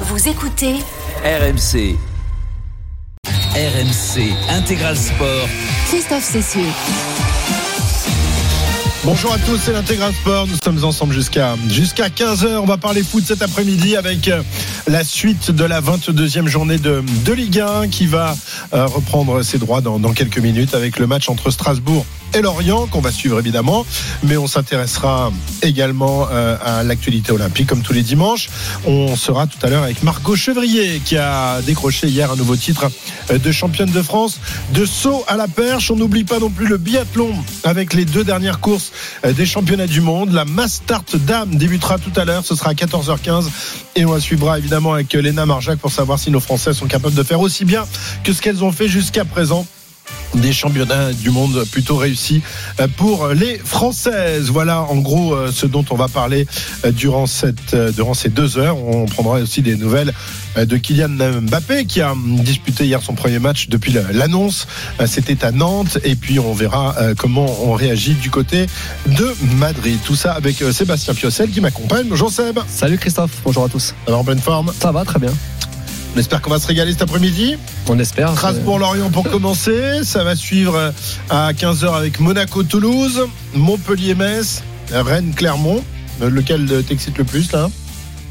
Vous écoutez RMC. RMC Intégral Sport. Christophe Cessieux. Bonjour à tous, c'est l'Intégral Sport. Nous sommes ensemble jusqu'à 15h. On va parler foot cet après-midi avec la suite de la 22e journée de Ligue 1 qui va reprendre ses droits dans quelques minutes avec le match entre Strasbourg et Lorient qu'on va suivre évidemment, mais on s'intéressera également à l'actualité olympique comme tous les dimanches. On sera tout à l'heure avec Margot Chevrier qui a décroché hier un nouveau titre de championne de France de saut à la perche. On n'oublie pas non plus le biathlon avec les deux dernières courses des championnats du monde. La mass start dame débutera tout à l'heure, ce sera à 14h15 et on la suivra évidemment avec Léna Marjac pour savoir si nos Français sont capables de faire aussi bien que ce qu'elles ont fait jusqu'à présent. Des championnats du monde plutôt réussis pour les Françaises. Voilà en gros ce dont on va parler durant ces 2 heures. On prendra aussi des nouvelles de Kylian Mbappé qui a disputé hier son premier match depuis l'annonce. C'était à Nantes et puis on verra comment on réagit du côté de Madrid. Tout ça avec Sébastien Piocel qui m'accompagne. Bonjour Seb. Salut Christophe, bonjour à tous. Alors en pleine forme ? Ça va très bien. On espère qu'on va se régaler cet après-midi. On espère. Strasbourg-Lorient pour commencer. Ça va suivre à 15h avec Monaco-Toulouse, Montpellier-Metz, Rennes-Clermont. Lequel t'excite le plus là ?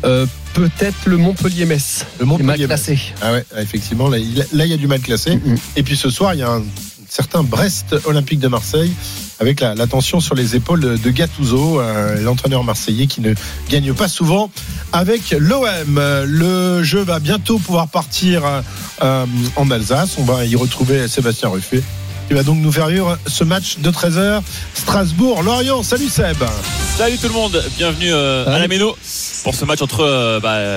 Peut-être le Montpellier-Metz. Le Montpellier-Metz. Mal classé. Ah ouais, effectivement, là il y a du mal classé. Et puis ce soir, il y a un certain Brest Olympique de Marseille avec la tension sur les épaules de Gattuso, l'entraîneur marseillais qui ne gagne pas souvent avec l'OM. Le jeu va bientôt pouvoir partir en Alsace. On va y retrouver Sébastien Ruffet qui va donc nous faire vivre ce match de 13h Strasbourg-Lorient. Salut Seb. Salut tout le monde, bienvenue à la Méno pour ce match entre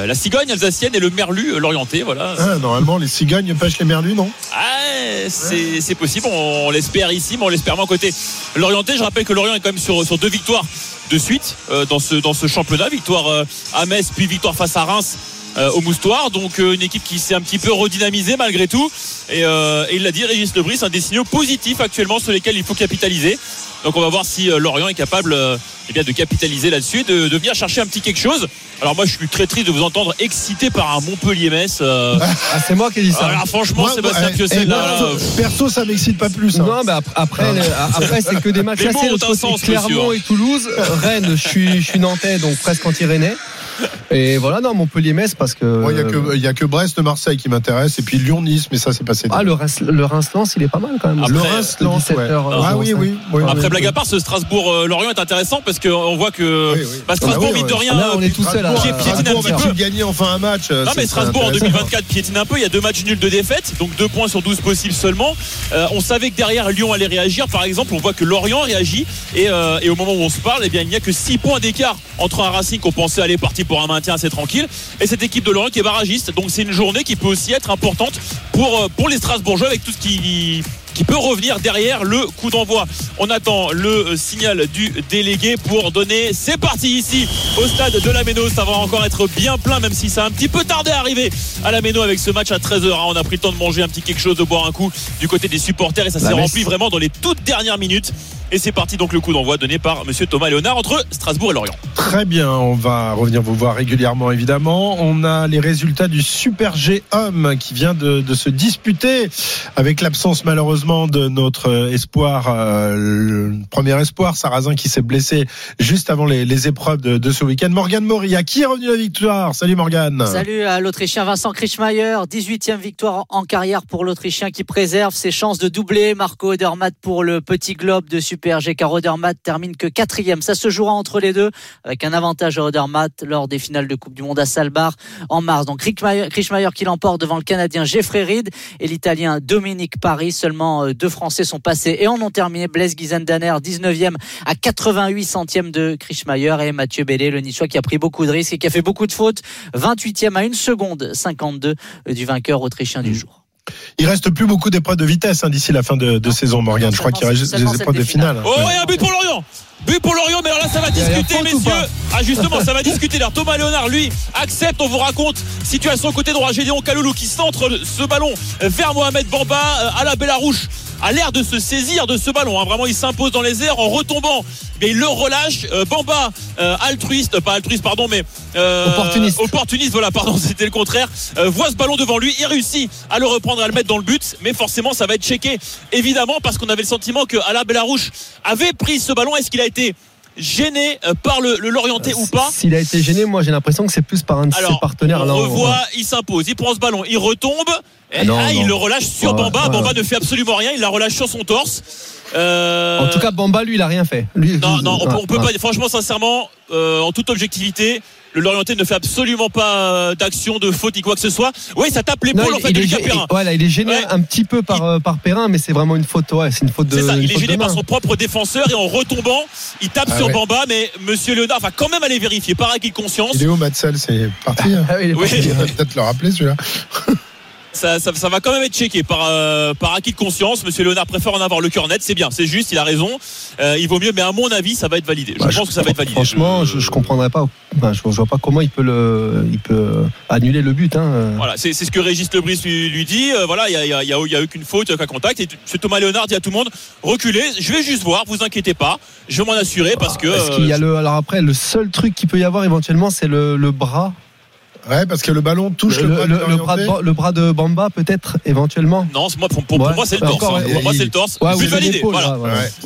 la cigogne alsacienne et le merlu lorientais. Voilà. Normalement les cigognes pêchent les merlus, non ? C'est possible, on l'espère ici, mais on l'espère moins côté lorientais. Je rappelle que Lorient est quand même sur 2 victoires de suite dans ce championnat. Victoire à Metz, puis victoire face à Reims au Moustoir. Donc une équipe qui s'est un petit peu redynamisée malgré tout. Et il l'a dit, Régis Lebris, des signaux positifs actuellement sur lesquels il faut capitaliser. Donc on va voir si Lorient est capable de capitaliser là-dessus, de venir chercher un petit quelque chose. Alors moi je suis très triste de vous entendre excité par un Montpellier-Metz. C'est moi qui ai dit ça. Alors franchement moi, Sébastien Piocel perso ça m'excite pas plus. Hein. Non mais après c'est que des matchs assez Clermont et Toulouse, Rennes, je suis nantais donc presque anti-rennais. Et voilà, non, Montpellier-Metz parce que il n'y a que Brest-Marseille qui m'intéresse. Et puis Lyon-Nice, mais ça c'est passé. Le Reims-Lens il est pas mal quand même. Après, le Reims-Lens, ouais. Oui. Après blague à part, ce Strasbourg-Lorient est intéressant parce qu'on voit que Strasbourg mine de rien piétine un petit peu. Gagner enfin un match. Non mais Strasbourg en 2024 piétine un peu. Il y a 2 matchs nuls de défaite, donc 2 points sur 12 possibles seulement. On savait que derrière Lyon allait réagir. Par exemple, on voit que Lorient réagit et au moment où on se parle, eh bien il n'y a que 6 points d'écart entre un Racing qu'on pensait aller partir pour un maintien assez tranquille et cette équipe de Lorient qui est barragiste, donc c'est une journée qui peut aussi être importante pour les Strasbourgeois avec tout ce qui peut revenir derrière le coup d'envoi. On attend le signal du délégué pour donner. C'est parti ici au stade de la Méno. Ça va encore être bien plein, même si ça a un petit peu tardé à arriver à la Méno avec ce match à 13h. On a pris le temps de manger un petit quelque chose, de boire un coup du côté des supporters et ça s'est rempli vraiment dans les toutes dernières minutes. Et c'est parti donc le coup d'envoi donné par monsieur Thomas Léonard entre Strasbourg et Lorient. Très bien, on va revenir vous voir régulièrement évidemment. On a les résultats du Super G Homme qui vient de se disputer avec l'absence malheureusement de notre espoir, le premier espoir, Sarrazin qui s'est blessé juste avant les épreuves de ce week-end. Morgane Moria qui est revenue à la victoire. Salut Morgane. Salut à l'Autrichien Vincent Krischmaier. 18e victoire en carrière pour l'Autrichien qui préserve ses chances de doubler. Marco Odermatt pour le petit globe de Super G car Odermatt termine que 4e. Ça se jouera entre les deux avec un avantage à Odermatt lors des finales de Coupe du Monde à Salbar en mars. Donc Krischmaier qui l'emporte devant le Canadien Jeffrey Reed et l'Italien Dominic Paris. Seulement 2 Français sont passés et en ont terminé. Blaise Guizendaner 19e à 88 centièmes de Krischmaier et Mathieu Bellé, le Niçois qui a pris beaucoup de risques et qui a fait beaucoup de fautes, 28e à 1 seconde 52 du vainqueur autrichien du jour. Il reste plus beaucoup d'épreuves de vitesse d'ici la fin de saison, Morgane. Je crois qu'il reste des épreuves de finale. Oh, et un but pour Lorient! But pour Lorient, mais alors là ça va discuter messieurs. Ah justement ça va discuter. Alors Thomas Léonard lui accepte, on vous raconte situation côté droit, Gédéon Kaloulou qui centre ce ballon vers Mohamed Bamba à la Bélarouche a l'air de se saisir de ce ballon. Vraiment, il s'impose dans les airs en retombant. Mais il le relâche. Bamba, opportuniste. Voilà, pardon, c'était le contraire. Voit ce ballon devant lui. Il réussit à le reprendre, à le mettre dans le but. Mais forcément, ça va être checké, évidemment, parce qu'on avait le sentiment que Alain Bélarouche avait pris ce ballon. Est-ce qu'il a été gêné par le Lorientais ou pas? S'il a été gêné, moi j'ai l'impression que c'est plus par un de ses partenaires. Alors on revoit, il s'impose, il prend ce ballon, il retombe, et il le relâche sur Bamba. Bamba ne fait absolument rien, il la relâche sur son torse. En tout cas, Bamba, lui, il a rien fait. On peut pas. Franchement, sincèrement, en toute objectivité, le Lorientais ne fait absolument pas d'action, de faute, ni quoi que ce soit. Oui, ça tape l'épaule en fait de Lucas Perrin. Voilà, il est gêné un petit peu par Perrin, mais c'est vraiment une faute. Ouais, c'est une faute de. C'est ça. Il est gêné par son propre défenseur et en retombant, il tape sur Bamba. Mais Monsieur Léonard va quand même aller vérifier par acquis de conscience. Il est où, Matsel? C'est parti. Il va peut-être le rappeler celui-là. Ça va quand même être checké par acquis de conscience. Monsieur Léonard préfère en avoir le cœur net. C'est bien, c'est juste, il a raison. Il vaut mieux, mais à mon avis, ça va être validé. Je pense que ça va être validé. Franchement, je comprendrais pas. Je vois pas comment il peut annuler le but. Hein. Voilà, c'est ce que Régis Lebris lui dit. Voilà, il y a aucune faute, aucun contact. Et ce Thomas Léonard dit à tout le monde: reculez. Je vais juste voir. Vous inquiétez pas. Je vais m'en assurer alors après, le seul truc qu'il peut y avoir éventuellement, c'est le bras. Ouais, parce que le ballon touche le bras de Bamba, peut-être, éventuellement. Non, pour moi, c'est le torse. Pour moi, c'est le torse. But validé. Voilà.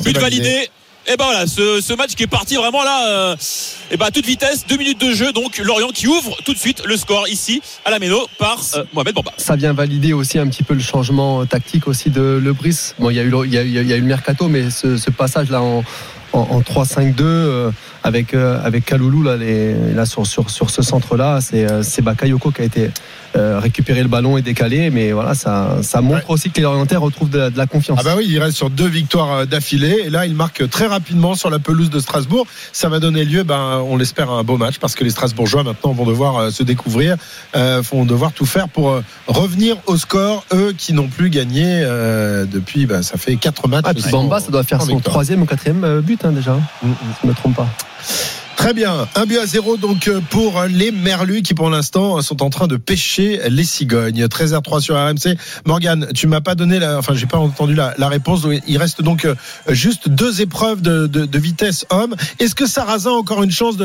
But validé. Et ben voilà, ce match qui est parti vraiment là, à toute vitesse, 2 minutes de jeu, donc Lorient qui ouvre tout de suite le score ici à la Méno par Mohamed Bamba. Ça vient valider aussi un petit peu le changement tactique aussi de Lebris. Bon, il y a eu le mercato, mais ce passage là en 3-5-2 avec Kaloulou là sur ce centre là, c'est Bakayoko qui a été récupéré le ballon et décalé, mais voilà, ça montre aussi que les Lorientais retrouvent de la confiance. Ah bah oui, il reste sur 2 victoires d'affilée et là il marque très rapidement sur la pelouse de Strasbourg. Ça va donner lieu, on l'espère, à un beau match, parce que les Strasbourgeois maintenant vont devoir se découvrir, vont devoir tout faire pour revenir au score, eux qui n'ont plus gagné depuis ça fait 4 matchs. Bamba, ça doit faire son 3e ou 4e but déjà, je ne me trompe pas. Très bien, 1-0 donc pour les Merlus qui pour l'instant sont en train de pêcher les cigognes. 13h03 sur RMC. Morgane, tu m'as pas donné j'ai pas entendu la réponse. Il reste donc juste 2 épreuves de vitesse homme. Est-ce que Sarrazin a encore une chance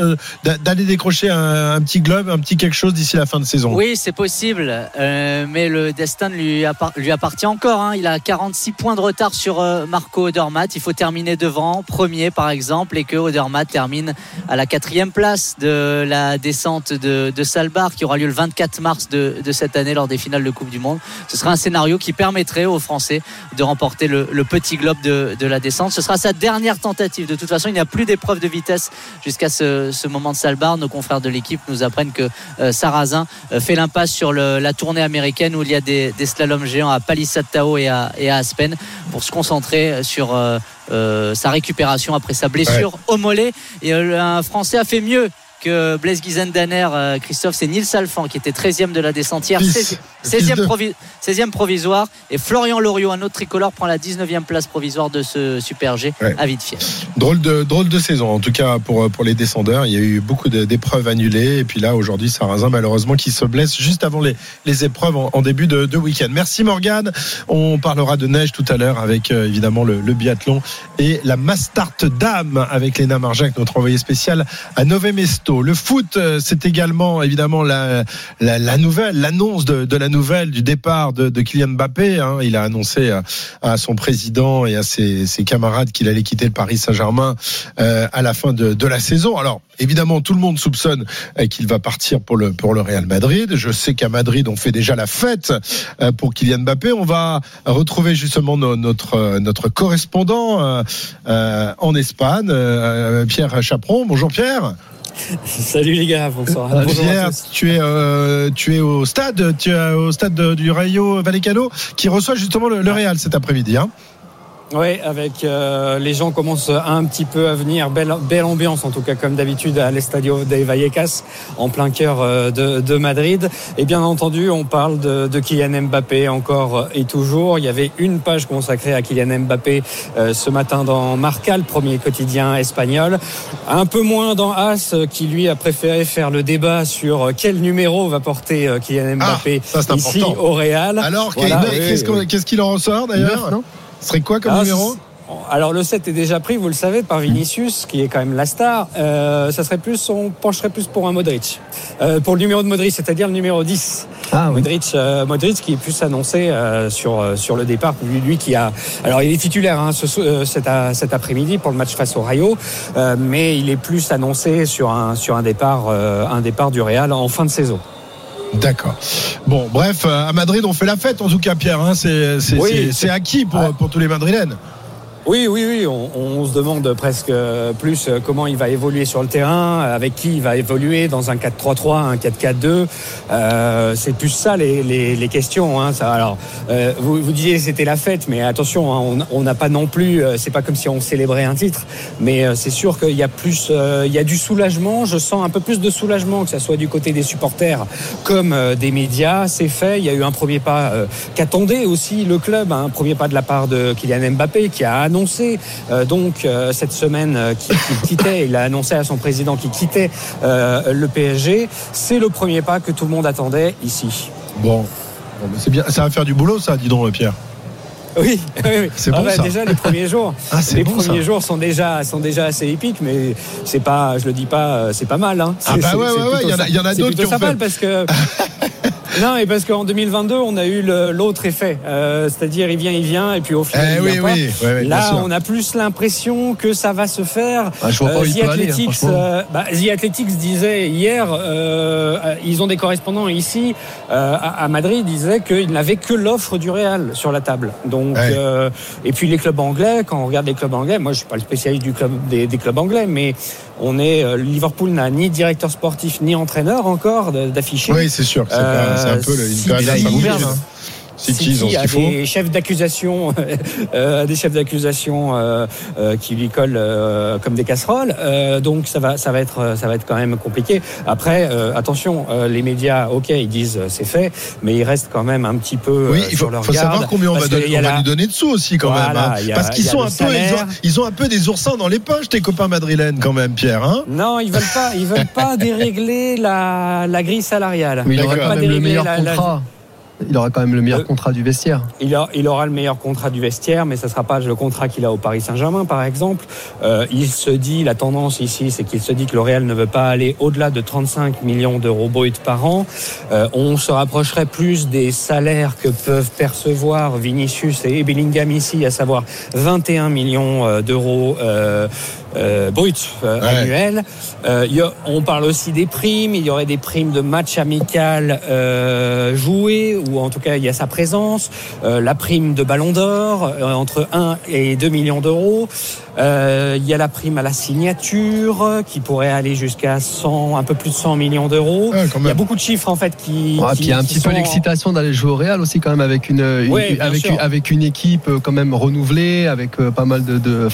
d'aller décrocher un petit globe, un petit quelque chose d'ici la fin de saison? Oui, c'est possible, mais le destin lui appartient encore, hein. Il a 46 points de retard sur Marco Odermatt. Il faut terminer devant, premier par exemple, et que Odermatt termine à la 4e place de la descente de Salbar, qui aura lieu le 24 mars de cette année lors des finales de Coupe du Monde. Ce sera un scénario qui permettrait aux Français de remporter le petit globe de la descente. Ce sera sa dernière tentative. De toute façon, il n'y a plus d'épreuve de vitesse jusqu'à ce moment de Salbar. Nos confrères de l'équipe nous apprennent que Sarrazin fait l'impasse sur la tournée américaine, où il y a des slaloms géants à Palisade Tao et à Aspen, pour se concentrer sur sa récupération après sa blessure au mollet. Et un Français a fait mieux que Blaise Guizendaner, Christophe, c'est Nils Alphand qui était 13e de la descente hier, 16e provisoire, et Florian Loriot, un autre tricolore, prend la 19e place provisoire de ce Super G à Vitefielle. Drôle de saison en tout cas pour les descendeurs. Il y a eu beaucoup d'épreuves annulées, et puis là aujourd'hui Sarrazin malheureusement qui se blesse juste avant les épreuves en début de week-end. Merci Morgane, on parlera de neige tout à l'heure avec évidemment le biathlon et la Mastart Dame avec Léna Marjac, notre envoyée spéciale à Nové Mesto. Le foot, c'est également évidemment la nouvelle, l'annonce de la nouvelle du départ de Kylian Mbappé, hein. Il a annoncé à son président et à ses camarades qu'il allait quitter le Paris Saint-Germain à la fin de la saison. Alors évidemment, tout le monde soupçonne qu'il va partir pour le Real Madrid. Je sais qu'à Madrid, on fait déjà la fête pour Kylian Mbappé. On va retrouver justement notre correspondant en Espagne, Pierre Chaperon. Bonjour Pierre. Salut les gars, bonsoir. Pierre, tu es au stade, du Rayo Vallecano qui reçoit justement le Real cet après-midi, hein. Oui, avec les gens commencent un petit peu à venir. Belle ambiance en tout cas, comme d'habitude à l'Estadio de Vallecas, en plein cœur de Madrid. Et bien entendu, on parle de Kylian Mbappé encore et toujours. Il y avait une page consacrée à Kylian Mbappé ce matin dans Marca, le premier quotidien espagnol. Un peu moins dans As, qui lui a préféré faire le débat sur quel numéro va porter Kylian Mbappé ici au Real. Alors, voilà, qu'est-ce qu'il en ressort d'ailleurs? 9, non ? Ce serait quoi comme numéro ? Alors le 7 est déjà pris, vous le savez, par Vinicius, qui est quand même la star. Ça serait plus, on pencherait plus pour un Modric, pour le numéro de Modric, c'est-à-dire le numéro 10. Ah, oui. Modric qui est plus annoncé sur le départ, lui qui a. Alors il est titulaire cet après-midi pour le match face au Rayo, mais il est plus annoncé sur un départ, du Real en fin de saison. D'accord. Bon, bref, à Madrid on fait la fête en tout cas, Pierre. C'est acquis pour tous les Madrilènes. Oui, on se demande presque plus comment il va évoluer sur le terrain, avec qui il va évoluer dans un 4-3-3, un 4-4-2. C'est plus ça les questions. Alors, vous disiez que c'était la fête, mais attention, on n'a pas non plus. C'est pas comme si on célébrait un titre, mais c'est sûr qu'il y a plus, il y a du soulagement. Je sens un peu plus de soulagement, que ça soit du côté des supporters comme des médias. C'est fait. Il y a eu un premier pas qu'attendait aussi le club, un premier pas de la part de Kylian Mbappé qui a annoncé cette semaine qu'il quittait. Il a annoncé à son président qu'il quittait le PSG. C'est le premier pas que tout le monde attendait ici. Bon mais c'est bien, ça va faire du boulot, ça, dis donc, Pierre. Oui. C'est bon, ça. Déjà les premiers jours. Les premiers jours sont déjà assez épiques, mais c'est pas, je le dis pas, c'est pas mal. Il y en a d'autres qui ont fait. Parce que non, et parce qu'en 2022, on a eu l'autre effet, c'est-à-dire il vient, et puis au final, il vient pas. Là, on a plus l'impression que ça va se faire. The Athletics disait hier, ils ont des correspondants ici à Madrid, disaient qu'ils n'avaient que l'offre du Real sur la table. Donc, et puis les clubs anglais, quand on regarde les clubs anglais, moi je suis pas le spécialiste des clubs anglais, mais Liverpool n'a ni directeur sportif ni entraîneur encore d'affiché. Oui, c'est sûr. C'est un peu une période. City a des chefs d'accusation, qui lui collent comme des casseroles. Donc ça va être quand même compliqué. Après, attention, les médias, ok, ils disent c'est fait, mais ils restent quand même un petit peu. Oui, il faut savoir combien on va lui donner de sous aussi quand même. Parce qu'ils sont ils ont un peu des oursins dans les poches, tes copains madrilènes quand même, Pierre. Non, ils veulent pas dérégler la grille salariale. Mais ils veulent pas dérégler le meilleur contrat. Il aura quand même le meilleur contrat du vestiaire. Il aura le meilleur contrat du vestiaire, mais ça ne sera pas le contrat qu'il a au Paris Saint-Germain, par exemple. La tendance ici, c'est qu'il se dit que le Real ne veut pas aller au-delà de 35 millions d'euros bruts par an. On se rapprocherait plus des salaires que peuvent percevoir Vinicius et Bellingham ici, à savoir 21 millions d'euros brut annuel. On parle aussi des primes. Il y aurait des primes de match amical joué, ou en tout cas il y a sa présence, la prime de Ballon d'Or entre 1 et 2 millions d'euros. Il y a la prime à la signature qui pourrait aller jusqu'à un peu plus de 100 millions d'euros. Il y a beaucoup de chiffres en fait qui il y a un petit peu l'excitation d'aller jouer au Real aussi quand même, avec une équipe quand même renouvelée, avec pas mal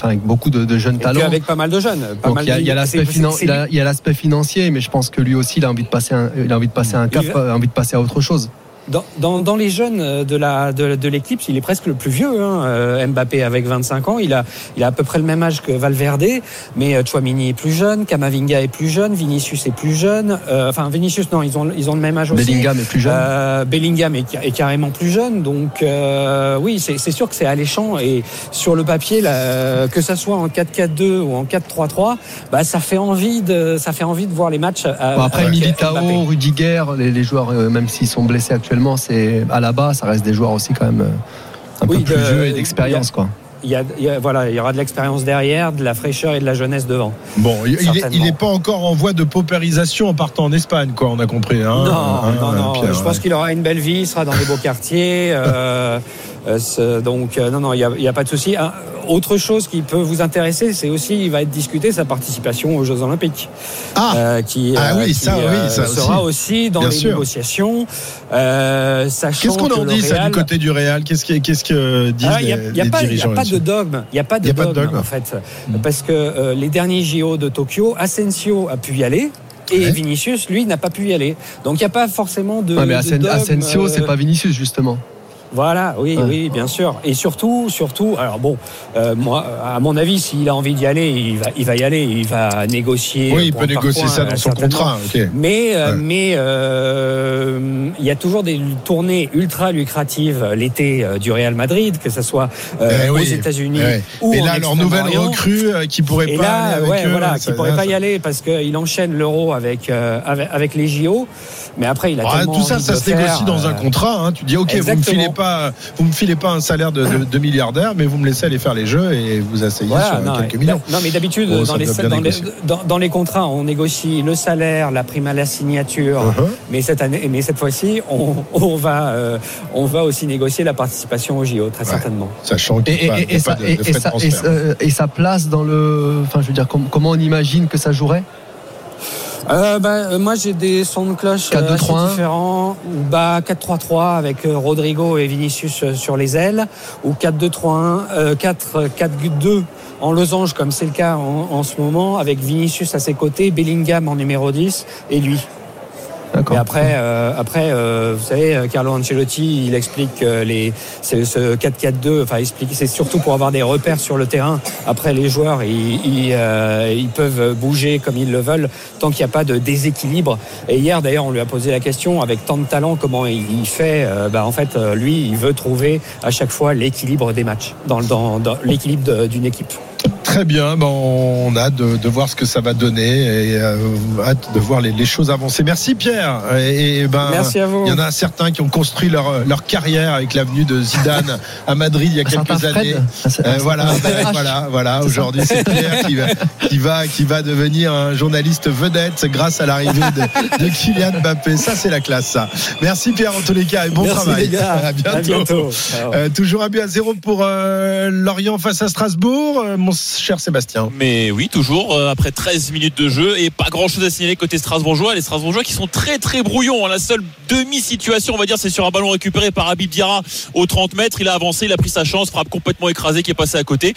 avec beaucoup de jeunes talents. Pas mal de jeunes. Il y a l'aspect financier, mais je pense que lui aussi, il a envie de passer un cap, il a envie de passer à autre chose. Dans les jeunes de l'équipe, il est presque le plus vieux, Mbappé avec 25 ans, il a à peu près le même âge que Valverde, mais Tchouaméni est plus jeune, Camavinga est plus jeune, Vinicius est plus jeune, ils ont le même âge aussi. Bellingham est plus jeune. Bellingham est carrément plus jeune, donc oui, c'est sûr que c'est alléchant, et sur le papier là, que ça soit en 4-4-2 ou en 4-3-3, ça fait envie de voir les matchs. Après Militao, Rudiger, les joueurs, même s'ils sont blessés actuellement, c'est à la base, ça reste des joueurs aussi quand même un peu plus vieux et d'expérience quoi. Il y aura de l'expérience derrière, de la fraîcheur et de la jeunesse devant. Bon, il n'est pas encore en voie de paupérisation en partant en Espagne, quoi, on a compris. Non, Pierre, je pense qu'il aura une belle vie, il sera dans des beaux quartiers. Donc, non, il n'y a pas de souci. Autre chose qui peut vous intéresser, c'est aussi, il va être discuté, sa participation aux Jeux Olympiques. Ça sera aussi dans les négociations. Qu'est-ce qu'on en dit, ça, du côté du Real ? Qu'est-ce que disent les dirigeants ? Il n'y a pas de dogme, en fait. Parce que les derniers JO de Tokyo, Asensio a pu y aller. Et Vinicius, lui, n'a pas pu y aller. Donc, il n'y a pas forcément de dogme. Asensio, c'est pas Vinicius, justement. Voilà, oui, bien sûr. Et surtout, alors bon, moi, à mon avis, s'il a envie d'y aller, il va y aller, il va négocier. Oui, il peut négocier ça dans son contrat. Okay. Mais il y a toujours des tournées ultra lucratives l'été du Real Madrid, que ce soit aux États-Unis ou en Extrême-Orient. Et là, leur nouvelle recrue qui pourrait et pas là, aller avec eux, voilà, qui pourrait pas y aller parce qu'il enchaîne l'Euro avec les JO. Mais après, il a tellement tout ça, ça se négocie dans un contrat. Hein. Tu dis, ok, vous me filez pas un salaire de milliardaire, mais vous me laissez aller faire les jeux et vous asseyez sur quelques millions. Non, mais d'habitude, dans les contrats, on négocie le salaire, la prime à la signature. Uh-huh. Mais cette fois-ci, on va aussi négocier la participation aux JO, très certainement. Sachant qu'il n'y a pas de frais de transfert. Et sa place dans le, enfin, je veux dire, comment on imagine que ça jouerait? Moi j'ai des sons de cloche 4, 2, assez 3, différents. 4-3-3 avec Rodrigo et Vinicius sur les ailes, ou 4-2-3-1, 4-4-2 en losange comme c'est le cas en ce moment, avec Vinicius à ses côtés, Bellingham en numéro 10 et lui. D'accord. Et après, vous savez, Carlo Ancelotti, il explique ce 4-4-2. Enfin, c'est surtout pour avoir des repères sur le terrain. Après, les joueurs, ils peuvent bouger comme ils le veulent, tant qu'il n'y a pas de déséquilibre. Et hier, d'ailleurs, on lui a posé la question avec tant de talent, comment il fait. En fait, lui, il veut trouver à chaque fois l'équilibre des matchs, dans l'équilibre d'une équipe. Très bien, on a hâte de voir ce que ça va donner et hâte de voir les choses avancer. Merci Pierre. Merci à vous. Il y en a certains qui ont construit leur carrière avec l'avenue de Zidane à Madrid il y a quelques années. Voilà. Aujourd'hui c'est Pierre qui va devenir un journaliste vedette grâce à l'arrivée de Kylian Mbappé. Ça c'est la classe ça. Merci Pierre en tous les cas et bon travail. Les gars. À bientôt. Toujours à but à 0 pour Lorient face à Strasbourg. Mon cher Sébastien. Mais oui, toujours après 13 minutes de jeu et pas grand chose à signaler côté Strasbourgeois. Les Strasbourgeois qui sont très très brouillons. La seule demi-situation, on va dire, c'est sur un ballon récupéré par Habib Diarra aux 30 mètres. Il a avancé, il a pris sa chance, frappe complètement écrasée qui est passée à côté.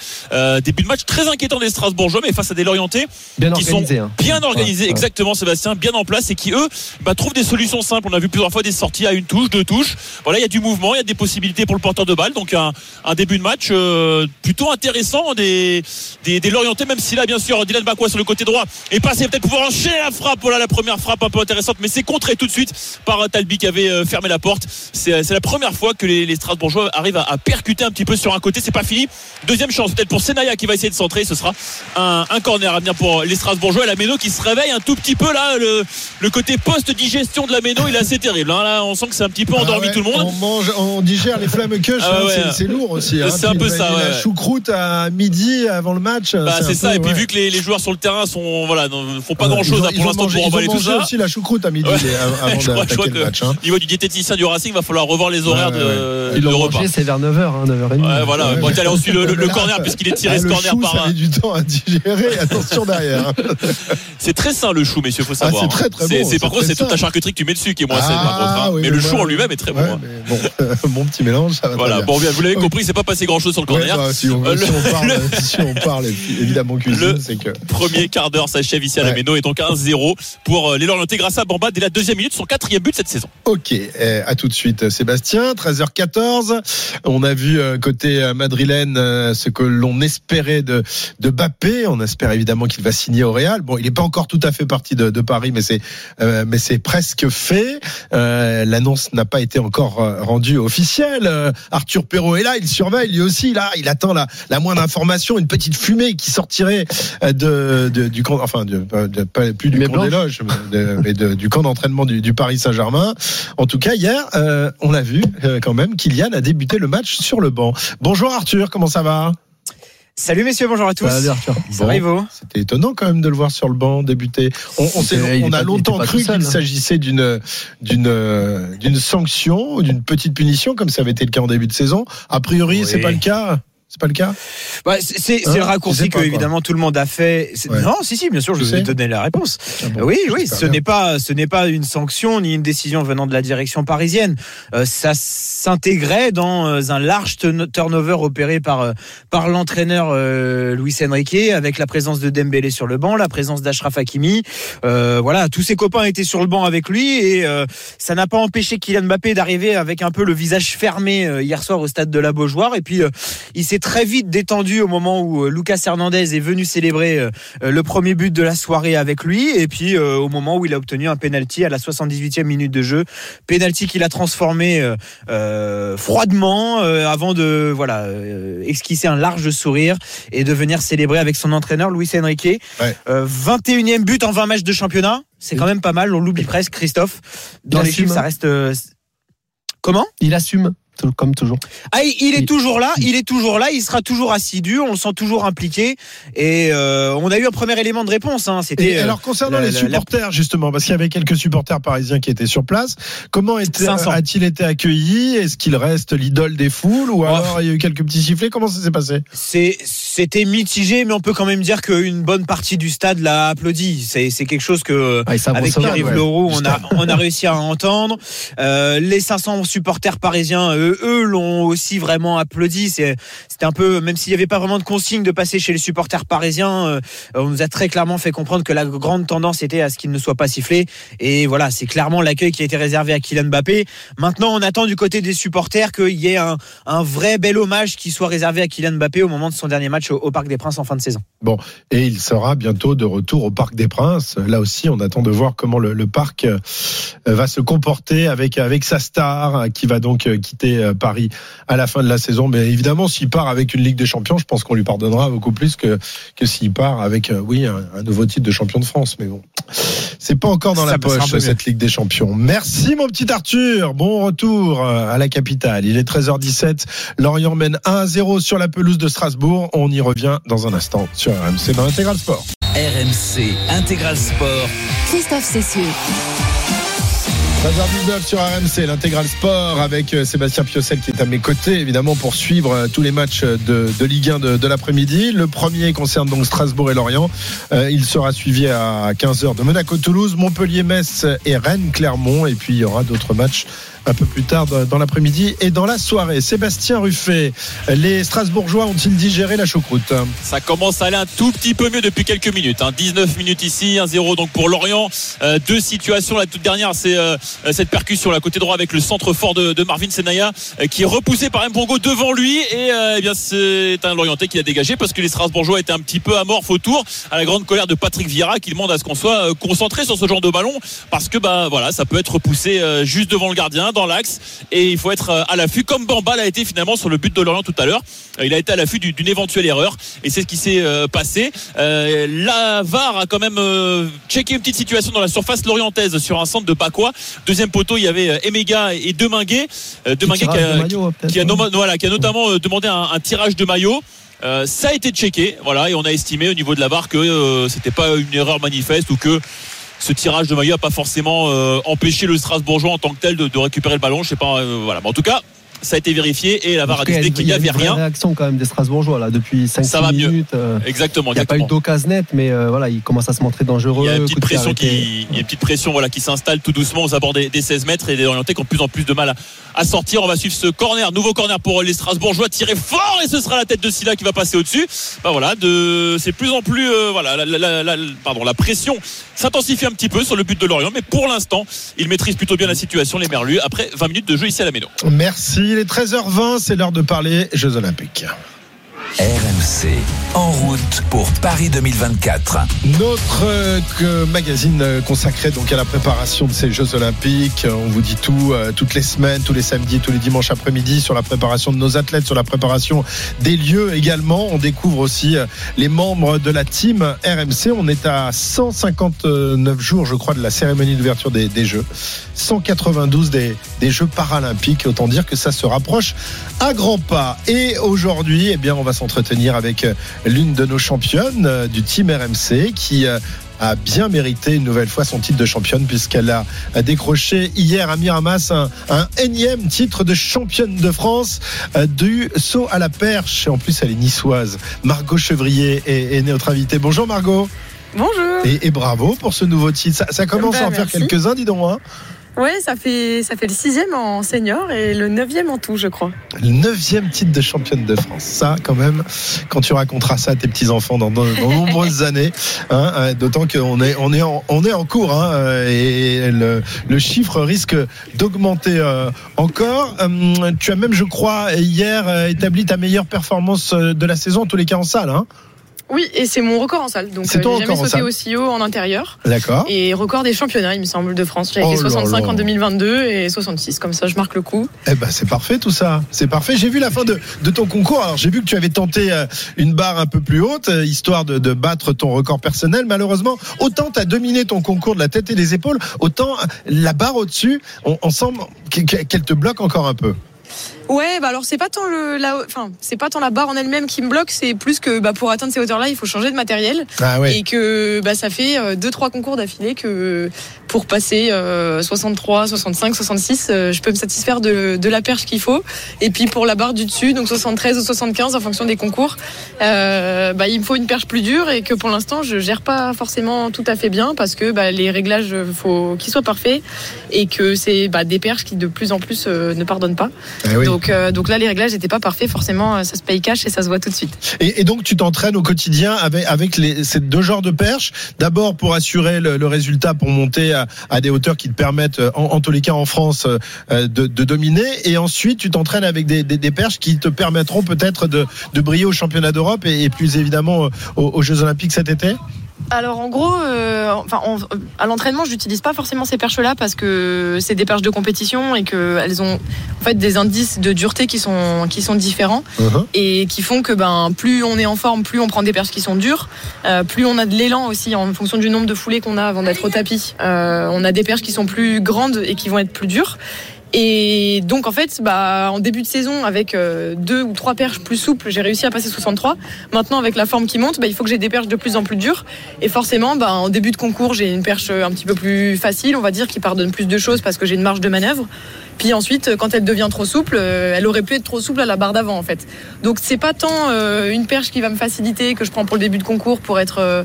Début de match très inquiétant des Strasbourgeois, mais face à des Lorientais qui sont bien organisés, exactement Sébastien, bien en place et qui eux trouvent des solutions simples. On a vu plusieurs fois des sorties à une touche, deux touches. Voilà, il y a du mouvement, il y a des possibilités pour le porteur de balle. Donc un début de match plutôt intéressant des Lorientais, même si là bien sûr Dylan Bakwa sur le côté droit est passé, peut-être pouvoir enchaîner la frappe. Voilà la première frappe un peu intéressante, mais c'est contré tout de suite par Talbi qui avait fermé la porte. C'est la première fois que les Strasbourgeois arrivent à percuter un petit peu sur un côté. C'est pas fini, deuxième chance peut-être pour Senaya qui va essayer de centrer. Ce sera un corner à venir pour les Strasbourgeois. La Méno qui se réveille un tout petit peu là, le côté post-digestion de la Méno il est assez terrible hein. Là on sent que c'est un petit peu endormi tout le monde. On digère les flammes queuches c'est lourd aussi hein. C'est un peu ça la choucroute à midi avant le match, c'est ça peu, et puis vu que les joueurs sur le terrain sont font pas grand chose pour l'instant pour emballer tout ça. Aussi la choucroute à midi avant d'attaquer le match. Au niveau du diététicien du Racing, il va falloir revoir les horaires de repas. C'est vers 9h, 9h30. Bon, allez, ensuite le corner puisqu'il est tiré ce corner par un. Ça met du temps à digérer, attention derrière. C'est très sain le chou, messieurs, faut savoir. C'est très très bon. C'est par contre c'est toute la charcuterie que tu mets dessus qui est moins saine par contre. Mais le chou en lui-même est très bon. Bon petit mélange. Voilà, bon bien, vous l'avez compris, c'est pas passé grand-chose sur le corner. On parle évidemment cuisine, c'est que premier quart d'heure s'achève ici à la Méno et donc 1-0 pour les Lorientais grâce à Bamba dès la deuxième minute, son 4e but cette saison. Ok, à tout de suite Sébastien. 13h14, on a vu côté madrilène ce que l'on espérait de Mbappé. On espère évidemment qu'il va signer au Real. Bon, il n'est pas encore tout à fait parti de Paris, mais c'est presque fait. L'annonce n'a pas été encore rendue officielle. Arthur Perrault est là, il surveille lui aussi là, il attend la moindre information, une petite fumée qui sortirait du camp d'entraînement du Paris Saint-Germain. En tout cas, hier, on a vu quand même Kylian a débuté le match sur le banc. Bonjour Arthur, comment ça va ? Salut messieurs, bonjour à tous. Salut Arthur. Bon, c'était étonnant quand même de le voir sur le banc débuter. On a longtemps cru qu'il s'agissait d'une sanction ou d'une petite punition comme ça avait été le cas en début de saison. A priori, c'est pas le cas. C'est pas le cas. C'est le raccourci que évidemment tout le monde a fait. Non, si, bien sûr, je vous ai donné la réponse. Ah bon, oui, ce n'est pas une sanction ni une décision venant de la direction parisienne. Ça s'intégrait dans un large turnover opéré par l'entraîneur Luis Enrique, avec la présence de Dembélé sur le banc, la présence d'Achraf Hakimi. Tous ses copains étaient sur le banc avec lui et ça n'a pas empêché Kylian Mbappé d'arriver avec un peu le visage fermé hier soir au stade de la Beaujoire. Et puis il s'est été très vite détendu au moment où Lucas Hernandez est venu célébrer le premier but de la soirée avec lui, et puis au moment où il a obtenu un penalty à la 78e minute de jeu, penalty qu'il a transformé froidement avant de esquisser un large sourire et de venir célébrer avec son entraîneur Luis Enrique. 21e but en 20 matchs de championnat, c'est quand même pas mal, on l'oublie presque, Christophe. Dans les chiffres, ça reste... Comment ? Il assume, comme toujours. Ah, il est toujours là, il sera toujours assidu, on le sent toujours impliqué, et on a eu un premier élément de réponse. Hein, c'était, et alors concernant les supporters, justement, parce qu'il y avait quelques supporters parisiens qui étaient sur place, comment a-t-il été accueilli ? Est-ce qu'il reste l'idole des foules, ou alors il y a eu quelques petits sifflets ? Comment ça s'est passé ? C'était mitigé, mais on peut quand même dire qu'une bonne partie du stade l'a applaudi. C'est quelque chose que avec Pierre-Yves Leroux, on a réussi à entendre. Les 500 supporters parisiens, eux l'ont aussi vraiment applaudi. C'était un peu, même s'il n'y avait pas vraiment de consigne de passer chez les supporters parisiens, on nous a très clairement fait comprendre que la grande tendance était à ce qu'il ne soit pas sifflé. Et voilà, c'est clairement l'accueil qui a été réservé à Kylian Mbappé. Maintenant, on attend du côté des supporters qu'il y ait un vrai bel hommage qui soit réservé à Kylian Mbappé au moment de son dernier match au Parc des Princes en fin de saison. Bon, et il sera bientôt de retour au Parc des Princes. Là aussi, on attend de voir comment le parc va se comporter avec sa star qui va donc quitter Paris à la fin de la saison. Mais évidemment, s'il part avec une Ligue des Champions, je pense qu'on lui pardonnera beaucoup plus que s'il part avec un nouveau titre de champion de France. Mais bon, c'est pas encore dans la poche cette Ligue des Champions. Merci mon petit Arthur, bon retour à la capitale. Il est 13h17, Lorient mène 1-0 sur la pelouse de Strasbourg. On y revient dans un instant sur RMC dans l'Intégral Sport. RMC Intégral Sport, Christophe Cessieux. 13h19 sur RMC, l'Intégral Sport, avec Sébastien Piocel qui est à mes côtés, évidemment, pour suivre tous les matchs de Ligue 1 de l'après-midi. Le premier concerne donc Strasbourg et Lorient. Il sera suivi à 15h de Monaco-Toulouse, Montpellier-Metz et Rennes-Clermont. Et puis, il y aura d'autres matchs un peu plus tard dans l'après-midi et dans la soirée. Sébastien Ruffet, les Strasbourgeois ont-ils digéré la choucroute ? Ça commence à aller un tout petit peu mieux depuis quelques minutes. 19 minutes ici, 1-0 donc pour Lorient. Deux situations, la toute dernière, c'est cette percussion là côté droit avec le centre fort de Marvin Senaya qui est repoussé par Mbongo devant lui, et bien c'est un Lorientais qui l'a dégagé parce que les Strasbourgeois étaient un petit peu amorphes autour, à la grande colère de Patrick Vieira qui demande à ce qu'on soit concentré sur ce genre de ballon parce que ça peut être repoussé juste devant le gardien dans l'axe, et il faut être à l'affût comme Bamba l'a été finalement sur le but de Lorient tout à l'heure. Il a été à l'affût d'une éventuelle erreur et c'est ce qui s'est passé. La VAR a quand même checké une petite situation dans la surface lorientaise sur un centre de Bakoua. Deuxième poteau, il y avait Eméga et Deminguet. Deminguet qui a notamment demandé un tirage de maillot. Ça a été checké, et on a estimé au niveau de la VAR que c'était pas une erreur manifeste, ou que ce tirage de maillot n'a pas forcément empêché le Strasbourgeois en tant que tel de récupérer le ballon. Je sais pas, Mais en tout cas, ça a été vérifié et la VAR a décidé qu'il n'y avait rien. Il y a eu une réaction quand même des Strasbourgeois là depuis 5-6 minutes. Exactement. Il n'y a pas eu d'occasion nette, mais il commence à se montrer dangereux. Il y a une petite pression qui s'installe tout doucement aux abords des 16 mètres, et des Orientés qui ont de plus en plus de mal à sortir. On va suivre ce corner, nouveau corner pour les Strasbourgeois, tiré fort, et ce sera la tête de Silla qui va passer au-dessus. C'est de plus en plus la pression s'intensifie un petit peu sur le but de Lorient, mais pour l'instant, ils maîtrisent plutôt bien la situation, les Merlus, après 20 minutes de jeu ici à la Méno. Merci. Il est 13h20, c'est l'heure de parler Jeux Olympiques. RMC, en route pour Paris 2024. Notre magazine consacré donc à la préparation de ces Jeux Olympiques. On vous dit tout toutes les semaines, tous les samedis, tous les dimanches après-midi, sur la préparation de nos athlètes, sur la préparation des lieux également. On découvre aussi les membres de la team RMC. On est à 159 jours, je crois, de la cérémonie d'ouverture des Jeux. 192 des Jeux Paralympiques. Autant dire que ça se rapproche à grands pas. Et aujourd'hui, on va s'entretenir avec l'une de nos championnes du team RMC qui a bien mérité une nouvelle fois son titre de championne, puisqu'elle a décroché hier à Miramas un énième titre de championne de France du saut à la perche. En plus, elle est niçoise. Margot Chevrier est notre invitée. Bonjour Margot. Bonjour. Et bravo pour ce nouveau titre. Ça commence à en faire quelques-uns, dis donc. Oui, ça fait le 6e en senior et le 9e en tout, je crois. Le 9e titre de championne de France. Ça, quand même, quand tu raconteras ça à tes petits-enfants dans de nombreuses années, hein, d'autant qu'on est en cours, hein, et le chiffre risque d'augmenter encore. Tu as même, je crois, hier établi ta meilleure performance de la saison, en tous les cas en salle, hein. Oui, et c'est mon record en salle. Donc, j'ai jamais sauté aussi haut en intérieur. D'accord. Et record des championnats, il me semble, de France. J'avais fait 65 en 2022 et 66. Comme ça, je marque le coup. Eh ben, c'est parfait tout ça. C'est parfait. J'ai vu la fin de ton concours. Alors, j'ai vu que tu avais tenté une barre un peu plus haute, histoire de battre ton record personnel. Malheureusement, autant t'as dominé ton concours de la tête et des épaules, autant la barre au-dessus, on sent qu'elle te bloque encore un peu. Ouais, bah alors c'est pas tant la barre en elle-même qui me bloque, c'est plus que bah pour atteindre ces hauteurs-là, il faut changer de matériel. Ah ouais. Et que bah ça fait 2-3 concours d'affilée que pour passer 63, 65, 66, je peux me satisfaire de la perche qu'il faut. Et puis pour la barre du dessus, donc 73 ou 75 en fonction des concours, bah il me faut une perche plus dure et que pour l'instant je gère pas forcément tout à fait bien parce que bah les réglages faut qu'ils soient parfaits et que c'est bah des perches qui de plus en plus ne pardonnent pas. Eh oui. Donc là les réglages n'étaient pas parfaits forcément, ça se paye cash et ça se voit tout de suite. Et donc tu t'entraînes au quotidien avec ces deux genres de perches, d'abord pour assurer le résultat, pour monter à des hauteurs qui te permettent en tous les cas en France de dominer, et ensuite tu t'entraînes avec des perches qui te permettront peut-être de briller au championnat d'Europe et plus évidemment aux Jeux Olympiques cet été. Alors en gros, à l'entraînement, je n'utilise pas forcément ces perches-là parce que c'est des perches de compétition et qu'elles ont en fait des indices de dureté qui sont différents, uh-huh, et qui font que ben plus on est en forme, plus on prend des perches qui sont dures, plus on a de l'élan aussi en fonction du nombre de foulées qu'on a avant d'être au tapis. On a des perches qui sont plus grandes et qui vont être plus dures. Et donc en fait bah, en début de saison avec 2 ou 3 perches plus souples, j'ai réussi à passer 63. Maintenant avec la forme qui monte, bah, il faut que j'ai des perches de plus en plus dures. Et forcément bah, en début de concours j'ai une perche un petit peu plus facile, on va dire, qui pardonne plus de choses parce que j'ai une marge de manœuvre. Puis ensuite quand elle devient trop souple, elle aurait pu être trop souple à la barre d'avant en fait. Donc c'est pas tant une perche qui va me faciliter, que je prends pour le début de concours pour être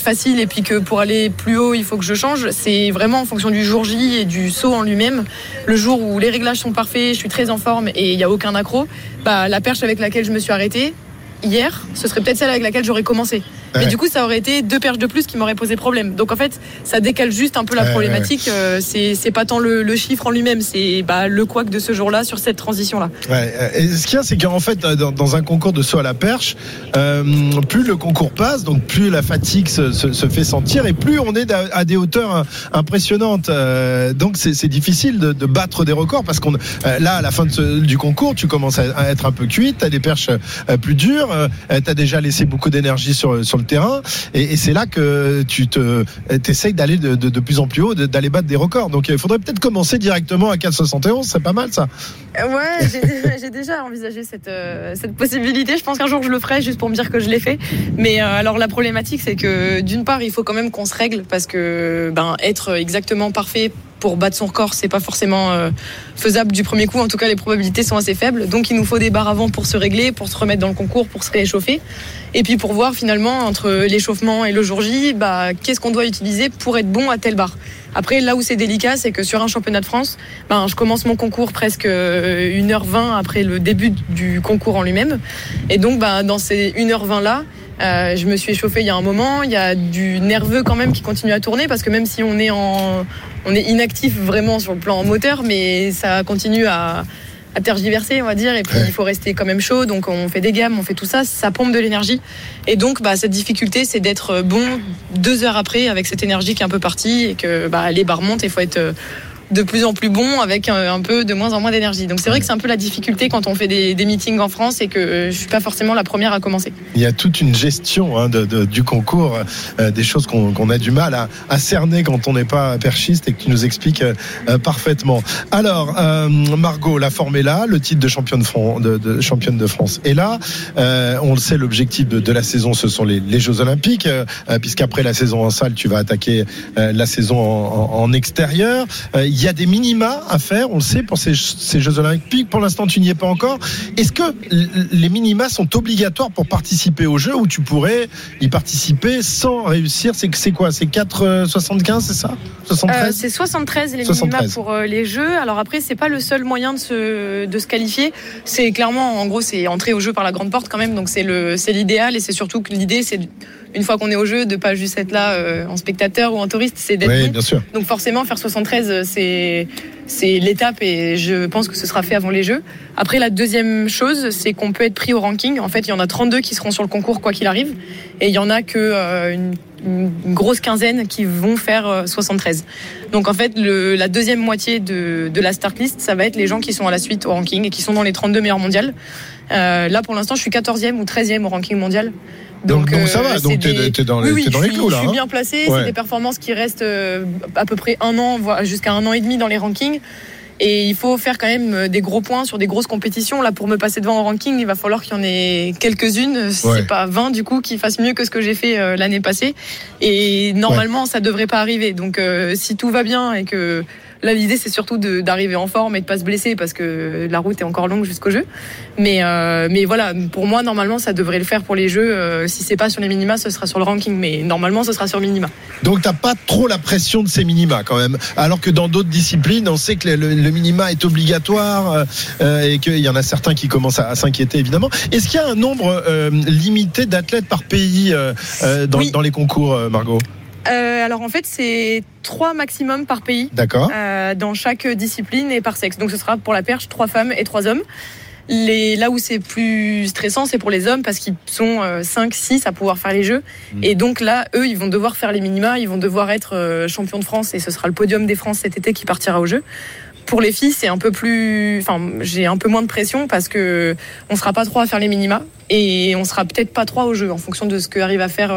facile, et puis que pour aller plus haut il faut que je change. C'est vraiment en fonction du jour J et du saut en lui-même. Le jour où les réglages sont parfaits, je suis très en forme et il n'y a aucun accro, bah, la perche avec laquelle je me suis arrêtée hier, ce serait peut-être celle avec laquelle j'aurais commencé. Ouais. Mais du coup, ça aurait été 2 perches de plus qui m'auraient posé problème. Donc en fait, ça décale juste un peu la problématique. Ouais. C'est pas tant le chiffre en lui-même, c'est bah, le couac de ce jour-là sur cette transition-là. Ouais. Et ce qu'il y a, c'est qu'en fait, dans un concours de saut à la perche, plus le concours passe, donc plus la fatigue se fait sentir et plus on est à des hauteurs impressionnantes. Donc c'est difficile de battre des records parce qu'on là, à la fin du concours, tu commences à être un peu cuite, t'as des perches plus dures. T'as déjà laissé beaucoup d'énergie sur le terrain et c'est là que tu t'essayes d'aller de plus en plus haut, d'aller battre des records. Donc il faudrait peut-être commencer directement à 4,71, c'est pas mal ça. Ouais, j'ai déjà envisagé cette possibilité. Je pense qu'un jour je le ferai juste pour me dire que je l'ai fait. Mais alors la problématique c'est que d'une part il faut quand même qu'on se règle parce que ben, être exactement parfait pour battre son record, c'est pas forcément faisable du premier coup. En tout cas, les probabilités sont assez faibles. Donc, il nous faut des barres avant pour se régler, pour se remettre dans le concours, pour se réchauffer. Et puis, pour voir finalement, entre l'échauffement et le jour J, bah, qu'est-ce qu'on doit utiliser pour être bon à telle barre. Après, là où c'est délicat, c'est que sur un championnat de France, ben, je commence mon concours presque 1h20 après le début du concours en lui-même. Et donc, ben, dans ces 1h20-là, je me suis échauffée il y a un moment. Il y a du nerveux quand même qui continue à tourner parce que même si on est inactif vraiment sur le plan moteur, mais ça continue à tergiverser, on va dire, et puis il faut rester quand même chaud, donc on fait des gammes, on fait tout ça, ça pompe de l'énergie. Et donc bah, cette difficulté, c'est d'être bon 2 heures après avec cette énergie qui est un peu partie et que bah, les barres montent et il faut être de plus en plus bon avec un peu de moins en moins d'énergie. Donc c'est vrai que c'est un peu la difficulté quand on fait des meetings en France et que je suis pas forcément la première à commencer. Il y a toute une gestion hein, du concours, des choses qu'on a du mal à cerner quand on n'est pas perchiste et que tu nous expliques parfaitement. Alors Margot, la forme est là, le titre de championne de France est là. On le sait, l'objectif de la saison, ce sont les Jeux Olympiques, puisqu'après la saison en salle, tu vas attaquer la saison en extérieur. il y a des minima à faire, on le sait, pour ces Jeux Olympiques. Pour l'instant, tu n'y es pas encore. Est-ce que les minima sont obligatoires pour participer aux Jeux, ou tu pourrais y participer sans réussir? C'est quoi? C'est 4,75, c'est ça? 73 c'est 73 les 73. Minima pour les Jeux. Alors après, c'est pas le seul moyen de se qualifier. C'est clairement, en gros, c'est entrer aux Jeux par la grande porte quand même. Donc c'est l'idéal, et c'est surtout que l'idée, c'est une fois qu'on est au jeu, de pas juste être là en spectateur ou en touriste, c'est d'être mis. Bien sûr. Donc forcément, faire 73, c'est l'étape, et je pense que ce sera fait avant les Jeux. Après, la deuxième chose, c'est qu'on peut être pris au ranking. En fait, il y en a 32 qui seront sur le concours quoi qu'il arrive, et il y en a que une grosse quinzaine qui vont faire 73. Donc en fait, la deuxième moitié de la start list, ça va être les gens qui sont à la suite au ranking et qui sont dans les 32 meilleurs mondiales. Là, pour l'instant, je suis 14e ou 13e au ranking mondial. Donc ça va, donc t'es dans les clous là. Je suis bien placé, ouais. C'est des performances qui restent à peu près un an, voire jusqu'à un an et demi dans les rankings. Et il faut faire quand même des gros points sur des grosses compétitions. Là, pour me passer devant en ranking, il va falloir qu'il y en ait quelques-unes, si c'est pas 20 du coup, qui fassent mieux que ce que j'ai fait l'année passée. Et normalement, ça devrait pas arriver. Donc si tout va bien et que... Là, l'idée, c'est surtout d'arriver en forme et de pas se blesser, parce que la route est encore longue jusqu'au jeu. Mais voilà, pour moi, normalement, ça devrait le faire pour les Jeux. Si c'est pas sur les minima, ce sera sur le ranking. Mais normalement, ce sera sur minima. Donc, t'as pas trop la pression de ces minima, quand même. Alors que dans d'autres disciplines, on sait que le minima est obligatoire, et qu'il y en a certains qui commencent à s'inquiéter, évidemment. Est-ce qu'il y a un nombre limité d'athlètes par pays dans les concours, Margot ? Alors en fait, c'est 3 maximum par pays. D'accord. Dans chaque discipline et par sexe. Donc ce sera pour la perche 3 femmes et 3 hommes. Là où c'est plus stressant, c'est pour les hommes, parce qu'ils sont 5-6 à pouvoir faire les Jeux. Et donc là, eux, ils vont devoir faire les minima. Ils vont devoir être champions de France, et ce sera le podium des France cet été qui partira aux Jeux. Pour les filles, c'est un peu plus... Enfin, j'ai un peu moins de pression, parce que on sera pas 3 à faire les minima, et on sera peut-être pas 3 au jeu, en fonction de ce qu'arrivent à faire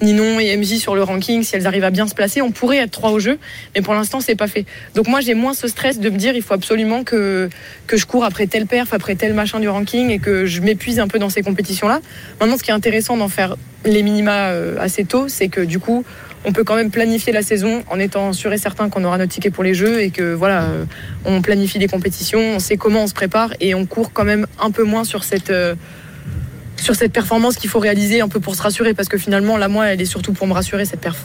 Ninon et MJ sur le ranking. Si elles arrivent à bien se placer, on pourrait être 3 au jeu, mais pour l'instant, c'est pas fait. Donc moi, j'ai moins ce stress de me dire il faut absolument que je cours après telle perf, après tel machin du ranking, et que je m'épuise un peu dans ces compétitions-là. Maintenant, ce qui est intéressant d'en faire les minima assez tôt, c'est que du coup... on peut quand même planifier la saison en étant sûr et certain qu'on aura notre ticket pour les Jeux, et que voilà, on planifie des compétitions, on sait comment on se prépare, et on court quand même un peu moins sur cette performance qu'il faut réaliser un peu pour se rassurer, parce que finalement là, moi, elle est surtout pour me rassurer, cette perf.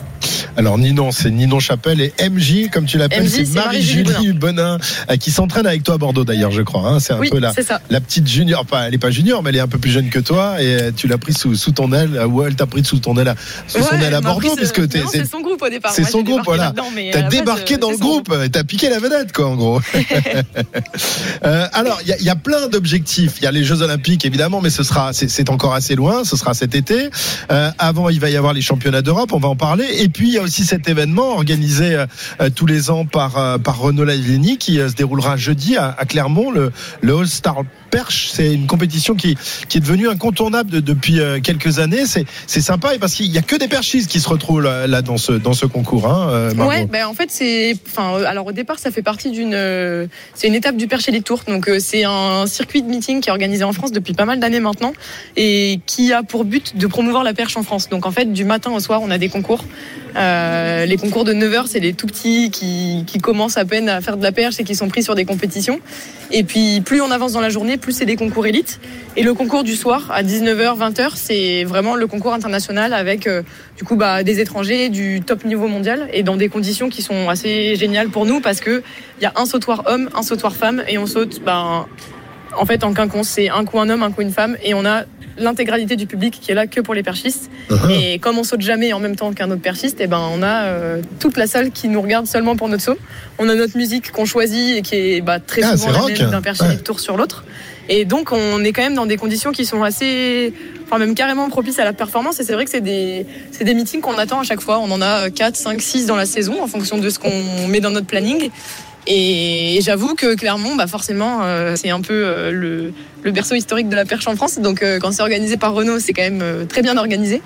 Alors Ninon, c'est Ninon Chapelle, et MJ, comme tu l'appelles, MJ, c'est Marie-Julie Bonin, qui s'entraîne avec toi à Bordeaux d'ailleurs, je crois, hein. C'est un peu la petite junior, enfin, elle n'est pas junior, mais elle est un peu plus jeune que toi, et tu l'as pris sous ton aile, ou elle t'a pris sous ton aile à Bordeaux, puisque c'est son groupe au départ. C'est son groupe, voilà. T'as débarqué dans le groupe, et t'as piqué la vedette, quoi, en gros. Alors, il y a plein d'objectifs. Il y a les Jeux Olympiques, évidemment, mais c'est encore assez loin, ce sera cet été. Avant, il va y avoir les championnats d'Europe, on va en parler, et puis il y a aussi cet événement organisé tous les ans par Renaud Lavillenie, qui se déroulera jeudi à Clermont, le All-Star Perche. C'est une compétition qui est devenue incontournable depuis quelques années. C'est sympa, et parce qu'il n'y a que des perchistes qui se retrouvent là dans ce concours, hein, Margot. Ouais, ben en fait, alors au départ, ça fait partie c'est une étape du Perche Elite Tour. Donc c'est un circuit de meeting qui est organisé en France depuis pas mal d'années maintenant, et qui a pour but de promouvoir la perche en France. Donc en fait, du matin au soir, on a des concours. Les concours de 9h, c'est les tout petits qui commencent à peine à faire de la perche et qui sont pris sur des compétitions. Et puis plus on avance dans la journée, plus c'est des concours élites. Et le concours du soir à 19h, 20h, c'est vraiment le concours international avec du coup des étrangers du top niveau mondial, et dans des conditions qui sont assez géniales pour nous, parce que il y a un sautoir homme, un sautoir femme, et on saute en fait en quinconce, c'est un coup un homme, un coup une femme, et on a l'intégralité du public qui est là que pour les perchistes. Et comme on saute jamais en même temps qu'un autre perchiste, on a toute la salle qui nous regarde seulement pour notre saut. On a notre musique qu'on choisit et qui est très souvent la même d'un perchiste tour sur l'autre. Et donc on est quand même dans des conditions qui sont assez, enfin même carrément propices à la performance. Et c'est vrai que c'est des meetings qu'on attend à chaque fois. On en a 4, 5, 6 dans la saison en fonction de ce qu'on met dans notre planning. Et j'avoue que Clermont, forcément, c'est un peu le berceau historique de la perche en France. Donc quand c'est organisé par Renault, c'est quand même très bien organisé.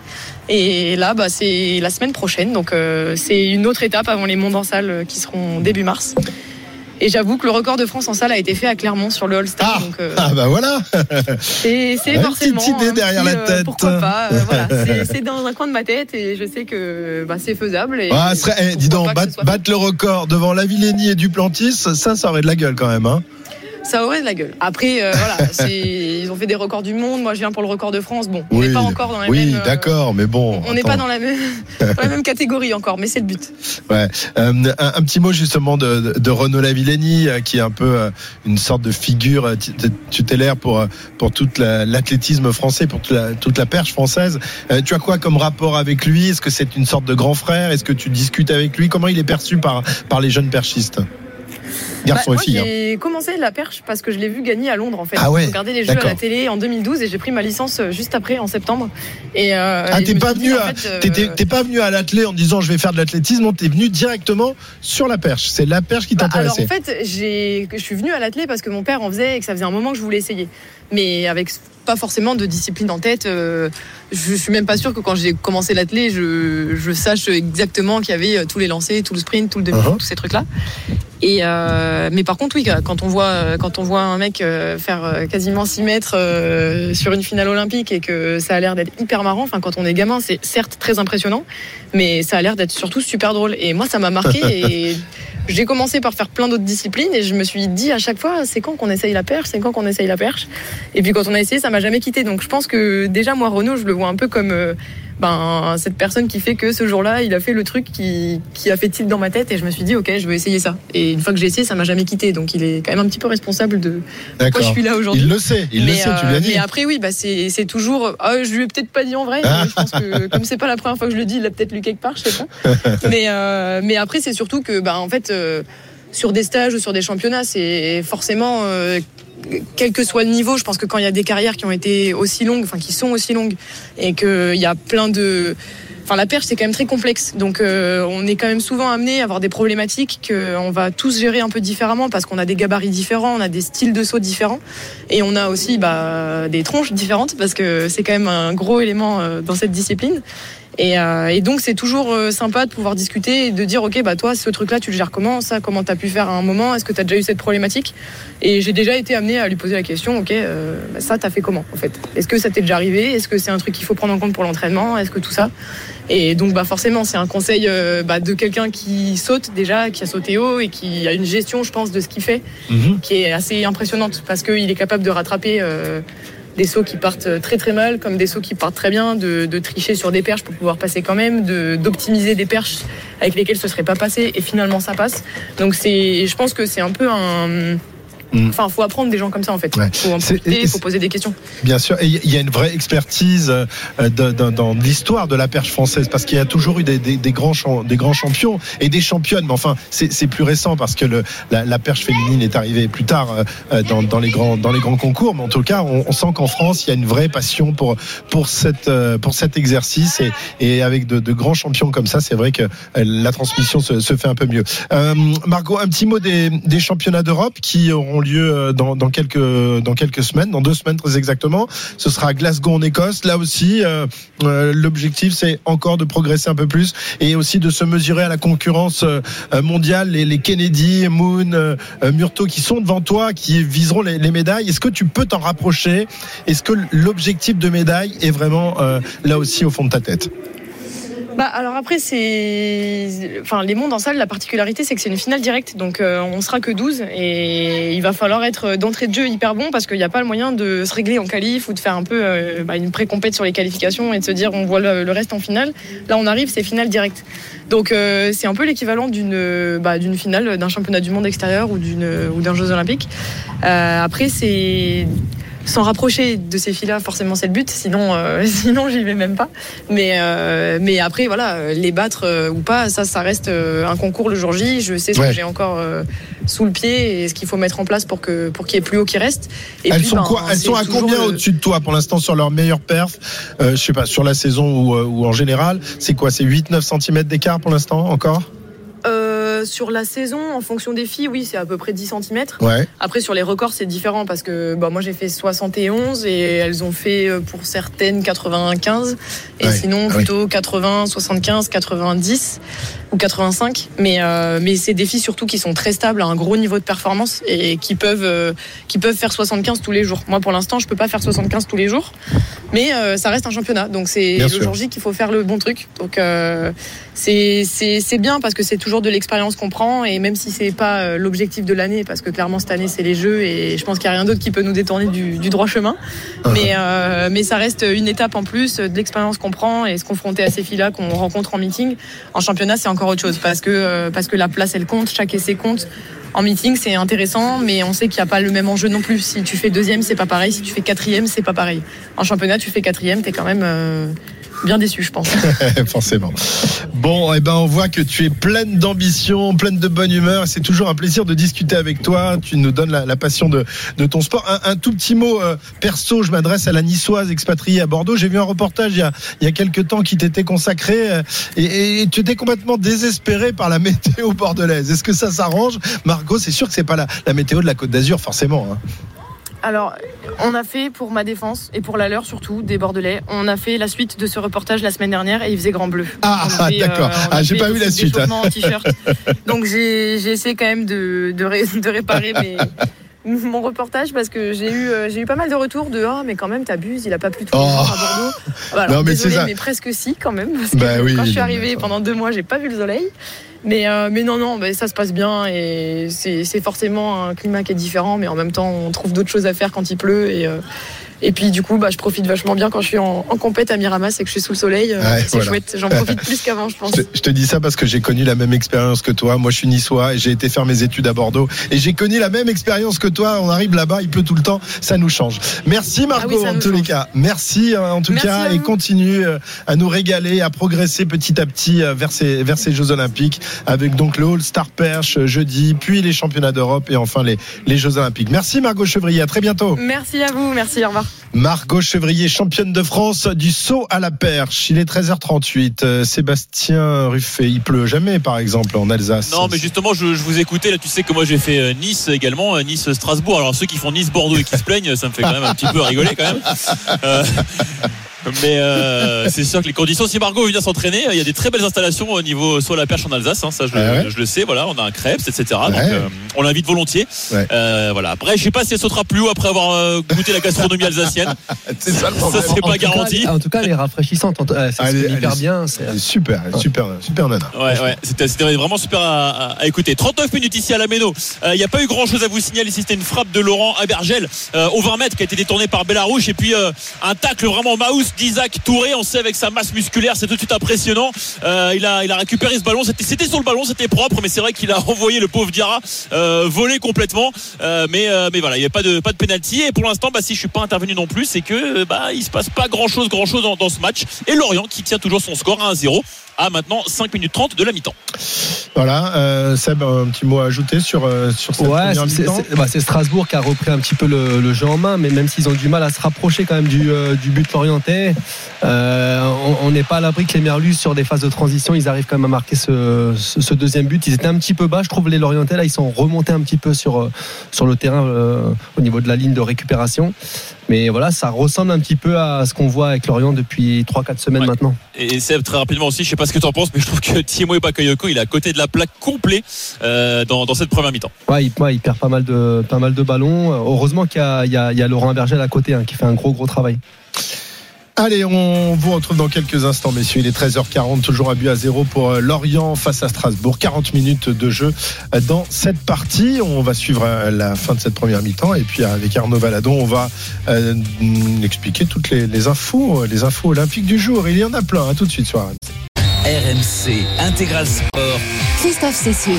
Et là, c'est la semaine prochaine. Donc c'est une autre étape avant les mondes en salle qui seront début mars. Et j'avoue que le record de France en salle a été fait à Clermont sur le All-Star. Ah bah voilà. C'est forcément une petite idée derrière la tête. Pourquoi pas, voilà. C'est dans un coin de ma tête et je sais que c'est faisable. Dis donc, battre le record devant Lavillény et Duplantis, ça aurait de la gueule quand même, hein. Ça aurait de la gueule. Après, ils ont fait des records du monde. Moi, je viens pour le record de France. Bon, on n'est pas encore dans la même. Oui, d'accord, mais bon. On n'est pas dans la même catégorie encore, mais c'est le but. Ouais. Un petit mot justement de Renaud Lavillény, qui est un peu une sorte de figure tutélaire pour toute l'athlétisme français, pour toute la perche française. Tu as quoi comme rapport avec lui ? Est-ce que c'est une sorte de grand frère ? Est-ce que tu discutes avec lui ? Comment il est perçu par les jeunes perchistes ? Garçon et fille. J'ai commencé la perche parce que je l'ai vu gagner à Londres en fait. J'ai regardé les jeux à la télé en 2012 et j'ai pris ma licence juste après en septembre. Et t'es pas venu à l'athlé en disant je vais faire de l'athlétisme, t'es venu directement sur la perche. C'est la perche qui t'intéressait. Alors en fait, je suis venu à l'athlé parce que mon père en faisait et que ça faisait un moment que je voulais essayer. Mais avec pas forcément de discipline en tête. Je suis même pas sûre que quand j'ai commencé l'athlé, je sache exactement qu'il y avait tous les lancers, tout le sprint, tout le demi, tous ces trucs là. Et mais par contre oui, quand on voit un mec faire quasiment 6 mètres sur une finale olympique et que ça a l'air d'être hyper marrant, enfin quand on est gamin c'est certes très impressionnant mais ça a l'air d'être surtout super drôle et moi ça m'a marqué et j'ai commencé par faire plein d'autres disciplines et je me suis dit à chaque fois c'est quand qu'on essaye la perche, et puis quand on a essayé ça m'a jamais quitté, donc je pense que déjà moi Renaud je le vois un peu comme cette personne qui fait que ce jour-là il a fait le truc qui a fait tilt dans ma tête et je me suis dit ok je veux essayer ça, et une fois que j'ai essayé ça m'a jamais quitté, donc il est quand même un petit peu responsable de pourquoi je suis là aujourd'hui. Il le sait, tu l'as dit. Mais après oui c'est toujours je lui ai peut-être pas dit en vrai mais je pense que comme c'est pas la première fois que je le dis il l'a peut-être lu quelque part, je sais pas. Mais après c'est surtout que en fait sur des stages ou sur des championnats c'est forcément quel que soit le niveau, je pense que quand il y a des carrières qui ont été aussi longues, enfin qui sont aussi longues, et qu'il y a plein de, enfin la perche c'est quand même très complexe, donc on est quand même souvent amené à avoir des problématiques que on va tous gérer un peu différemment parce qu'on a des gabarits différents, on a des styles de saut différents, et on a aussi des tronches différentes parce que c'est quand même un gros élément dans cette discipline. Et donc c'est toujours sympa de pouvoir discuter et de dire ok toi ce truc là tu le gères comment, ça comment t'as pu faire à un moment, est-ce que t'as déjà eu cette problématique, et j'ai déjà été amené à lui poser la question ça t'as fait comment en fait, est-ce que ça t'est déjà arrivé, est-ce que c'est un truc qu'il faut prendre en compte pour l'entraînement, est-ce que tout ça, et donc forcément c'est un conseil de quelqu'un qui saute déjà, qui a sauté haut et qui a une gestion je pense de ce qu'il fait qui est assez impressionnante parce qu'il est capable de rattraper des sauts qui partent très très mal comme des sauts qui partent très bien, de tricher sur des perches pour pouvoir passer quand même, d'optimiser des perches avec lesquelles ce serait pas passé et finalement ça passe, donc je pense que c'est un peu un... Enfin, faut apprendre des gens comme ça en fait. Faut en profiter, faut poser des questions. Bien sûr, et il y a une vraie expertise dans l'histoire de la perche française parce qu'il y a toujours eu des grands champions et des championnes. Mais enfin, c'est plus récent parce que la perche féminine est arrivée plus tard dans les grands concours. Mais en tout cas, on sent qu'en France, il y a une vraie passion pour cet exercice et avec de grands champions comme ça, c'est vrai que la transmission se fait un peu mieux. Margot, un petit mot des championnats d'Europe qui auront lieu dans quelques semaines, dans 2 semaines très exactement. Ce sera à Glasgow en Écosse. Là aussi, l'objectif c'est encore de progresser un peu plus et aussi de se mesurer à la concurrence mondiale. Les Kennedy, Moon, Murtaugh qui sont devant toi, qui viseront les médailles. Est-ce que tu peux t'en rapprocher ? Est-ce que l'objectif de médaille est vraiment là aussi au fond de ta tête ? Alors après les mondes en salle, la particularité c'est que c'est une finale directe, donc on sera que 12 et il va falloir être d'entrée de jeu hyper bon parce qu'il n'y a pas le moyen de se régler en qualif ou de faire un peu une pré-compète sur les qualifications et de se dire on voit le reste en finale. Là on arrive, c'est finale directe, donc c'est un peu l'équivalent d'une finale d'un championnat du monde extérieur ou d'un Jeux Olympiques. Après c'est... S'en rapprocher de ces filles-là, forcément c'est le but, sinon j'y vais même pas. Mais après les battre ou pas, ça reste un concours le jour J. Je sais ce que j'ai encore sous le pied et ce qu'il faut mettre en place pour qu'il y ait plus haut qui reste. Et elles sont à combien au-dessus de toi pour l'instant sur leur meilleure perf, je sais pas, sur la saison ou en général, c'est 8-9 cm d'écart pour l'instant encore sur la saison, en fonction des filles, oui, c'est à peu près 10 cm. Ouais. Après, sur les records, c'est différent parce que bah, moi, j'ai fait 71 et elles ont fait pour certaines 95. Et ouais. Sinon, plutôt 80, 75, 90 ou 85. Mais c'est des filles surtout qui sont très stables, à un gros niveau de performance et qui peuvent faire 75 tous les jours. Moi, pour l'instant, je peux pas faire 75 tous les jours. Mais ça reste un championnat. Donc, c'est le jour J qu'il faut faire le bon truc. Donc, c'est bien parce que c'est toujours de l'expérience qu'on prend et même si c'est pas l'objectif de l'année parce que clairement cette année c'est les Jeux et je pense qu'il n'y a rien d'autre qui peut nous détourner du droit chemin mais ça reste une étape en plus de l'expérience qu'on prend et se confronter à ces filles-là qu'on rencontre en meeting. En championnat c'est encore autre chose parce que la place elle compte, chaque essai compte. En meeting, c'est intéressant, mais on sait qu'il n'y a pas le même enjeu non plus. Si tu fais deuxième, c'est pas pareil. Si tu fais quatrième, c'est pas pareil. En championnat, tu fais quatrième, t'es quand même bien déçu, je pense. Forcément. Bon, eh ben, on voit que tu es pleine d'ambition, pleine de bonne humeur. C'est toujours un plaisir de discuter avec toi. Tu nous donnes la passion de ton sport. Un tout petit mot perso, je m'adresse à la niçoise expatriée à Bordeaux. J'ai vu un reportage il y a quelques temps qui t'était consacré et tu étais complètement désespérée par la météo bordelaise. Est-ce que ça s'arrange, Margot? C'est sûr que c'est pas la météo de la Côte d'Azur, forcément. Hein. Alors, on a fait, pour ma défense et pour la leur surtout, des Bordelais, on a fait la suite de ce reportage la semaine dernière et il faisait grand bleu. Ah d'accord, j'ai pas vu la suite. En t-shirt. Donc j'ai essayé quand même de réparer mon reportage parce que j'ai eu pas mal de retours de mais quand même t'abuses, il a pas plu tout le temps à Bordeaux. Voilà, non, mais désolé, c'est ça. Mais presque si quand même parce que quand je suis arrivée pendant 2 mois j'ai pas vu le soleil. Mais non, bah, ça se passe bien et c'est forcément un climat qui est différent, mais en même temps on trouve d'autres choses à faire quand il pleut et puis du coup bah, je profite vachement bien quand je suis en compète à Miramas et que je suis sous le soleil, chouette, j'en profite plus qu'avant je pense. Je te dis ça parce que j'ai connu la même expérience que toi, moi je suis niçois et j'ai été faire mes études à Bordeaux et j'ai connu la même expérience que toi, on arrive là-bas, il pleut tout le temps, ça nous change. Merci Margot en tous les cas, merci en tout cas et continue à nous régaler, à progresser petit à petit vers ces Jeux Olympiques. Avec donc le All-Star Perche jeudi, puis les championnats d'Europe et enfin les Jeux Olympiques. Merci Margot Chevrier, à très bientôt. Merci à vous, merci, au revoir. Margot Chevrier, championne de France du saut à la perche. Il est 13h38. Sébastien Ruffet, il pleut jamais par exemple en Alsace. Non mais justement je vous écoutais, là tu sais que moi j'ai fait Nice également, Nice-Strasbourg. Alors ceux qui font Nice-Bordeaux et qui se plaignent, ça me fait quand même un petit peu rigoler quand même. Mais c'est sûr que les conditions, si Margot veut bien s'entraîner, il y a des très belles installations au niveau soit la perche en Alsace, hein, ça je le sais, voilà, on a un Krebs, etc. Ouais. Donc on l'invite volontiers. Ouais. Voilà. Après, je sais pas si elle sautera plus haut après avoir goûté la gastronomie alsacienne. C'est ça le problème. Ça c'est pas garanti. En tout cas, elle est rafraîchissante. Bien. C'est super nana. Ouais. C'était vraiment super à écouter. 39 minutes ici à la Méno. Il n'y a pas eu grand chose à vous signaler. Si c'était une frappe de Laurent Abergel au 20 mètres qui a été détournée par Bélarouche et puis un tacle vraiment maousse d'Isaac Touré, on sait avec sa masse musculaire c'est tout de suite impressionnant, il a récupéré ce ballon, c'était sur le ballon, c'était propre, mais c'est vrai qu'il a envoyé le pauvre Diarra voler complètement, mais voilà, il n'y avait pas de pénalty et pour l'instant si je ne suis pas intervenu non plus, c'est que il ne se passe pas grand chose dans ce match et Lorient qui tient toujours son score à 1-0 à maintenant 5 minutes 30 de la mi-temps. Voilà, Seb, un petit mot à ajouter sur cette première mi-temps. C'est Strasbourg qui a repris un petit peu le jeu en main, mais même s'ils ont du mal à se rapprocher quand même du but lorientais, on n'est pas à l'abri que les Merlus sur des phases de transition, ils arrivent quand même à marquer ce deuxième but. Ils étaient un petit peu bas, je trouve, les Lorientais là, ils sont remontés un petit peu sur le terrain au niveau de la ligne de récupération. Mais voilà, ça ressemble un petit peu à ce qu'on voit avec Lorient depuis 3-4 semaines maintenant. Et Seb, très rapidement aussi, je ne sais pas ce que tu en penses, mais je trouve que Tiemoué Bakayoko, il est à côté de la plaque complet dans cette première mi-temps. Ouais, il perd pas mal de ballons. Heureusement qu'il y a Laurent Abergel à côté qui fait un gros travail. Allez, on vous retrouve dans quelques instants, messieurs. Il est 13h40, toujours à but à 0 pour Lorient face à Strasbourg. 40 minutes de jeu dans cette partie. On va suivre la fin de cette première mi-temps. Et puis, avec Arnaud Valadon, on va expliquer toutes les infos olympiques du jour. Il y en a plein, tout de suite sur RMC. RMC, Intégral Sport. Christophe Cessieux.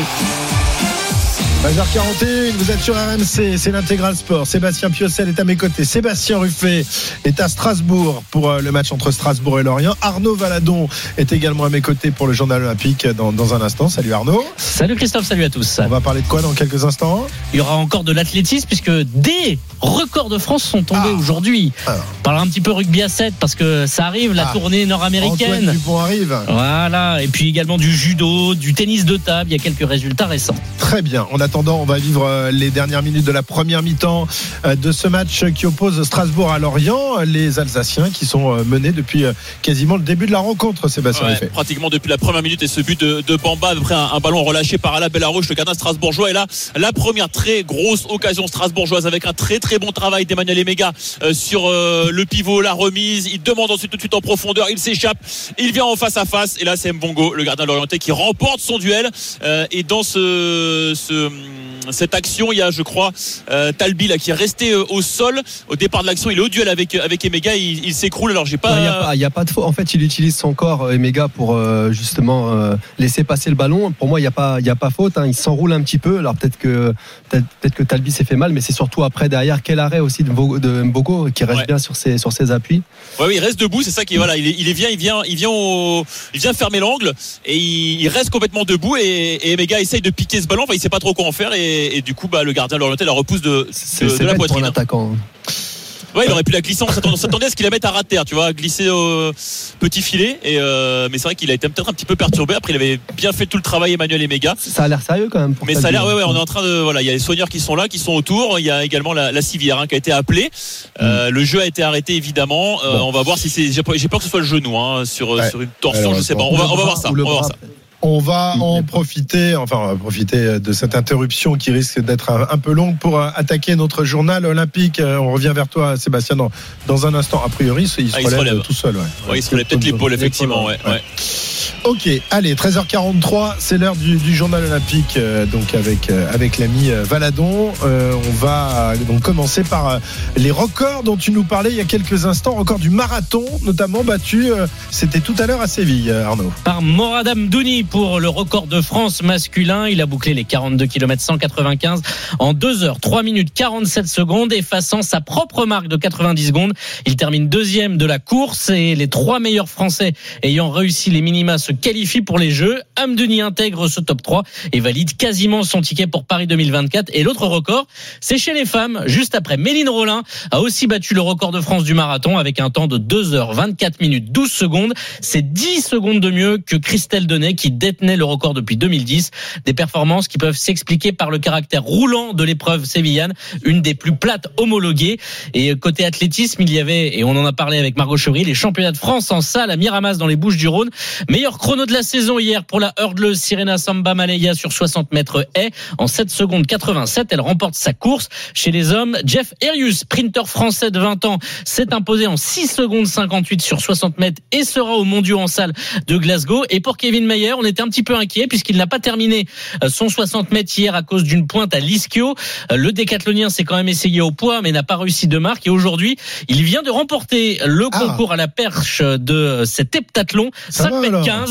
20h41, vous êtes sur RMC, c'est l'intégral sport. Sébastien Piocel est à mes côtés. Sébastien Ruffet est à Strasbourg pour le match entre Strasbourg et Lorient. Arnaud Valadon est également à mes côtés pour le journal olympique dans un instant. Salut Arnaud. Salut Christophe, salut à tous. On va parler de quoi dans quelques instants ? Il y aura encore de l'athlétisme puisque des records de France sont tombés aujourd'hui. On parlera un petit peu rugby à 7 parce que ça arrive, la tournée nord-américaine. Antoine Dupont arrive. Voilà, et puis également du judo, du tennis de table, il y a quelques résultats récents. Très bien, on a on va vivre les dernières minutes de la première mi-temps de ce match qui oppose Strasbourg à Lorient. Les Alsaciens qui sont menés depuis quasiment le début de la rencontre, Sébastien Ruffet. Pratiquement depuis la première minute, et ce but de Bamba après un ballon relâché par Alain Bélarouche, le gardien strasbourgeois. Et là, la première très grosse occasion strasbourgeoise avec un très très bon travail d'Emmanuel Eméga sur le pivot, la remise. Il demande ensuite tout de suite en profondeur, il s'échappe, il vient en face à face. Et là, c'est Mbongo, le gardien lorientais, qui remporte son duel. Et dans cette action, il y a, je crois, Talbi là, qui est resté au sol au départ de l'action. Il est au duel avec Eméga, il s'écroule. Alors j'ai pas. Il y a pas de faute. En fait, il utilise son corps, Eméga, pour justement laisser passer le ballon. Pour moi, il y a pas faute. Hein. Il s'enroule un petit peu. Alors peut-être que Talbi s'est fait mal, mais c'est surtout après derrière quel arrêt aussi de Mboko qui reste bien sur ses appuis. Oui, il reste debout. C'est ça qui voilà. Il vient fermer l'angle et il reste complètement debou et Eméga essaye de piquer ce ballon. Enfin, il sait pas trop quoi en faire et du coup le gardien lorientais la repousse de la poitrine. Ouais, il aurait pu la glisser, on s'attendait à ce qu'il la mette à ras de terre, tu vois, glisser au petit filet. Mais c'est vrai qu'il a été peut-être un petit peu perturbé. Après, il avait bien fait tout le travail, Emmanuel Eméga. Ça a l'air sérieux quand même. Mais ça a l'air, ouais, on est en train de. Voilà, il y a les soigneurs qui sont là, qui sont autour. Il y a également la civière qui a été appelée. Le jeu a été arrêté, évidemment. On va voir si c'est. J'ai peur que ce soit le genou, sur une torsion, je sais pas. On va voir ça. On va en profiter, de cette interruption qui risque d'être un peu longue pour attaquer notre journal olympique. On revient vers toi, Sébastien, dans un instant. A priori, il se relève tout seul. Ouais, il se relève peut-être l'épaule, effectivement. Ouais. Ok, allez, 13h43, c'est l'heure du journal olympique, donc avec l'ami Valadon. On va donc commencer par les records dont tu nous parlais il y a quelques instants. Record du marathon, notamment battu, c'était tout à l'heure à Séville, Arnaud. Par Morad Amdouni. Pour le record de France masculin, il a bouclé les 42 km 195 en 2h, 3 minutes 47 secondes, effaçant sa propre marque de 90 secondes. Il termine deuxième de la course et les trois meilleurs Français ayant réussi les minima se qualifient pour les Jeux. Amdouni intègre ce top 3 et valide quasiment son ticket pour Paris 2024. Et l'autre record, c'est chez les femmes. Juste après, Méline Rollin a aussi battu le record de France du marathon avec un temps de 2h, 24 minutes 12 secondes. C'est 10 secondes de mieux que Christelle Denay qui détenait le record depuis 2010. Des performances qui peuvent s'expliquer par le caractère roulant de l'épreuve sévillane, une des plus plates homologuées. Et côté athlétisme, il y avait, et on en a parlé avec Margot Chevrier, les championnats de France en salle à Miramas dans les Bouches-du-Rhône. Meilleur chrono de la saison hier pour la hurdleuse Sirena Samba-Maleya sur 60 mètres haies. En 7 secondes 87, elle remporte sa course. Chez les hommes, Jeff Herrius, sprinter français de 20 ans, s'est imposé en 6 secondes 58 sur 60 mètres et sera aux mondiaux en salle de Glasgow. Et pour Kevin Mayer, on était un petit peu inquiet puisqu'il n'a pas terminé son 60 mètres hier à cause d'une pointe à l'ischio. Le décathlonien s'est quand même essayé au poids mais n'a pas réussi de marque. Et aujourd'hui, il vient de remporter le concours à la perche de cet heptathlon, 5m15.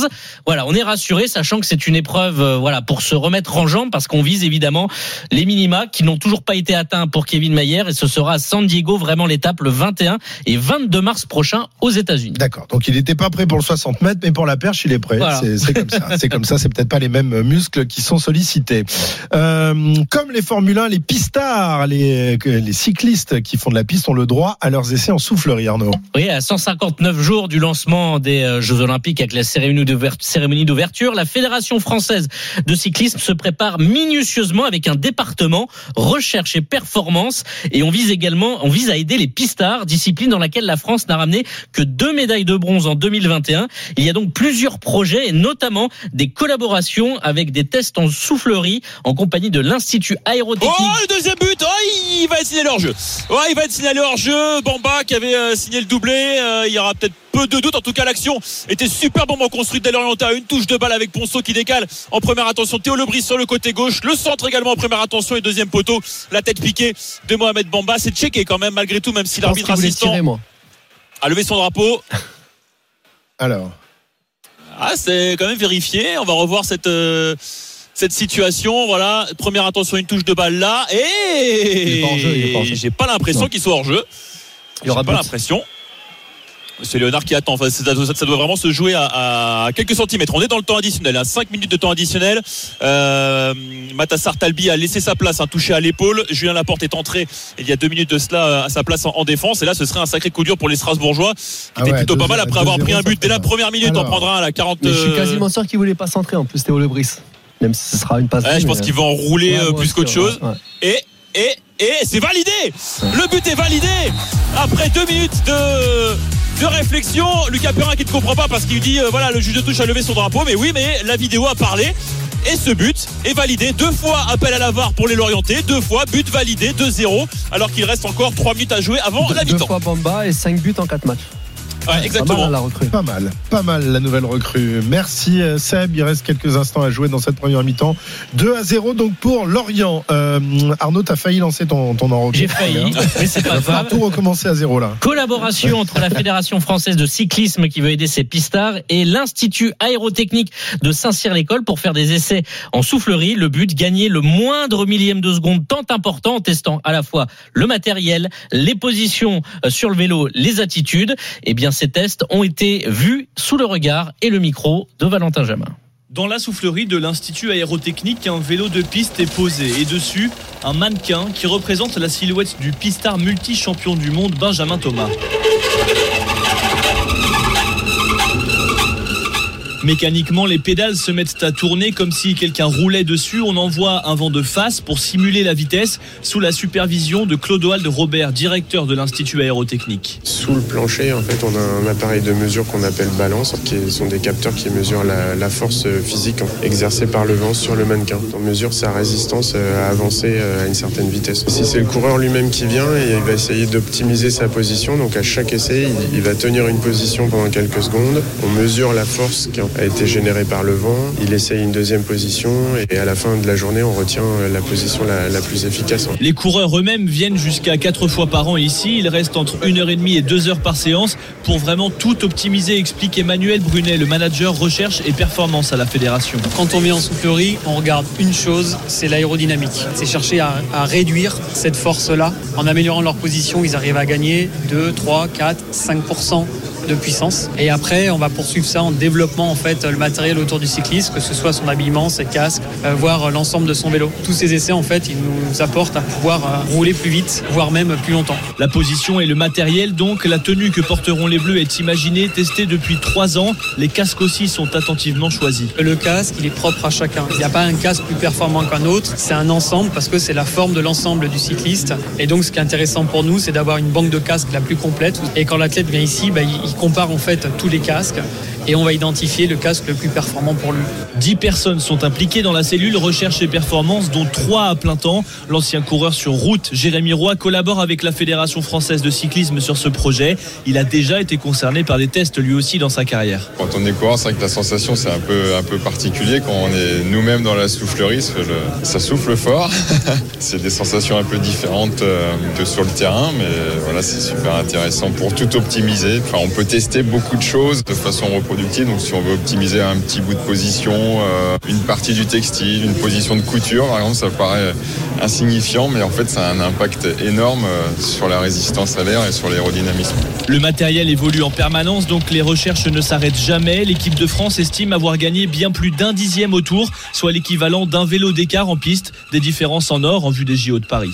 Voilà, on est rassuré, sachant que c'est une épreuve pour se remettre en jambe parce qu'on vise évidemment les minima qui n'ont toujours pas été atteints pour Kevin Mayer. Et ce sera à San Diego, vraiment l'étape le 21 et 22 mars prochain aux États-Unis. D'accord, donc il n'était pas prêt pour le 60 mètres mais pour la perche, il est prêt. Voilà. C'est comme ça. C'est comme ça, c'est peut-être pas les mêmes muscles qui sont sollicités. Comme les Formule 1, les pistards, les cyclistes qui font de la piste ont le droit à leurs essais en soufflerie, Arnaud. Oui, à 159 jours du lancement des Jeux Olympiques avec la cérémonie d'ouverture, la Fédération française de cyclisme se prépare minutieusement avec un département recherche et performance. Et on vise à aider les pistards, discipline dans laquelle la France n'a ramené que 2 médailles de bronze en 2021. Il y a donc plusieurs projets et notamment des collaborations avec des tests en soufflerie en compagnie de l'Institut Aérotechnique. Oh, le deuxième but, il va être signalé hors jeu. Bamba qui avait signé le doublé, il y aura peut-être peu de doute. En tout cas, l'action était superbement construite dès l'Oriental. Une touche de balle avec Ponceau qui décale en première attention. Théo Lebris sur le côté gauche. Le centre également en première attention et deuxième poteau. La tête piquée de Mohamed Bamba. C'est checké quand même, malgré tout, même si l'arbitre assistant a levé son drapeau. Alors. Ah, c'est quand même vérifié. On va revoir cette cette situation. Voilà, première attention, une touche de balle là. Et j'ai pas l'impression qu'il soit hors jeu. Il aura pas l'impression. C'est Léonard qui attend. Enfin, ça doit vraiment se jouer à quelques centimètres. On est dans le temps additionnel, à 5 minutes de temps additionnel. Matassar Talbi a laissé sa place, touché à l'épaule. Julien Laporte est entré il y a 2 minutes de cela à sa place en défense. Et là, ce serait un sacré coup dur pour les Strasbourgeois, qui étaient plutôt pas mal après avoir pris un but dès la première minute. Alors, on prendra à la 40. Je suis quasiment sûr qu'il voulait pas centrer. En plus, c'était Lebris. Même si ce sera une passe. Je pense qu'il va enrouler plus qu'autre chose. Et c'est validé. Le but est validé après 2 minutes de réflexion. Lucas Perrin qui ne comprend pas, parce qu'il dit voilà, le juge de touche a levé son drapeau, mais la vidéo a parlé et ce but est validé. 2 fois appel à la VAR pour les Lorientais, 2 fois but validé 2-0, alors qu'il reste encore 3 minutes à jouer avant la mi-temps. 2 fois Bamba et 5 buts en 4 matchs. Ouais, exactement. Pas mal, la recrue. Pas mal la nouvelle recrue. Merci Seb, il reste quelques instants à jouer dans cette première mi-temps. 2-0 donc pour Lorient. Arnaud, t'as failli lancer ton enroqué. J'ai failli, mais c'est pas grave. Tout recommencer à zéro là. Collaboration entre la Fédération Française de Cyclisme, qui veut aider ses pistards, et l'Institut Aérotechnique de Saint-Cyr-l'École pour faire des essais en soufflerie. Le but, gagner le moindre millième de seconde tant important en testant à la fois le matériel, les positions sur le vélo, les attitudes. Et bien, ces tests ont été vus sous le regard et le micro de Valentin Jamin. Dans la soufflerie de l'Institut Aérotechnique, un vélo de piste est posé et dessus, un mannequin qui représente la silhouette du pistard multi-champion du monde Benjamin Thomas. Mécaniquement, les pédales se mettent à tourner comme si quelqu'un roulait dessus. On envoie un vent de face pour simuler la vitesse, sous la supervision de Clodoald Robert, directeur de l'Institut Aérotechnique. Sous le plancher, en fait, on a un appareil de mesure qu'on appelle balance, qui sont des capteurs qui mesurent la force physique exercée par le vent sur le mannequin. On mesure sa résistance à avancer à une certaine vitesse. Si c'est le coureur lui-même qui vient, il va essayer d'optimiser sa position. Donc à chaque essai, il va tenir une position pendant quelques secondes. On mesure la force qui a été généré par le vent, il essaye une deuxième position et à la fin de la journée on retient la position la plus efficace. Les coureurs eux-mêmes viennent jusqu'à 4 fois par an ici, il reste entre 1h30 et 2h par séance pour vraiment tout optimiser, explique Emmanuel Brunet, le manager recherche et performance à la fédération. Quand on vient en soufflerie, on regarde une chose, c'est l'aérodynamique, c'est chercher à réduire cette force-là. En améliorant leur position, ils arrivent à gagner 2, 3, 4, 5% de puissance. Et après, on va poursuivre ça en développant en fait le matériel autour du cycliste, que ce soit son habillement, ses casques, voire l'ensemble de son vélo. Tous ces essais, en fait, ils nous apportent à pouvoir rouler plus vite, voire même plus longtemps. La position et le matériel, donc, la tenue que porteront les Bleus est imaginée, testée depuis 3 ans. Les casques aussi sont attentivement choisis. Le casque, il est propre à chacun. Il n'y a pas un casque plus performant qu'un autre. C'est un ensemble parce que c'est la forme de l'ensemble du cycliste. Et donc, ce qui est intéressant pour nous, c'est d'avoir une banque de casques la plus complète. Et quand l'athlète vient ici, il compare en fait tous les casques et on va identifier le casque le plus performant pour lui. 10 personnes sont impliquées dans la cellule recherche et performance, dont 3 à plein temps. L'ancien coureur sur route, Jérémy Roy, collabore avec la Fédération Française de Cyclisme sur ce projet. Il a déjà été concerné par des tests lui aussi dans sa carrière. Quand on est coureur, c'est vrai que la sensation c'est un peu particulier. Quand on est nous-mêmes dans la soufflerie, ça souffle fort. C'est des sensations un peu différentes que sur le terrain, mais voilà, c'est super intéressant pour tout optimiser. Enfin, on peut tester beaucoup de choses de façon reproductive. Donc si on veut optimiser un petit bout de position, une partie du textile, une position de couture, par exemple, ça paraît insignifiant, mais en fait ça a un impact énorme sur la résistance à l'air et sur l'aérodynamisme. Le matériel évolue en permanence, donc les recherches ne s'arrêtent jamais. L'équipe de France estime avoir gagné bien plus d'un 10e au tour, soit l'équivalent d'un vélo d'écart en piste, des différences en or en vue des JO de Paris.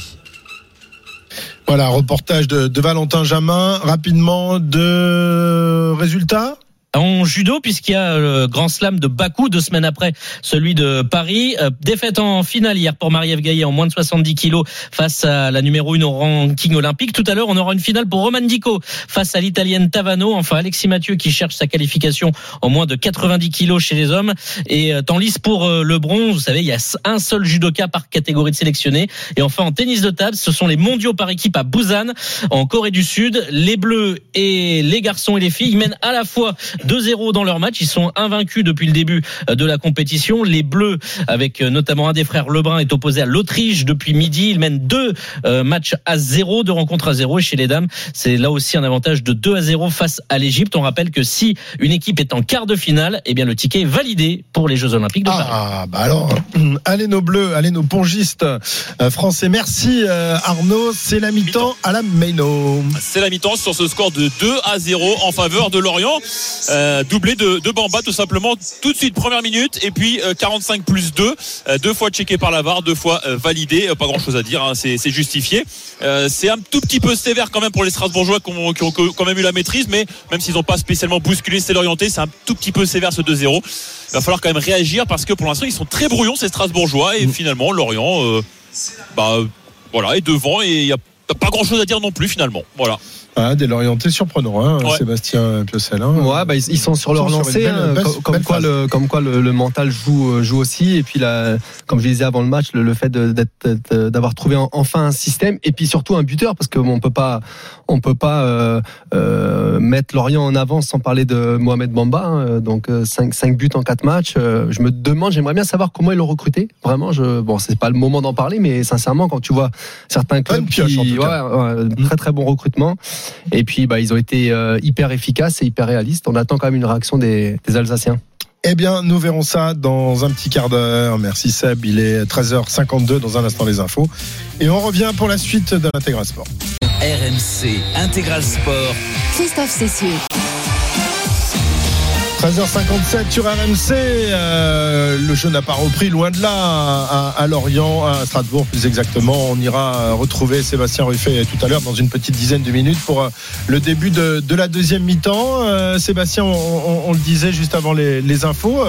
Voilà, reportage de Valentin Jamin. Rapidement, de résultats en judo, puisqu'il y a le grand slam de Bakou 2 semaines après celui de Paris. Défaite en finale hier pour Marie-Ève Gaillet en moins de 70 kilos face à la numéro 1 au ranking olympique. Tout à l'heure, on aura une finale pour Romane Dico face à l'italienne Tavano. Enfin, Alexis Mathieu qui cherche sa qualification en moins de 90 kilos chez les hommes. Et en lice pour le bronze, vous savez, il y a un seul judoka par catégorie de sélectionnés. Et enfin, en tennis de table, ce sont les mondiaux par équipe à Busan en Corée du Sud. Les Bleus et les garçons et les filles mènent à la fois 2-0 dans leur match. Ils sont invaincus depuis le début de la compétition. Les Bleus, avec notamment un des frères Lebrun, est opposé à l'Autriche depuis midi. Ils mènent deux rencontres à zéro. Et chez les dames, c'est là aussi un avantage de 2-0 face à l'Égypte. On rappelle que si une équipe est en quart de finale, eh bien le ticket est validé pour les Jeux Olympiques de Paris. Ah bah alors, allez nos Bleus, allez nos pongistes français. Merci Arnaud, c'est la mi-temps à la Meyno. C'est la mi-temps sur ce score de 2-0 en faveur de Lorient. Doublé de Bamba tout simplement, tout de suite, première minute, et puis 45+2, deux fois checké par la VAR, deux fois validé, pas grand chose à dire, hein, c'est justifié. C'est un tout petit peu sévère quand même pour les Strasbourgeois qui ont quand même eu la maîtrise, mais même s'ils n'ont pas spécialement bousculé c'est l'orienté, c'est un tout petit peu sévère ce 2-0. Il va falloir quand même réagir parce que pour l'instant ils sont très brouillons ces Strasbourgeois, et finalement Lorient voilà, est devant et il n'y a pas grand chose à dire non plus finalement. Voilà. Ah, des Lorientais surprenants, hein, ouais. Sébastien Piocel. Hein. Ouais, bah, ils sont sur leur lancée, hein, comme quoi le mental joue aussi. Et puis, comme je disais avant le match, le fait d'avoir trouvé enfin un système, et puis surtout un buteur, parce qu'on ne peut pas, mettre Lorient en avance sans parler de Mohamed Bamba. Hein, donc, 5 buts en 4 matchs. Je me demande, j'aimerais bien savoir comment ils l'ont recruté. Vraiment, c'est pas le moment d'en parler, mais sincèrement, quand tu vois certains clubs très très bon recrutement. Et puis ils ont été hyper efficaces et hyper réalistes. On attend quand même une réaction des Alsaciens. Eh bien, nous verrons ça dans un petit quart d'heure. Merci Seb, il est 13h52. Dans un instant les infos. Et on revient pour la suite de l'Intégral Sport. RMC Intégral Sport, Christophe Cessieux. 13h57 sur RMC, le jeu n'a pas repris, loin de là, à Lorient, à Strasbourg plus exactement. On ira retrouver Sébastien Ruffet tout à l'heure dans une petite dizaine de minutes pour le début de la deuxième mi-temps. Sébastien, on le disait juste avant les infos,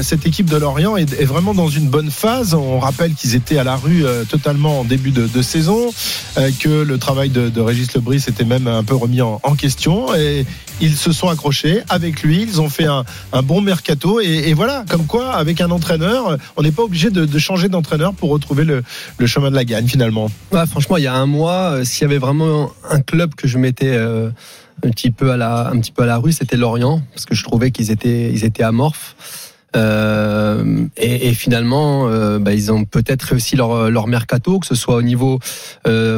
cette équipe de Lorient est vraiment dans une bonne phase. On rappelle qu'ils étaient à la rue totalement en début de saison, que le travail de Régis Lebris était même un peu remis en question, et ils se sont accrochés avec lui, ils ont fait un bon mercato, et voilà, comme quoi avec un entraîneur on n'est pas obligé de changer d'entraîneur pour retrouver le chemin de la gagne finalement. Ouais, franchement il y a un mois, s'il y avait vraiment un club que je mettais un petit peu à la rue, c'était Lorient, parce que je trouvais qu'ils étaient amorphes. Et finalement, ils ont peut-être réussi leur mercato, que ce soit au niveau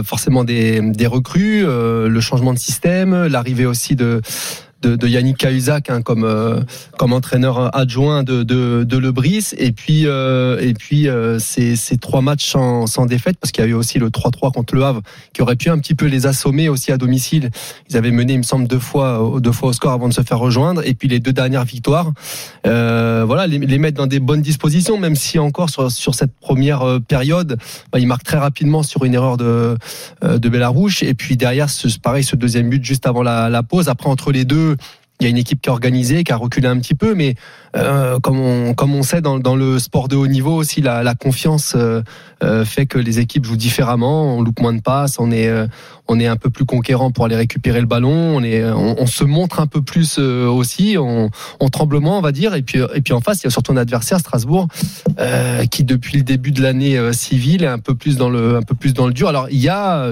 forcément des recrues, le changement de système, l'arrivée aussi de Yannick Cahuzac, hein, comme entraîneur adjoint de Lebris, et puis ces trois matchs sans défaite, parce qu'il y a eu aussi le 3-3 contre le Havre qui aurait pu un petit peu les assommer aussi à domicile. Ils avaient mené, il me semble, deux fois au score avant de se faire rejoindre, et puis les deux dernières victoires, les mettre dans des bonnes dispositions, même si encore sur cette première période ils marquent très rapidement sur une erreur de Bélarouche, et puis derrière ce deuxième but juste avant la pause. Après, entre les deux, il y a une équipe qui est organisée, qui a reculé un petit peu, mais comme on sait dans le sport de haut niveau aussi, la confiance fait que les équipes jouent différemment, on loupe moins de passes, on est un peu plus conquérant pour aller récupérer le ballon, on se montre un peu plus aussi, on tremble moins, on va dire, et puis en face il y a surtout un adversaire, Strasbourg, qui depuis le début de l'année civile est un peu plus dans le dur. Alors il y a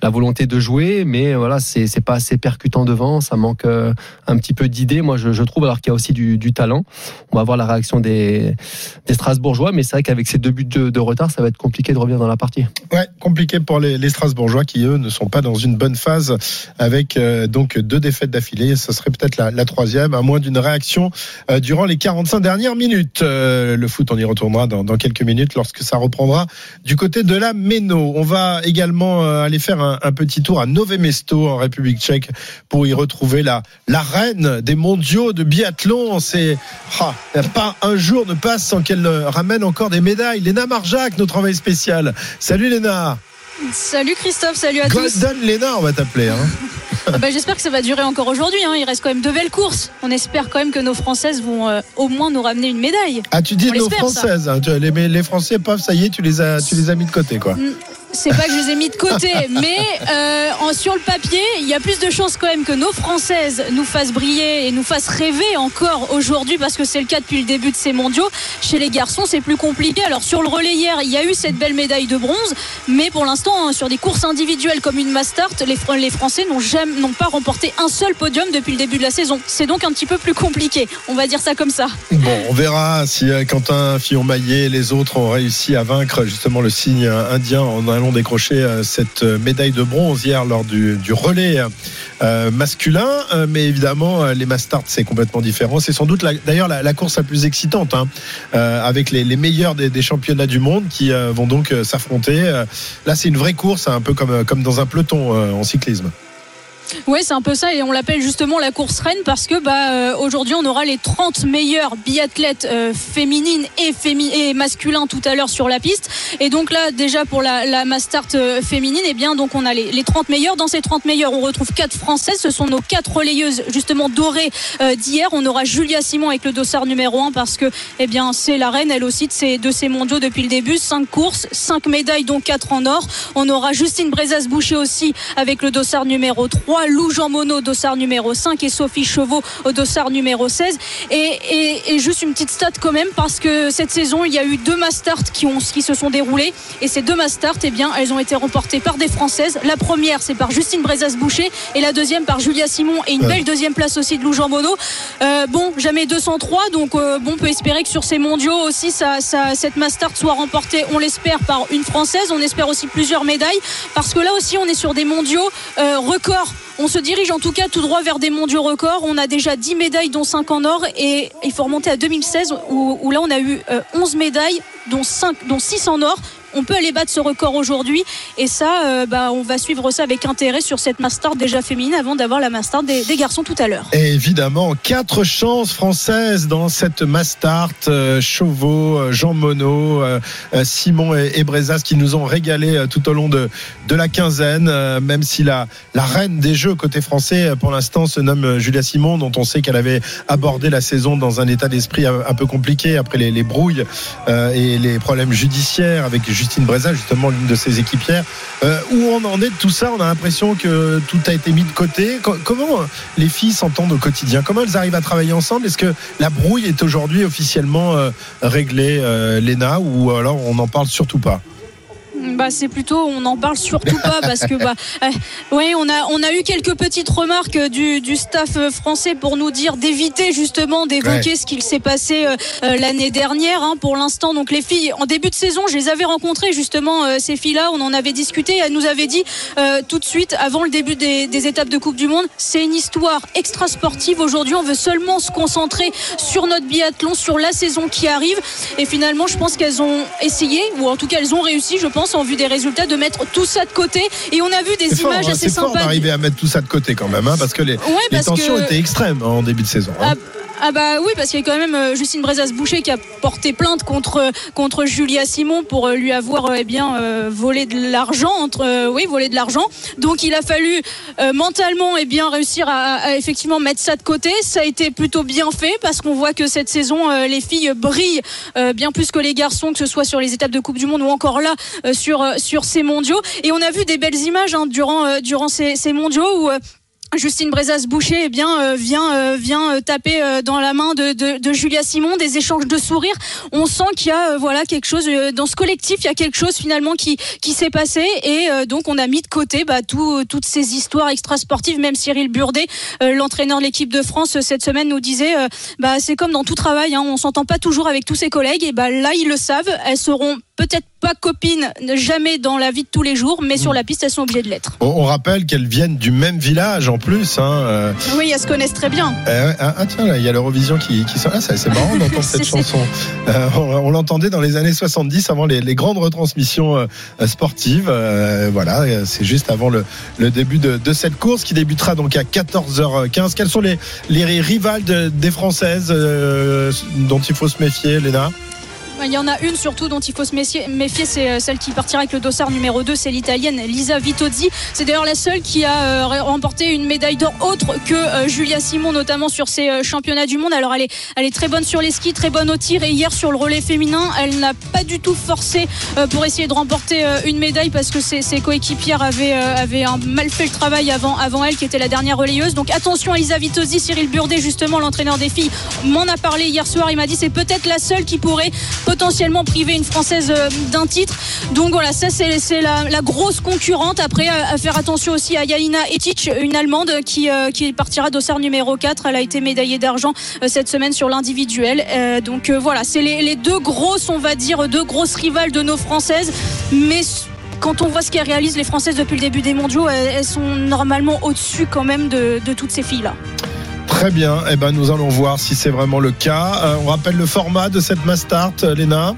la volonté de jouer, mais voilà, c'est pas assez percutant devant, ça manque un petit peu d'idées, moi je trouve, alors qu'il y a aussi du talent. On va voir la réaction des Strasbourgeois, mais c'est vrai qu'avec ces deux buts de retard, ça va être compliqué de revenir dans la partie. Ouais, compliqué pour les Strasbourgeois qui eux ne sont pas dans une bonne phase, avec donc deux défaites d'affilée, ça serait peut-être la troisième, à moins d'une réaction durant les 45 dernières minutes. Le foot, on y retournera dans quelques minutes lorsque ça reprendra du côté de la Méno. On va également aller faire un petit tour à Nové Mesto en République Tchèque pour y retrouver la reine des mondiaux de biathlon. Pas un jour ne passe sans qu'elle ramène encore des médailles. Léna Marjac, notre envoyée spéciale. Salut Léna. Salut Christophe, salut à tous. Golden Léna, on va t'appeler. J'espère que ça va durer encore aujourd'hui. Il reste quand même de belles courses. On espère quand même que nos Françaises vont au moins nous ramener une médaille. Ah, tu dis nos Françaises. Les Français, ça y est, tu les as mis de côté, quoi. c'est pas que je les ai mis de côté, mais sur le papier, il y a plus de chances quand même que nos Françaises nous fassent briller et nous fassent rêver encore aujourd'hui, parce que c'est le cas depuis le début de ces mondiaux. Chez les garçons, c'est plus compliqué. Alors sur le relais hier, il y a eu cette belle médaille de bronze, mais pour l'instant, sur des courses individuelles comme une Mastart, les Français n'ont pas remporté un seul podium depuis le début de la saison. C'est donc un petit peu plus compliqué, on va dire ça comme ça. Bon, on verra si Quentin Fillon-Maillet et les autres ont réussi à vaincre justement le signe indien en allant décrocher cette médaille de bronze hier lors du relais masculin. Mais évidemment, les Mastart, c'est complètement différent. C'est sans doute la course la plus excitante, avec les meilleurs des championnats du monde qui vont donc s'affronter. Là, c'est une vraie course, un peu comme dans un peloton en cyclisme. Oui, c'est un peu ça, et on l'appelle justement la course reine parce que aujourd'hui on aura les 30 meilleures biathlètes féminines et masculins tout à l'heure sur la piste. Et donc là, déjà pour la Mastart féminine, eh bien, donc on a les 30 meilleures. Dans ces 30 meilleures, on retrouve 4 Françaises. Ce sont nos 4 relayeuses justement dorées d'hier. On aura Julia Simon avec le dossard numéro 1 parce que c'est la reine elle aussi de ces mondiaux depuis le début. 5 courses, 5 médailles dont 4 en or. On aura Justine Brezas-Boucher aussi avec le dossard numéro 3. Lou Jean Monod, dossard numéro 5, et Sophie Chevaux au dossard numéro 16. Et juste une petite stat quand même, parce que cette saison il y a eu 2 Mastart qui se sont déroulées, et ces 2 Mastart, elles ont été remportées par des Françaises. La première, c'est par Justine Brezas-Boucher, et la deuxième par Julia Simon, et une belle deuxième place aussi de Lou Jean Monod. Jamais 203, donc on peut espérer que sur ces mondiaux aussi cette Mastart soit remportée, on l'espère, par une Française. On espère aussi plusieurs médailles, parce que là aussi on est sur des mondiaux records. On se dirige en tout cas tout droit vers des mondiaux records. On a déjà 10 médailles dont 5 en or, et il faut remonter à 2016 où là on a eu 11 médailles dont 6 en or. On peut aller battre ce record aujourd'hui, et ça on va suivre ça avec intérêt sur cette Mastart déjà féminine avant d'avoir la Mastart des garçons tout à l'heure. Et évidemment 4 chances françaises dans cette Mastart, Chauveau, Jean Monod, Simon et Brezas qui nous ont régalé tout au long de la quinzaine, même si la reine des jeux côté français pour l'instant se nomme Julia Simon, dont on sait qu'elle avait abordé la saison dans un état d'esprit un peu compliqué après les brouilles et les problèmes judiciaires avec Justine Brezas, justement l'une de ses équipières. Où on en est de tout ça? On a l'impression que tout a été mis de côté. Comment les filles s'entendent au quotidien? Comment elles arrivent à travailler ensemble? Est-ce que la brouille est aujourd'hui officiellement réglée, Léna, ou alors on n'en parle surtout pas? C'est plutôt on n'en parle surtout pas, parce que on a eu quelques petites remarques du staff français pour nous dire d'éviter justement d'évoquer ce qu'il s'est passé l'année dernière pour l'instant. Donc les filles, en début de saison, je les avais rencontrées justement, ces filles-là, on en avait discuté, et elles nous avaient dit tout de suite avant le début des étapes de Coupe du Monde, c'est une histoire extra-sportive, aujourd'hui on veut seulement se concentrer sur notre biathlon, sur la saison qui arrive. Et finalement je pense qu'elles ont essayé, ou en tout cas elles ont réussi, je pense, en vue des résultats, de mettre tout ça de côté. Et on a vu des images assez sympas. C'est fort d'arriver à mettre tout ça de côté quand même, parce que les tensions étaient extrêmes en début de saison. Oui, parce qu'il y a quand même Justine Brezas-Boucher qui a porté plainte contre Julia Simon pour lui avoir volé de l'argent, volé de l'argent. Donc il a fallu mentalement réussir à effectivement mettre ça de côté. Ça a été plutôt bien fait, parce qu'on voit que cette saison les filles brillent bien plus que les garçons, que ce soit sur les étapes de Coupe du Monde ou encore là sur ces mondiaux. Et on a vu des belles images durant ces mondiaux où Justine Brezas-Boucher vient taper dans la main de Julia Simon, des échanges de sourires. On sent qu'il y a quelque chose dans ce collectif, il y a quelque chose finalement qui s'est passé, et donc on a mis de côté toutes ces histoires extrasportives. Même Cyril Burdet, l'entraîneur de l'équipe de France, cette semaine nous disait c'est comme dans tout travail, on s'entend pas toujours avec tous ses collègues, et là ils le savent, elles seront peut-être pas copines jamais dans la vie de tous les jours, mais sur la piste elles sont obligées de l'être. On rappelle qu'elles viennent du même village en plus. Oui, elles se connaissent très bien. Tiens, là, il y a l'Eurovision qui sort. C'est marrant d'entendre cette chanson. On l'entendait dans les années 70 avant les grandes retransmissions sportives. C'est juste avant le début de cette course qui débutera donc à 14h15. Quelles sont les rivales des Françaises dont il faut se méfier, Léna? Il y en a une surtout dont il faut se méfier, c'est celle qui partira avec le dossard numéro 2, c'est l'italienne Lisa Vitozzi. C'est d'ailleurs la seule qui a remporté une médaille d'or autre que Julia Simon, notamment sur ces championnats du monde. Alors elle est très bonne sur les skis, très bonne au tir, et hier sur le relais féminin, elle n'a pas du tout forcé pour essayer de remporter une médaille parce que ses coéquipières avaient mal fait le travail avant elle, qui était la dernière relayeuse. Donc attention à Lisa Vitozzi. Cyril Burdet, justement l'entraîneur des filles, m'en a parlé hier soir, il m'a dit c'est peut-être la seule qui pourrait potentiellement priver une Française d'un titre. Donc voilà, ça c'est la grosse concurrente. Après, à faire attention aussi à Yalina Etich, une Allemande qui partira dossard numéro 4. Elle a été médaillée d'argent cette semaine sur l'individuel. Donc voilà, c'est les deux grosses, on va dire, deux grosses rivales de nos Françaises. Mais quand on voit ce qu'elles réalisent, les Françaises, depuis le début des mondiaux, elles sont normalement au-dessus quand même de toutes ces filles-là. Très bien, eh ben, nous allons voir si c'est vraiment le cas. On rappelle le format de cette Mastart, Léna.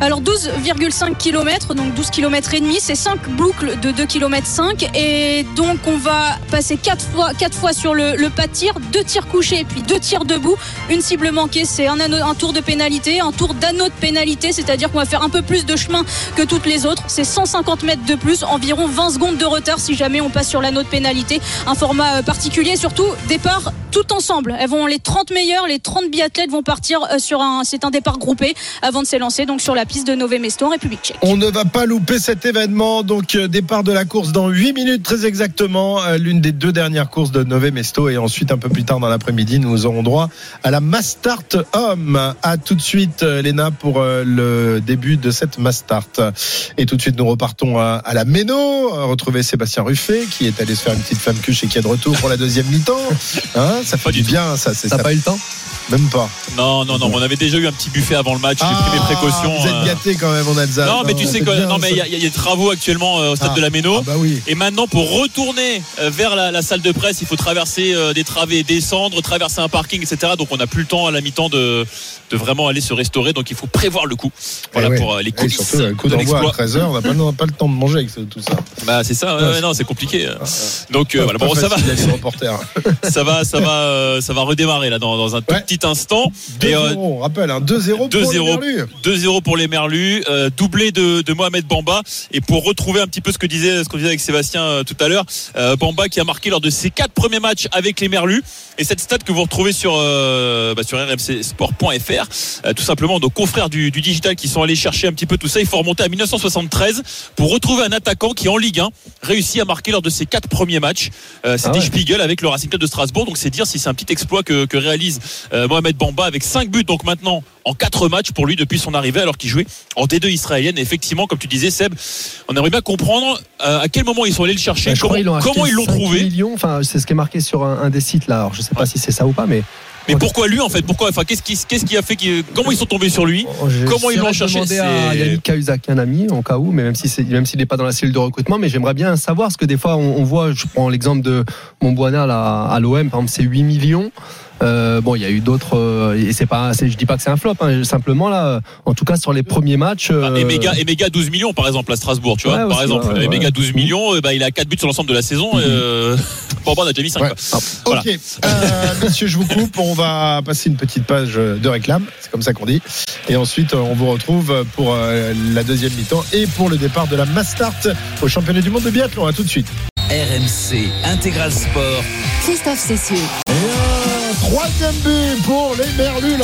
Alors 12,5 km, donc 12 km et demi, c'est 5 boucles de 2,5 km. Et donc on va passer 4 fois sur le pas de tir, 2 tirs couchés et puis 2 tirs debout. Une cible manquée, c'est un tour de pénalité, un tour d'anneau de pénalité, c'est-à-dire qu'on va faire un peu plus de chemin que toutes les autres. C'est 150 mètres de plus, environ 20 secondes de retard si jamais on passe sur l'anneau de pénalité. Un format particulier, surtout départ tout ensemble. Elles vont, les 30 meilleurs, les 30 biathlètes vont partir sur c'est un départ groupé avant de s'élancer, donc sur la piste de Nové Mesto en République tchèque. On ne va pas louper cet événement, donc départ de la course dans 8 minutes très exactement, l'une des deux dernières courses de Nové Mesto, et ensuite un peu plus tard dans l'après-midi nous aurons droit à la Mastart Homme. A tout de suite Léna pour le début de cette Mastart, et tout de suite nous repartons à la Méno, retrouver Sébastien Ruffet qui est allé se faire une petite femme cuche et qui est de retour pour la deuxième mi-temps, hein, ça fait du bien ça. T'as pas eu le temps ? Même pas. Non, on avait déjà eu un petit buffet avant le match, j'ai pris mes précautions. Vous êtes gâtés quand même en Alsace. Non, mais tu sais quoi, il y a des travaux actuellement au stade de la Méno. Ah bah oui. Et maintenant, pour retourner vers la salle de presse, il faut traverser des travées, descendre, traverser un parking, etc. Donc on n'a plus le temps à la mi-temps de vraiment aller se restaurer. Donc il faut prévoir le coup. Voilà, ouais, pour les coulisses. Et surtout, le coup d'envoi à 13h, on n'a pas le temps de manger avec tout ça. Bah c'est ça, c'est compliqué. Donc voilà, bon, ça va. Ça va redémarrer là dans un tout petit instant. 2-0, on rappelle, 2-0 pour les Merlus, doublé de Mohamed Bamba. Et pour retrouver un petit peu ce qu'on disait avec Sébastien tout à l'heure, Bamba qui a marqué lors de ses 4 premiers matchs avec les Merlus, et cette stat que vous retrouvez sur rmcsport.fr, tout simplement nos confrères du digital qui sont allés chercher un petit peu tout ça. Il faut remonter à 1973 pour retrouver un attaquant qui en Ligue 1 réussit à marquer lors de ses 4 premiers matchs. C'était Spiegel avec le Racing Club de Strasbourg, donc c'est dire si c'est un petit exploit que réalise Mohamed Bamba avec 5 buts donc maintenant en 4 matchs pour lui depuis son arrivée, alors qu'il jouait en D2 israélienne. Et effectivement, comme tu disais Seb, on aimerait bien comprendre à quel moment ils sont allés le chercher, comment ils l'ont trouvé. Enfin, c'est ce qui est marqué sur un des sites là, alors je sais pas si c'est ça ou pas, mais pourquoi lui en fait, qu'est-ce qui a fait, comment ils sont tombés sur lui, comment ils l'ont cherché. J'ai demandé à Yannick Cahuzac, un ami en cas où, mais même s'il n'est pas dans la cellule de recrutement, mais j'aimerais bien savoir, parce que des fois on voit, je prends l'exemple de Monbouana là, à l'OM par exemple, c'est 8 millions. Bon, il y a eu d'autres, et c'est pas, je dis pas que c'est un flop, simplement là, en tout cas sur les premiers matchs. Eméga 12 millions par exemple à Strasbourg, tu vois, ouais, par exemple. Eméga 12 millions, il a 4 buts sur l'ensemble de la saison. Bon, on a déjà mis 5. Ouais. Voilà. Ok, messieurs, je vous coupe, on va passer une petite page de réclame, c'est comme ça qu'on dit. Et ensuite, on vous retrouve pour la deuxième mi-temps et pour le départ de la Mastart au championnat du monde de biathlon. À tout de suite. RMC Intégral Sport. Christophe Cessieux. Troisième but pour les Merlus.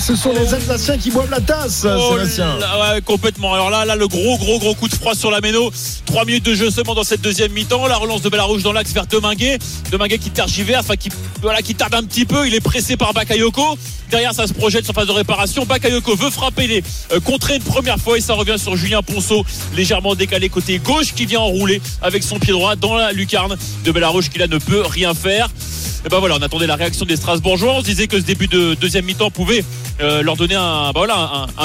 Ce sont les Alsaciens qui boivent la tasse, Sébastien. Ouais, complètement. Alors là, le gros coup de froid sur la Méno. 3 minutes de jeu seulement dans cette deuxième mi-temps. La relance de Bélarouche dans l'axe vers Deminguet. Deminguet qui tergiverse, qui tarde un petit peu. Il est pressé par Bakayoko. Derrière, ça se projette sur phase de réparation. Bakayoko veut frapper, contrer une première fois, et ça revient sur Julien Ponceau, légèrement décalé côté gauche, qui vient enrouler avec son pied droit dans la lucarne de Bélarouche, qui là ne peut rien faire. Et ben voilà, on attendait la réaction des Strasbourgeois. On se disait que ce début de deuxième mi-temps pouvait leur donner un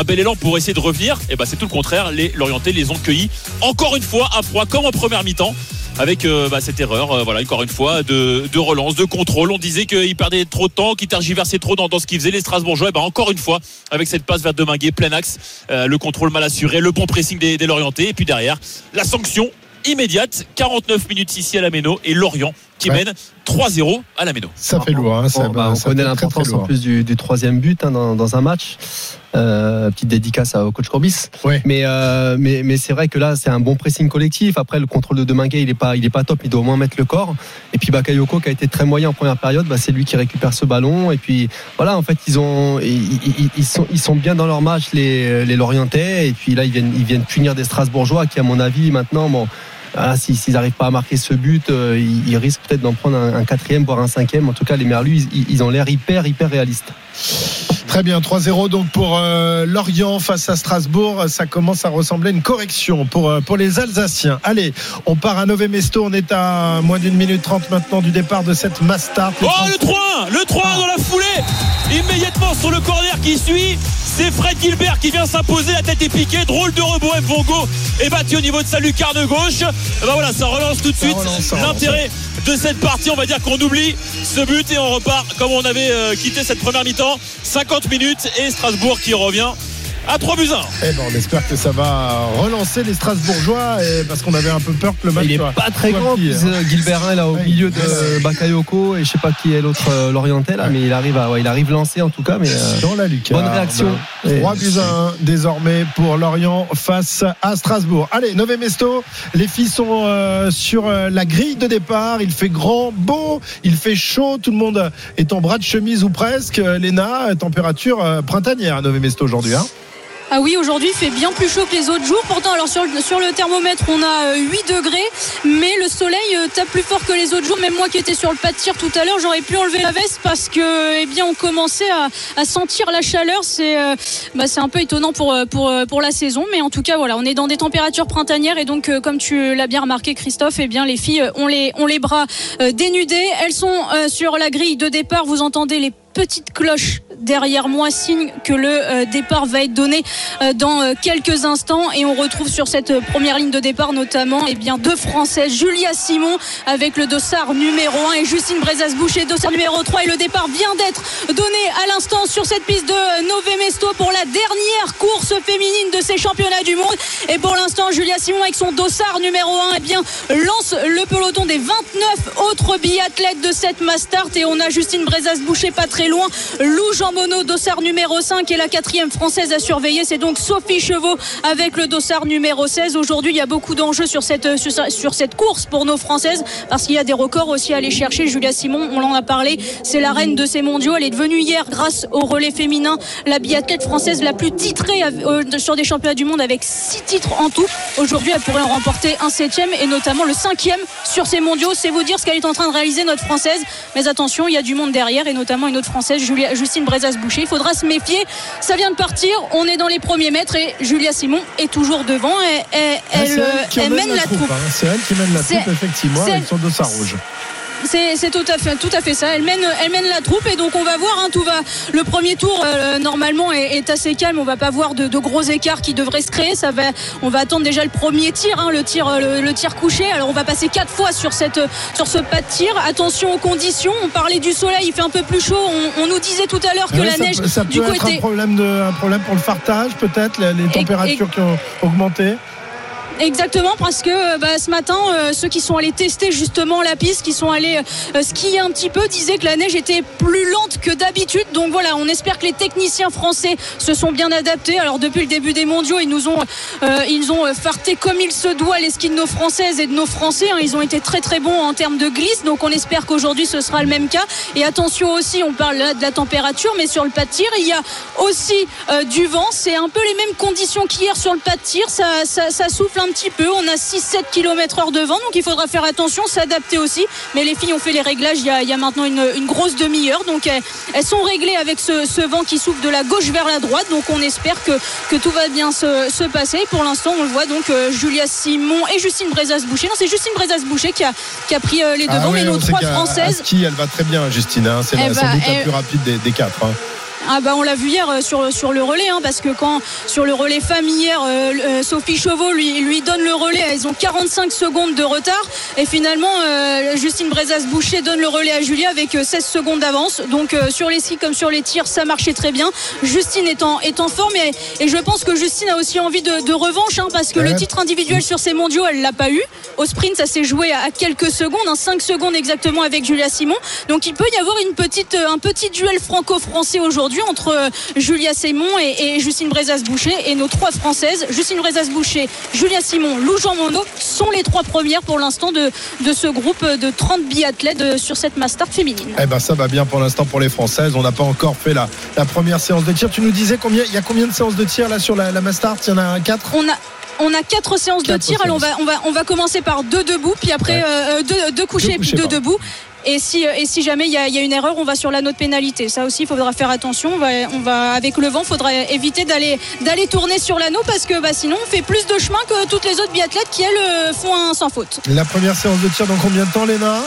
bel élan pour essayer de revenir. Et ben c'est tout le contraire. Les Lorientais les ont cueillis encore une fois à froid, comme en première mi-temps, avec cette erreur, encore une fois, de relance, de contrôle. On disait qu'ils perdaient trop de temps, qu'ils tergiversaient trop dans ce qu'ils faisaient, les Strasbourgeois. Et ben encore une fois, avec cette passe vers Deminguet, plein axe, le contrôle mal assuré, le bon pressing des Lorientais. Et puis derrière, la sanction immédiate, 49 minutes ici à la Méno, et Lorient qui mène 3-0 à la Méno. Ça fait lourd, hein, on connaît l'importance en plus du troisième but dans un match. Petite dédicace au coach Courbis. Ouais. Mais c'est vrai que là, c'est un bon pressing collectif. Après, le contrôle de Deminguet, il est pas top. Il doit au moins mettre le corps. Et puis Bakayoko, qui a été très moyen en première période, c'est lui qui récupère ce ballon. Et puis voilà, en fait, ils sont bien dans leur match, les Lorientais. Et puis là, ils viennent punir des Strasbourgeois qui, à mon avis, maintenant, s'ils n'arrivent pas à marquer ce but, ils risquent peut-être d'en prendre un quatrième, voire un cinquième. En tout cas, les Merlus, ils ont l'air hyper réalistes. Très bien, 3-0 donc pour Lorient face à Strasbourg. Ça commence à ressembler à une correction pour les Alsaciens. Allez, on part à Nové Mesto. On est à moins d'une minute 30 maintenant du départ de cette Mastart. Le 3-1 dans la foulée, immédiatement sur le corner qui suit. C'est Fred Gilbert qui vient s'imposer, la tête est piquée, drôle de rebond, Mbongo est battu au niveau de sa lucarne gauche. Et voilà, ça relance tout de suite l'intérêt de cette partie. On va dire qu'on oublie ce but et on repart comme on avait quitté cette première mi-temps. 50 minutes et Strasbourg qui revient à 3-1. On espère que ça va relancer les Strasbourgeois, parce qu'on avait un peu peur que le match soit pas très grand. Gilberin là au milieu de Bakayoko, et je sais pas qui est l'autre l'orienté là, mais il arrive lancé en tout cas, mais dans la lucarne. Bonne réaction. 3-1 désormais pour Lorient face à Strasbourg. Allez, Nové Mesto, les filles sont sur la grille de départ. Il fait grand, beau, il fait chaud, tout le monde est en bras de chemise ou presque. Léna, température printanière à Nové Mesto aujourd'hui, hein. Ah oui, aujourd'hui il fait bien plus chaud que les autres jours. Pourtant, alors sur le thermomètre, on a 8 degrés, mais le soleil tape plus fort que les autres jours. Même moi qui étais sur le pas de tir tout à l'heure, j'aurais pu enlever la veste parce que, on commençait à sentir la chaleur. C'est un peu étonnant pour la saison, mais en tout cas, voilà, on est dans des températures printanières et donc, comme tu l'as bien remarqué, Christophe, les filles ont les bras dénudés. Elles sont sur la grille de départ. Vous entendez les petite cloche derrière moi, signe que le départ va être donné dans quelques instants, et on retrouve sur cette première ligne de départ notamment deux Françaises, Julia Simon avec le dossard numéro 1 et Justine Brezas-Boucher, dossard numéro 3, et le départ vient d'être donné à l'instant sur cette piste de Nové Mesto pour la dernière course féminine de ces championnats du monde. Et pour l'instant, Julia Simon avec son dossard numéro 1 lance le peloton des 29 autres biathlètes de cette Mastart, et on a Justine Brezas-Boucher pas très loin, Lou Jean-Monod, dossard numéro 5, et la quatrième française à surveiller, c'est donc Sophie Chevaux avec le dossard numéro 16. Aujourd'hui, il y a beaucoup d'enjeux sur cette course pour nos françaises, parce qu'il y a des records aussi à aller chercher. Julia Simon, on en a parlé, c'est la reine de ces mondiaux. Elle est devenue hier, grâce au relais féminin, la biathlète française la plus titrée sur des championnats du monde, avec 6 titres en tout. Aujourd'hui, elle pourrait en remporter un 7e et notamment le 5e sur ces mondiaux. C'est vous dire ce qu'elle est en train de réaliser, notre française. Mais attention, il y a du monde derrière, et notamment une autre française, Justine Brezas-Boucher. Il faudra se méfier. Ça vient de partir. On est dans les premiers mètres et Julia Simon est toujours devant. Elle mène la troupe. C'est elle qui mène la troupe, effectivement, avec son dossard rouge. C'est tout à fait ça. Elle mène la troupe, et donc on va voir. Le premier tour normalement est assez calme. On va pas voir de gros écarts qui devraient se créer. On va attendre déjà le premier tir, le tir couché. Alors on va passer 4 fois sur ce pas de tir. Attention aux conditions. On parlait du soleil. Il fait un peu plus chaud. On nous disait tout à l'heure que la neige. Ça peut du être côté... un problème pour le fartage, peut-être les températures qui ont augmenté. Exactement, parce que ce matin, ceux qui sont allés tester justement la piste, qui sont allés skier un petit peu, disaient que la neige était plus lente que d'habitude. Donc voilà, on espère que les techniciens français se sont bien adaptés. Alors depuis le début des mondiaux, ils ont farté comme il se doit les skis de nos Françaises et de nos Français. Ils ont été très très bons en termes de glisse, donc on espère qu'aujourd'hui ce sera le même cas. Et attention aussi, on parle là de la température, mais sur le pas de tir, il y a aussi du vent. C'est un peu les mêmes conditions qu'hier sur le pas de tir. Ça souffle un petit peu, on a 6-7 km/h de vent, donc il faudra faire attention, s'adapter aussi. Mais les filles ont fait les réglages il y a maintenant une grosse demi-heure, donc elles sont réglées avec ce vent qui souffle de la gauche vers la droite. Donc on espère que tout va bien se passer. Pour l'instant, on le voit, donc Julia Simon et Justine Brezas-Boucher. Non, c'est Justine Brezas-Boucher qui a pris les devants, mais nos 3 Françaises. Elle va très bien, Justine, hein. C'est sans doute la plus rapide des 4. Ah bah on l'a vu hier sur le relais, hein, parce que quand sur le relais femme hier, Sophie Chauveau lui donne le relais, elles ont 45 secondes de retard et finalement Justine Brezas-Boucher donne le relais à Julia avec 16 secondes d'avance. Donc sur les skis comme sur les tirs, ça marchait très bien. Justine est en forme et je pense que Justine a aussi envie de revanche, hein, parce que le titre individuel sur ces mondiaux, elle l'a pas eu. Au sprint, ça s'est joué à quelques secondes, hein, 5 secondes exactement avec Julia Simon. Donc il peut y avoir un petit duel franco-français aujourd'hui entre Julia Simon et Justine Brezas-Boucher, et nos trois Françaises, Justine Brezas-Boucher, Julia Simon, Lou Jean Monod, sont les trois premières pour l'instant de ce groupe de 30 biathlètes sur cette mass start féminine. Eh ben ça va bien pour l'instant pour les Françaises. On n'a pas encore fait la première séance de tir. Tu nous disais il y a combien de séances de tir là sur la mass start? Il y en a 4. On a 4 séances de tir. Alors on va commencer par 2 debout, puis après 2 couchés, puis 2 debout. Et si jamais il y a une erreur, on va sur l'anneau de pénalité. Ça aussi, il faudra faire attention. On va avec le vent, il faudra éviter d'aller tourner sur l'anneau, parce que sinon on fait plus de chemin que toutes les autres biathlètes qui elles font un sans faute. La première séance de tir dans combien de temps, Léna?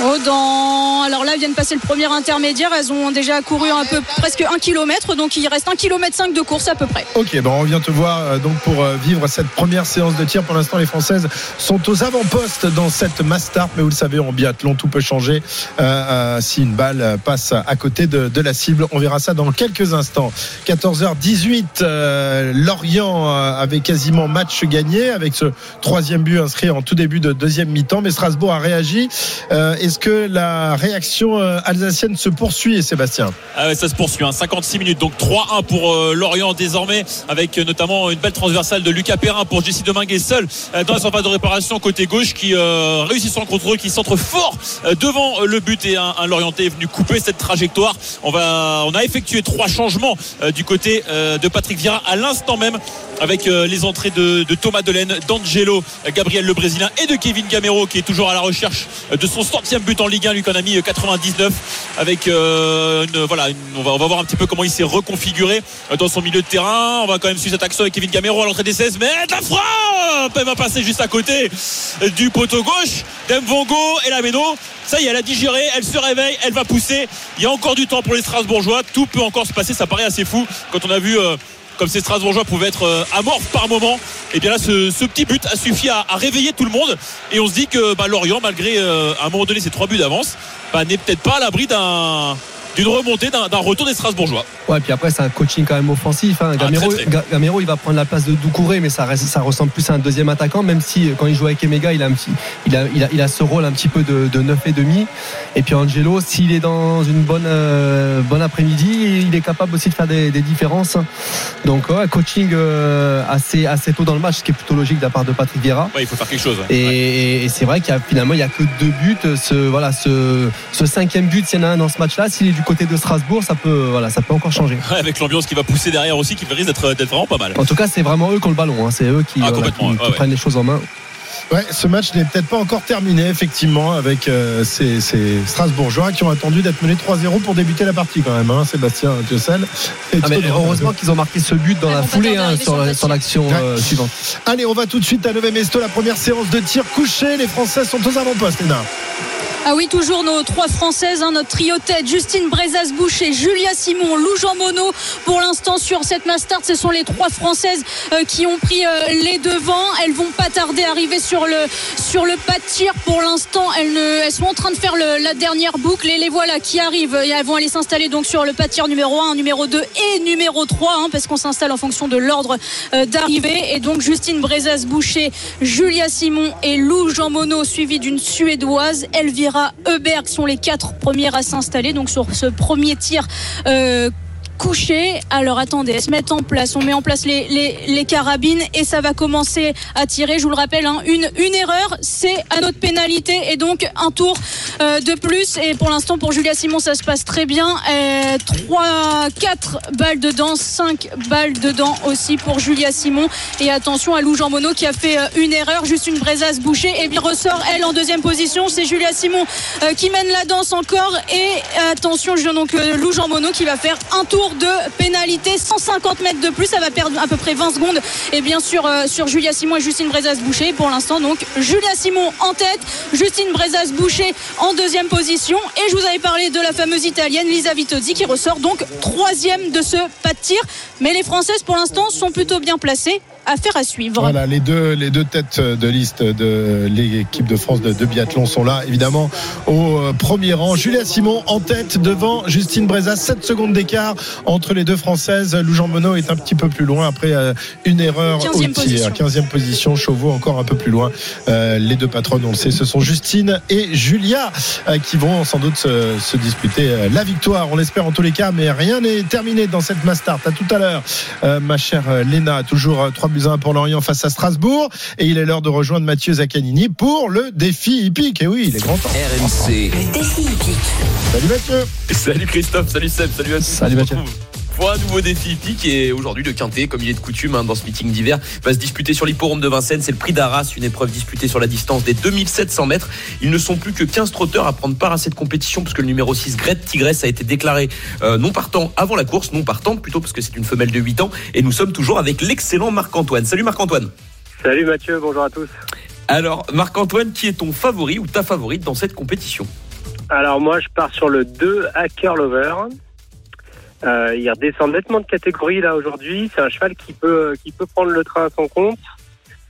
Alors là, elles viennent passer le premier intermédiaire. Elles ont déjà couru presque 1 km. Donc il reste 1,5 km de course à peu près. Ok, bon, on vient te voir donc pour vivre cette première séance de tir. Pour l'instant, les Françaises sont aux avant-postes dans cette mass start. Mais vous le savez, en biathlon, tout peut changer si une balle passe à côté de la cible. On verra ça dans quelques instants. 14h18, Lorient avait quasiment match gagné avec ce 3e but inscrit en tout début de 2e mi-temps. Mais Strasbourg a réagi. Est-ce que la réaction alsacienne se poursuit, Sébastien? Ça se poursuit, hein, 56 minutes, donc 3-1 pour Lorient désormais, avec notamment une belle transversale de Lucas Perrin pour Jessie Deminguet seul dans la surface de réparation côté gauche, qui réussit son contrôle, qui centre fort devant le but, et un Lorientais est venu couper cette trajectoire. On a effectué 3 changements du côté de Patrick Vieira à l'instant même, avec les entrées de Thomas Delaine, d'Angelo, Gabriel le Brésilien et de Kevin Gamero, qui est toujours à la recherche de son 100e but en Ligue 1, lui qu'on a mis 99, avec on va voir un petit peu comment il s'est reconfiguré dans son milieu de terrain. On va quand même suivre cette action avec Kevin Gamero à l'entrée des 16 mètres. La frappe, elle va passer juste à côté du poteau gauche d'Mbongo, et la Méno, ça y est, elle a digéré, elle se réveille, elle va pousser. Il y a encore du temps pour les Strasbourgeois, tout peut encore se passer. Ça paraît assez fou quand on a vu comme ces Strasbourgeois pouvaient être amorphes par moment. Et bien là, ce petit but a suffi à réveiller tout le monde. Et on se dit que Lorient, malgré à un moment donné ses 3 buts d'avance, n'est peut-être pas à l'abri d'une remontée, d'un retour des Strasbourgeois. Ouais, puis après c'est un coaching quand même offensif, hein. Gamero il va prendre la place de Doucouré, mais ça ressemble plus à un deuxième attaquant, même si quand il joue avec Eméga, il a ce rôle un petit peu de 9,5. Et puis Angelo, s'il est dans une bonne après-midi, il est capable aussi de faire des différences. Donc coaching assez tôt dans le match, ce qui est plutôt logique de la part de Patrick Vieira. Ouais, il faut faire quelque chose. Et c'est vrai qu'il y a finalement que 2 buts. Ce 5e but, s'il y en a un dans ce match-là, s'il est du côté de Strasbourg, ça peut encore changer. Ouais, avec l'ambiance qui va pousser derrière aussi, qui risque d'être vraiment pas mal. En tout cas, c'est vraiment eux qui ont le ballon, hein. C'est eux qui prennent les choses en main. Ouais, ce match n'est peut-être pas encore terminé, effectivement, avec ces Strasbourgeois qui ont attendu d'être menés 3-0 pour débuter la partie quand même, hein, Sébastien Piocel. Heureusement qu'ils ont marqué ce but dans la foulée, hein, sur l'action suivante. Allez, on va tout de suite à Nové-Mesto, la première séance de tir couché. Les Français sont aux avant-postes, Léna. Ah oui, toujours nos 3 Françaises, hein, notre trio tête, Justine Brezas-Boucher, Julia Simon, Lou Jean Monod. Pour l'instant, sur cette mass start, ce sont les 3 Françaises qui ont pris les devants. Elles vont pas tarder à arriver sur le pas de tir. Pour l'instant, elles sont en train de faire la dernière boucle, et les voilà qui arrivent. Elles vont aller s'installer donc sur le pas de tir numéro 1, numéro 2 et numéro 3, hein, parce qu'on s'installe en fonction de l'ordre d'arrivée. Et donc Justine Brezas-Boucher, Julia Simon et Lou Jean Monod, suivies d'une Suédoise, Elvira Eberg, sont les 4 premières à s'installer donc sur ce premier tir couché. Alors attendez, elles se mettent en place, on met en place les carabines et ça va commencer à tirer. Je vous le rappelle, hein, une erreur, c'est à notre pénalité, et donc un tour de plus. Et pour l'instant, pour Julia Simon, ça se passe très bien. 4 balles dedans, 5 balles dedans aussi pour Julia Simon. Et attention à Lou Jean Monod qui a fait une erreur, juste une Brezas-Boucher, et bien ressort elle en 2e position. C'est Julia Simon qui mène la danse encore, et attention, Lou Jean Monod qui va faire un tour de pénalité. 150 mètres de plus, ça va perdre à peu près 20 secondes et bien sûr sur Julia Simon et Justine Brezas-Boucher. Pour l'instant donc Julia Simon en tête, Justine Brezas-Boucher en deuxième position, et je vous avais parlé de la fameuse italienne Lisa Vitozzi qui ressort donc troisième de ce pas de tir. Mais les Françaises pour l'instant sont plutôt bien placées. Affaire à suivre. Voilà, les deux têtes de liste de l'équipe de France de biathlon sont là, évidemment, au premier rang. Julia Simon en tête devant Justine Brezas. 7 secondes d'écart entre les deux Françaises. Lou Jean Monod est un petit peu plus loin après une erreur au tir. 15e position. Chauveau encore un peu plus loin. Les deux patronnes, on le sait, ce sont Justine et Julia qui vont sans doute se disputer la victoire. On l'espère en tous les cas, mais rien n'est terminé dans cette Mastart. À tout à l'heure, ma chère Léna. Toujours 3-1 pour Lorient face à Strasbourg, et il est l'heure de rejoindre Mathieu Zaccanini pour le défi hippique. Et oui, il est grand temps. RMC, le défi hippique. Salut Mathieu. Salut Christophe, salut Seb, salut à tous. Salut Mathieu. Pour un nouveau défi hippique, et aujourd'hui le quintet, comme il est de coutume dans ce meeting d'hiver, va se disputer sur l'hipporome de Vincennes. C'est le prix d'Arras, une épreuve disputée sur la distance des 2700 mètres. Ils ne sont plus que 15 trotteurs à prendre part à cette compétition, puisque le numéro 6 Grete Tigresse a été déclaré non partant avant la course, non partante plutôt, parce que c'est une femelle de 8 ans, et nous sommes toujours avec l'excellent Marc-Antoine. Salut Marc-Antoine. Salut Mathieu, bonjour à tous. Alors Marc-Antoine, qui est ton favori ou ta favorite dans cette compétition? Alors moi je pars sur le 2 Hacker Lover. Il redescend nettement de catégorie là aujourd'hui. C'est un cheval qui peut prendre le train à son compte.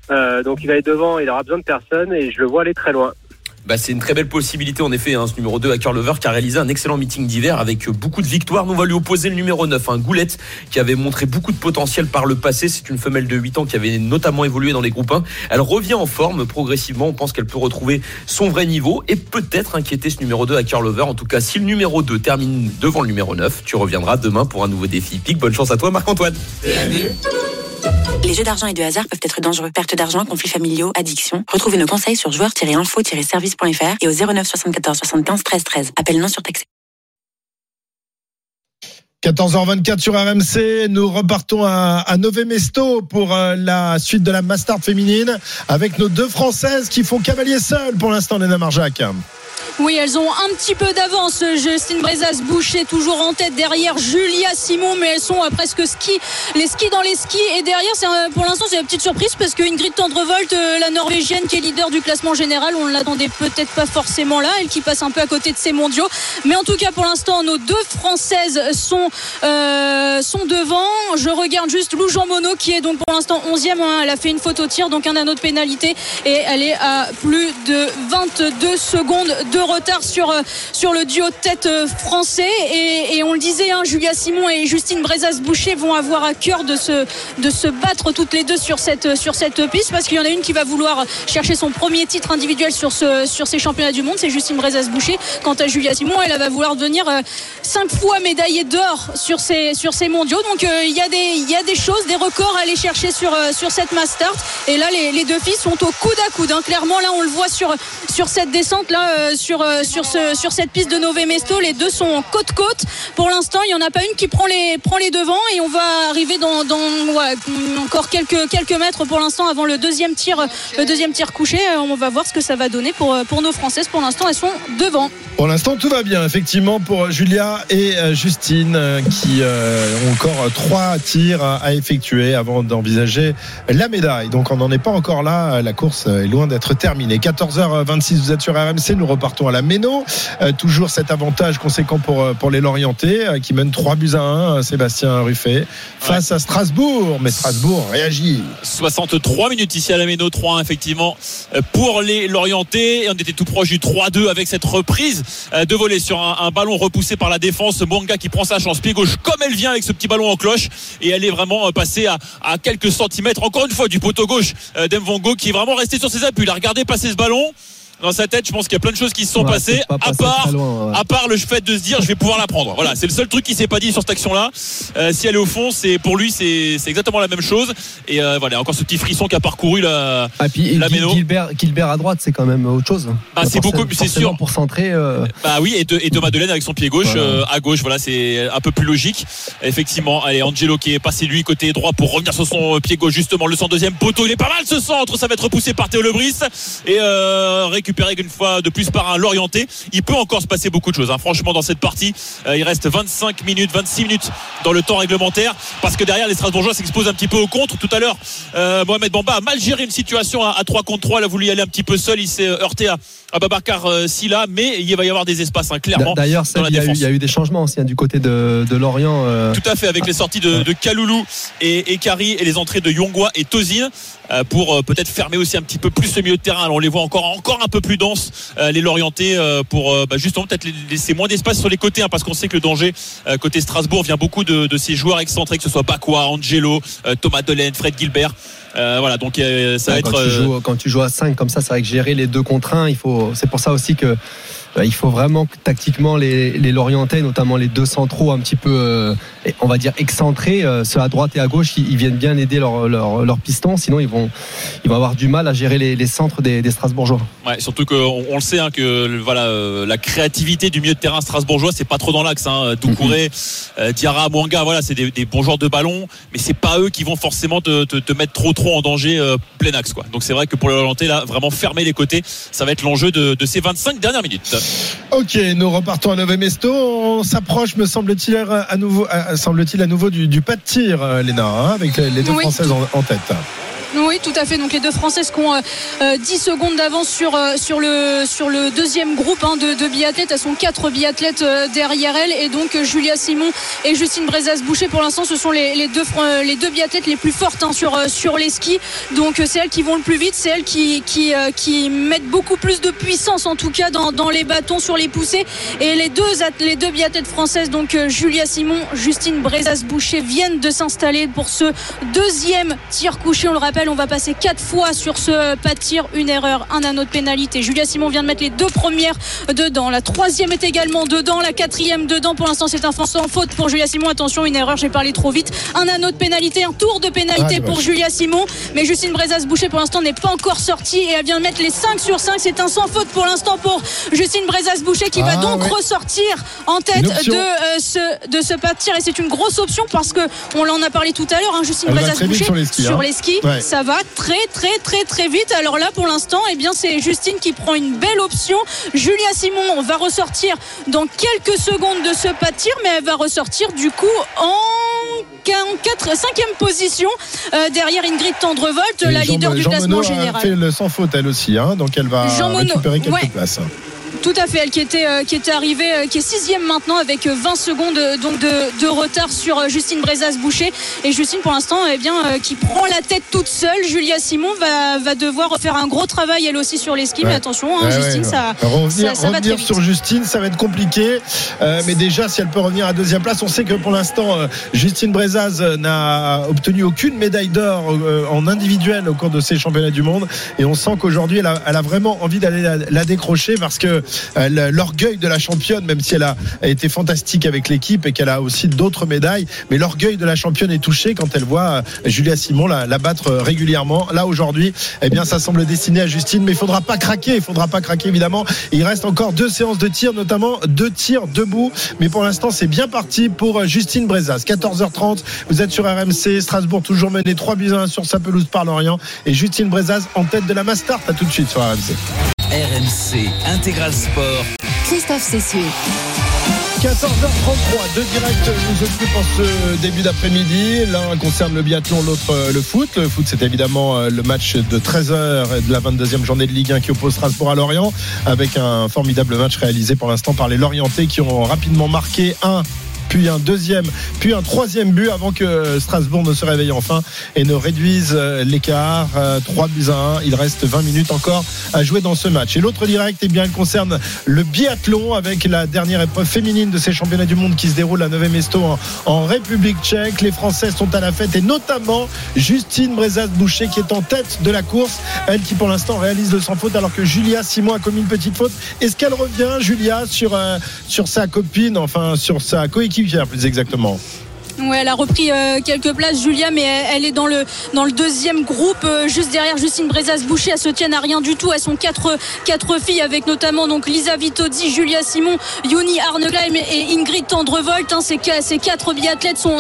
Donc il va être devant, il aura besoin de personne, et je le vois aller très loin. Bah, c'est une très belle possibilité en effet, hein, ce numéro 2 Hacker Lover qui a réalisé un excellent meeting d'hiver avec beaucoup de victoires. Nous, on va lui opposer le numéro 9, Goulette, qui avait montré beaucoup de potentiel par le passé. C'est une femelle de 8 ans qui avait notamment évolué dans les groupes 1. Elle revient en forme progressivement, on pense qu'elle peut retrouver son vrai niveau et peut-être inquiéter ce numéro 2 Hacker Lover. En tout cas, si le numéro 2 termine devant le numéro 9, tu reviendras demain pour un nouveau défi hippique. Bonne chance à toi Marc-Antoine. Les jeux d'argent et de hasard peuvent être dangereux. Perte d'argent, conflits familiaux, addiction. Retrouvez nos conseils sur joueurs-info-service.fr et au 09 74 75 13 13. Appel non surtaxé. 14h24 sur RMC, nous repartons à Nové-Mesto pour la suite de la Mastart féminine avec nos deux Françaises qui font cavalier seul pour l'instant, Léna Marjac. Oui, elles ont un petit peu d'avance. Justine Brezas-Boucher toujours en tête, derrière Julia Simon, mais elles sont presque les skis dans les skis. Et derrière, pour l'instant, c'est la petite surprise parce que Ingrid Tendrevold, la Norvégienne qui est leader du classement général, on ne l'attendait peut-être pas forcément là, elle qui passe un peu à côté de ses mondiaux. Mais en tout cas, pour l'instant, nos deux Françaises sont devant. Je regarde juste Lou Jean Monod qui est donc pour l'instant 11e, elle a fait une faute au tir, donc un anneau de pénalité, et elle est à plus de 22 secondes de retard sur le duo de tête français, et on le disait, Julia Simon et Justine Brezas-Boucher vont avoir à cœur de se battre toutes les deux sur cette piste, parce qu'il y en a une qui va vouloir chercher son premier titre individuel sur ces championnats du monde, c'est Justine Brezas-Boucher. Quant à Julia Simon, elle va vouloir devenir 5 fois médaillée d'or sur ces mondiaux. Donc il y a des choses, des records à aller chercher sur cette Mastart, et là les deux filles sont au coude à coude, clairement. Là on le voit sur cette descente là, sur cette piste de Nové-Mesto, les deux sont côte-côte. Pour l'instant, il n'y en a pas une qui prend les devants, et on va arriver encore quelques mètres pour l'instant avant le deuxième tir couché. On va voir ce que ça va donner pour nos Françaises. Pour l'instant, elles sont devant. Pour l'instant, tout va bien, effectivement, pour Julia et Justine qui ont encore 3 tirs à effectuer avant d'envisager la médaille. Donc, on n'en est pas encore là. La course est loin d'être terminée. 14h26, vous êtes sur RMC. Nous repartons à la Méno. Toujours cet avantage conséquent pour les Lorientais qui mènent 3-1, Sébastien Ruffet, face à Strasbourg. Mais Strasbourg réagit. 63 minutes ici à la Méno, 3-1 effectivement pour les Lorientais. Et on était tout proche du 3-2 avec cette reprise de volée sur un ballon repoussé par la défense. Mbongo qui prend sa chance, pied gauche comme elle vient avec ce petit ballon en cloche, et elle est vraiment passée à quelques centimètres encore une fois du poteau gauche d'Mbongo, qui est vraiment resté sur ses appuis. Il a regardé passer ce ballon dans sa tête. Je pense qu'il y a plein de choses qui se sont passées, à part le fait de se dire je vais pouvoir la prendre. Voilà, c'est le seul truc qui s'est pas dit sur cette action là. Si elle est au fond, c'est pour lui c'est exactement la même chose. Et voilà, encore ce petit frisson qui a parcouru la Méno. Gilbert à droite, c'est quand même autre chose. Bah, c'est beaucoup, c'est sûr. Pour centrer. Bah oui, et de Madeleine avec son pied gauche à gauche. Voilà, c'est un peu plus logique. Effectivement, allez, Angelo qui est passé lui côté droit pour revenir sur son pied gauche, justement le 102e poteau. Il est pas mal ce centre, ça va être repoussé par Théo Lebris et récupéré récupéré une fois de plus par un Lorientais. Il peut encore se passer beaucoup de choses, hein. Franchement, dans cette partie, il reste 25 minutes, 26 minutes dans le temps réglementaire, parce que derrière, les Strasbourgeois s'exposent un petit peu au contre. Tout à l'heure, Mohamed Bamba a mal géré une situation à 3 contre 3. Il a voulu y aller un petit peu seul. Il s'est heurté à Babacar Silla, mais il va y avoir des espaces, hein, clairement. D'ailleurs, ça, il y a eu des changements aussi, hein, du côté de Lorient. Tout à fait, avec les sorties de Kaloulou et Kari, et les entrées de Yongwa et Tozine, pour peut-être fermer aussi un petit peu plus le milieu de terrain. Alors on les voit encore un peu plus denses, les Lorientais, pour justement peut-être laisser moins d'espace sur les côtés, hein, parce qu'on sait que le danger côté Strasbourg vient beaucoup de ces joueurs excentrés, que ce soit Bakwa, Angelo, Thomas Delaine, Fred Gilbert. Voilà, donc ça va être. Quand tu joues à 5 comme ça, c'est vrai que gérer les 2 contre 1, c'est pour ça aussi que il faut vraiment que tactiquement les Lorientais, notamment les deux centraux un petit peu, on va dire, excentrés, ceux à droite et à gauche, ils viennent bien aider leur piston, sinon ils vont avoir du mal à gérer les centres des Strasbourgeois. Ouais, surtout qu'on le sait, hein, que voilà, la créativité du milieu de terrain strasbourgeois, c'est pas trop dans l'axe, hein. Doucouré, Diarra, Mwanga, voilà, c'est des bons joueurs de ballon, mais c'est pas eux qui vont forcément te mettre trop en danger, plein axe, quoi. Donc c'est vrai que pour les Lorientais, là, vraiment fermer les côtés, ça va être l'enjeu de ces 25 dernières minutes. Ok, nous repartons à Nové Mesto. On s'approche, me semble-t-il, à nouveau du pas de tir, Léna, hein, avec les deux Françaises en tête. Oui, tout à fait. Donc les deux Françaises qui ont 10 secondes d'avance sur le deuxième groupe, hein, de biathlètes. Elles sont 4 biathlètes derrière elles, et donc Julia Simon et Justine Brezas-Boucher, pour l'instant ce sont les deux biathlètes les plus fortes, hein, sur les skis. Donc c'est elles qui vont le plus vite, c'est elles qui mettent beaucoup plus de puissance, en tout cas dans les bâtons, sur les poussées. Et les deux biathlètes françaises, donc Julia Simon, Justine Brezas-Boucher, viennent de s'installer pour ce deuxième tir couché. On le rappelle, on va passer 4 fois sur ce pas de tir, une erreur, un anneau de pénalité. Julia Simon vient de mettre les 2 premières dedans, la 3e est également dedans, la 4e dedans. Pour l'instant c'est un sans faute pour Julia Simon. Attention, une erreur, j'ai parlé trop vite, un anneau de pénalité, un tour de pénalité pour Julia Simon. Mais Justine Brezas-Boucher pour l'instant n'est pas encore sortie, et elle vient de mettre les 5 sur 5. C'est un sans faute pour l'instant pour Justine Brezas-Boucher, qui va donc ressortir en tête de ce pas de tir. Et c'est une grosse option, parce que on en a parlé tout à l'heure, hein, Justine Brezas-Boucher sur les skis, ouais. Ça va très très très très vite. Alors là pour l'instant, eh bien, c'est Justine qui prend une belle option. Julia Simon va ressortir dans quelques secondes de ce pas de tir, mais elle va ressortir du coup en 5e position, derrière Ingrid Tendrevolt, la leader du classement général. Elle fait le sans faute elle aussi, hein, donc elle va récupérer quelques places. Tout à fait, elle qui était arrivée, qui est 6e maintenant, avec 20 secondes donc de retard sur Justine Brezas-Boucher. Et Justine pour l'instant, eh bien, qui prend la tête toute seule. Julia Simon va devoir faire un gros travail elle aussi sur les skis, mais attention, hein, Justine, ça va très vite. Sur Justine, ça va être compliqué, mais déjà si elle peut revenir à 2e place, on sait que pour l'instant Justine Brezas n'a obtenu aucune médaille d'or en individuel au cours de ces championnats du monde, et on sent qu'aujourd'hui elle a vraiment envie d'aller la décrocher, parce que l'orgueil de la championne, même si elle a été fantastique avec l'équipe et qu'elle a aussi d'autres médailles, mais l'orgueil de la championne est touché quand elle voit Julia Simon la battre régulièrement. Là aujourd'hui, eh bien, ça semble destiné à Justine, mais il faudra pas craquer évidemment. Il reste encore 2 séances de tir, notamment 2 tirs debout, mais pour l'instant c'est bien parti pour Justine Brezas. 14h30, vous êtes sur RMC. Strasbourg toujours mené 3-1 sur sa pelouse par Lorient, et Justine Brezas en tête de la mass start. À tout de suite sur RMC Intégral Sport, Christophe Cessieux. 14h33, 2 directs nous occupent en ce début d'après-midi. L'un concerne le biathlon, l'autre le foot. Le foot, c'est évidemment le match de 13h de la 22e journée de Ligue 1 qui oppose Strasbourg à Lorient, avec un formidable match réalisé pour l'instant par les Lorientais, qui ont rapidement marqué puis un 2e, puis un 3e but, avant que Strasbourg ne se réveille enfin et ne réduise l'écart 3-1. Il reste 20 minutes encore à jouer dans ce match. Et l'autre direct, eh bien, concerne le biathlon, avec la dernière épreuve féminine de ces championnats du monde qui se déroule à Nové Mesto en République tchèque. Les Françaises sont à la fête, et notamment Justine Brezas-Boucher qui est en tête de la course, elle qui pour l'instant réalise le sans faute, alors que Julia Simon a commis une petite faute. Est-ce qu'elle revient, Julia, sur sa copine, enfin sur sa coéquipière plus exactement? Ouais, elle a repris quelques places, Julia, mais elle est dans le deuxième groupe, juste derrière Justine Brezas-Boucher. Elles se tiennent à rien du tout. Elles sont quatre filles, avec notamment donc Lisa Vitozzi, Julia Simon, Yoni Arnegheim et Ingrid Tendrevolt. Hein, ces quatre biathlètes sont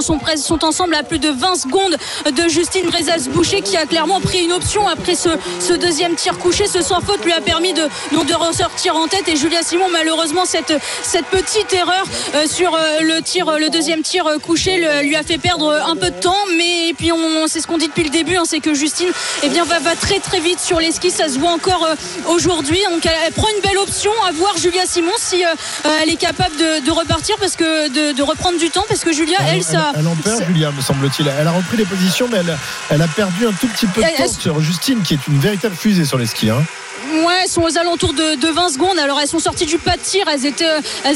ensemble à plus de 20 secondes de Justine Brezas-Boucher, qui a clairement pris une option après ce deuxième tir couché. Ce sans faute lui a permis de ressortir en tête. Et Julia Simon, malheureusement, cette petite erreur sur le deuxième tir couché lui a fait perdre un peu de temps, mais et puis c'est ce qu'on dit depuis le début, hein, c'est que Justine va très très vite sur les skis, ça se voit encore aujourd'hui, donc elle prend une belle option, à voir Julia Simon si elle est capable de repartir, parce que de reprendre du temps, parce que Julia elle en perd, Julia, me semble-t-il, elle a repris les positions, mais elle a perdu un tout petit peu de temps sur Justine, qui est une véritable fusée sur les skis, hein. Ouais, elles sont aux alentours de 20 secondes. Alors elles sont sorties du pas de tir, elles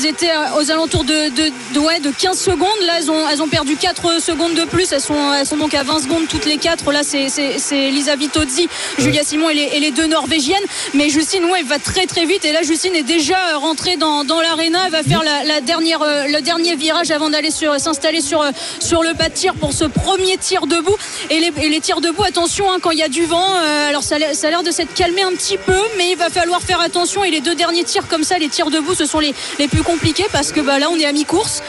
étaient aux alentours de 15 secondes. Là elles ont perdu 4 secondes de plus. Elles sont donc à 20 secondes toutes les 4. Là c'est Lisa Vitozzi, Julia Simon et les deux Norvégiennes. Mais Justine, ouais, elle va très très vite. Et là Justine est déjà rentrée dans l'aréna. Elle va faire le dernier virage avant d'aller s'installer sur le pas de tir pour ce premier tir debout. Et les tirs debout, attention, hein, quand il y a du vent. Alors ça a l'air de s'être calmé un petit peu, mais il va falloir faire attention, et les deux derniers tirs comme ça, les tirs debout, ce sont les plus compliqués, parce que là on est à mi-course,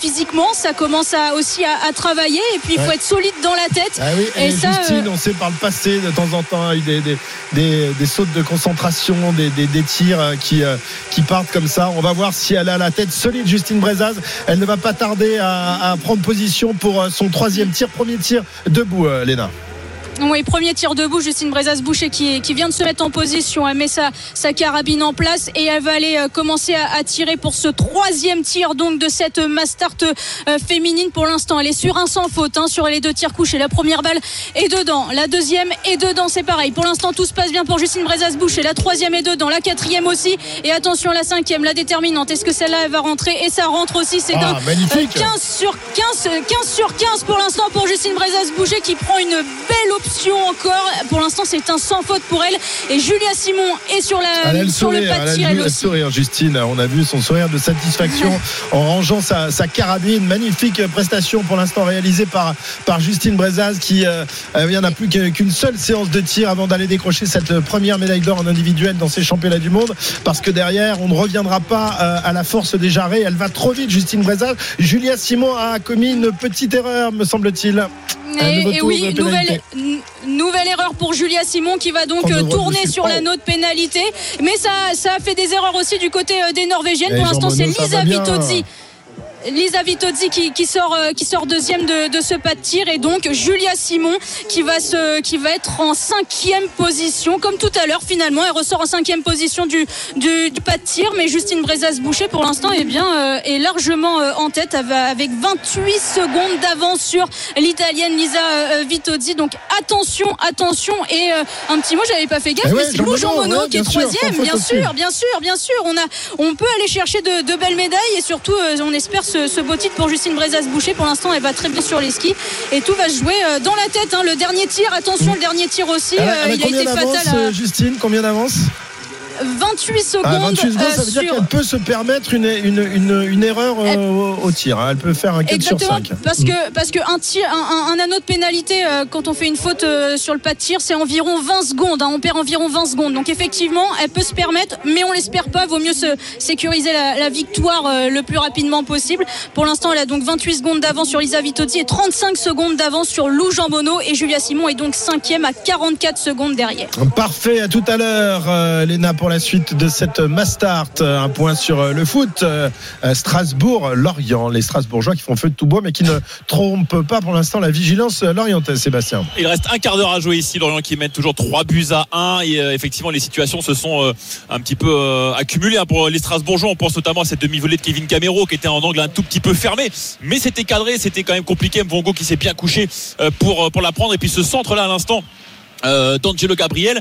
physiquement ça commence aussi à travailler, et puis il faut être solide dans la tête. Ah oui, et ça, Justine, on sait par le passé de temps en temps des sautes de concentration, des tirs qui partent comme ça. On va voir si elle a la tête solide, Justine Brezaz. Elle ne va pas tarder à prendre position pour son premier tir debout, Léna. Oui, premier tir debout, Justine Brezas-Boucher qui vient de se mettre en position. Elle met sa carabine en place et elle va aller commencer à tirer pour ce troisième tir donc de cette Mastart féminine. Pour l'instant, elle est sur un sans faute, hein, sur les deux tirs couchés. La première balle est dedans, la deuxième est dedans, c'est pareil. Pour l'instant, tout se passe bien pour Justine Brezas-Boucher. La troisième est dedans, la quatrième aussi. Et attention, la cinquième, la déterminante. Est-ce que celle-là, elle va rentrer? Et ça rentre aussi, c'est dingue. Magnifique. 15 sur 15 pour l'instant pour Justine Brezas-Boucher, qui prend une belle option encore. Pour l'instant, c'est un sans faute pour elle. Et Julia Simon est sur le pas de tir. Elle a vu le sourire, Justine. On a vu son sourire de satisfaction en rangeant sa carabine. Magnifique prestation pour l'instant réalisée par Justine Brezaz, qui n'a plus qu'une seule séance de tir avant d'aller décrocher cette première médaille d'or en individuel dans ces championnats du monde. Parce que derrière, on ne reviendra pas à la force des jarrets. Elle va trop vite, Justine Brezaz. Julia Simon a commis une petite erreur, me semble-t-il. Et oui, nouvelle erreur pour Julia Simon, qui va donc tourner sur la note pénalité. Mais ça a fait des erreurs aussi du côté des Norvégiennes. Et pour l'instant, c'est Lisa Vitozzi. Lisa Vitozzi qui sort deuxième de ce pas de tir, et donc Julia Simon qui va être en cinquième position, comme tout à l'heure. Finalement, elle ressort en cinquième position du pas de tir, mais Justine Brezas-Boucher pour l'instant est largement en tête, avec 28 secondes d'avance sur l'italienne Lisa Vitozzi. Donc attention, et un petit mot, j'avais pas fait gaffe, mais c'est Lou Jean Monod qui est troisième, bien sûr. On peut aller chercher de belles médailles, et surtout on espère ce beau titre pour Justine Brezas-Boucher. Pour l'instant, elle va très bien sur les skis, et tout va se jouer dans la tête, hein. Le dernier tir, attention, le dernier tir aussi, il a été fatal. Justine, combien d'avance? 28 secondes. 28 secondes, ça veut dire qu'elle peut se permettre une erreur au tir. Elle peut faire un 4 sur 5. Parce que un anneau de pénalité, quand on fait une faute sur le pas de tir, c'est environ 20 secondes. Hein, on perd environ 20 secondes. Donc effectivement, elle peut se permettre, mais on l'espère pas. Vaut mieux se sécuriser la victoire le plus rapidement possible. Pour l'instant, elle a donc 28 secondes d'avance sur Lisa Vitozzi et 35 secondes d'avance sur Lou Jean Monod. Et Julia Simon est donc 5e à 44 secondes derrière. Parfait, à tout à l'heure, Léna, pour la suite de cette Mastart. Un point sur le foot, Strasbourg, Lorient, les Strasbourgeois qui font feu de tout bois, mais qui ne trompent pas pour l'instant la vigilance lorientaise, Sébastien. Il reste un quart d'heure à jouer ici, Lorient qui mène toujours 3-1, et effectivement les situations se sont un petit peu accumulées, hein, pour les Strasbourgeois. On pense notamment à cette demi-volée de Kevin Camero qui était en angle un tout petit peu fermé, mais c'était cadré, c'était quand même compliqué. Mbongo qui s'est bien couché pour la prendre, et puis ce centre là à l'instant d'Angelo Gabriel,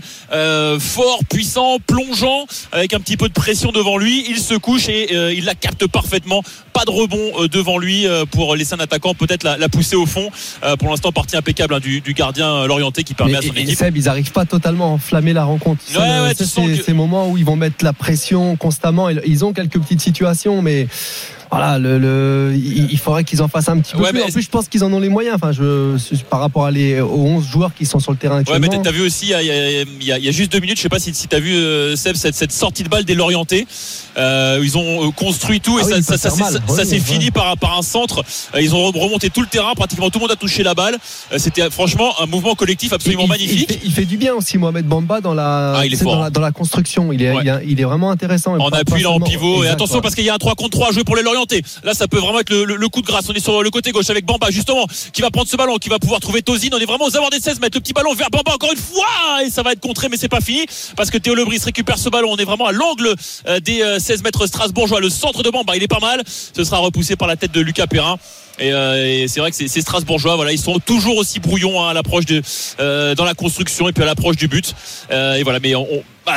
fort, puissant, plongeant, avec un petit peu de pression devant lui, il se couche et il la capte parfaitement. Pas de rebond devant lui pour laisser un attaquant peut-être la pousser au fond. Pour l'instant, partie impeccable, hein, du gardien lorientais qui permet à son équipe. Seb, ils n'arrivent pas totalement à enflammer la rencontre. Ces moments où ils vont mettre la pression constamment, ils ont quelques petites situations, mais voilà, il faudrait qu'ils en fassent un petit peu plus. En plus, je pense qu'ils en ont les moyens. Enfin, par rapport aux 11 joueurs qui sont sur le terrain actuellement. Ouais, mais t'as vu aussi, il y a juste 2 minutes, je sais pas si t'as vu, Seb, cette sortie de balle des Lorientais. Ils ont construit tout et ça s'est fini par un centre. Ils ont remonté tout le terrain, pratiquement tout le monde a touché la balle. C'était franchement un mouvement collectif absolument magnifique. Il fait du bien aussi, Mohamed Bamba, dans la construction. Il est vraiment intéressant. En appui, en pivot. Exact, et attention parce qu'il y a un 3 contre 3 joué pour les Lorientais. Là, ça peut vraiment être le coup de grâce. On est sur le côté gauche avec Bamba, justement, qui va prendre ce ballon, qui va pouvoir trouver Tozine. On est vraiment aux abords des 16 mètres. Le petit ballon vers Bamba encore une fois. Et ça va être contré, mais c'est pas fini parce que Théo Lebris récupère ce ballon. On est vraiment à l'angle des 16 mètres strasbourgeois. Le centre de Bamba, il est pas mal. Ce sera repoussé par la tête de Lucas Perrin. Et c'est vrai que c'est strasbourgeois. Voilà, ils sont toujours aussi brouillons à l'approche dans la construction et puis à l'approche du but. Et voilà, mais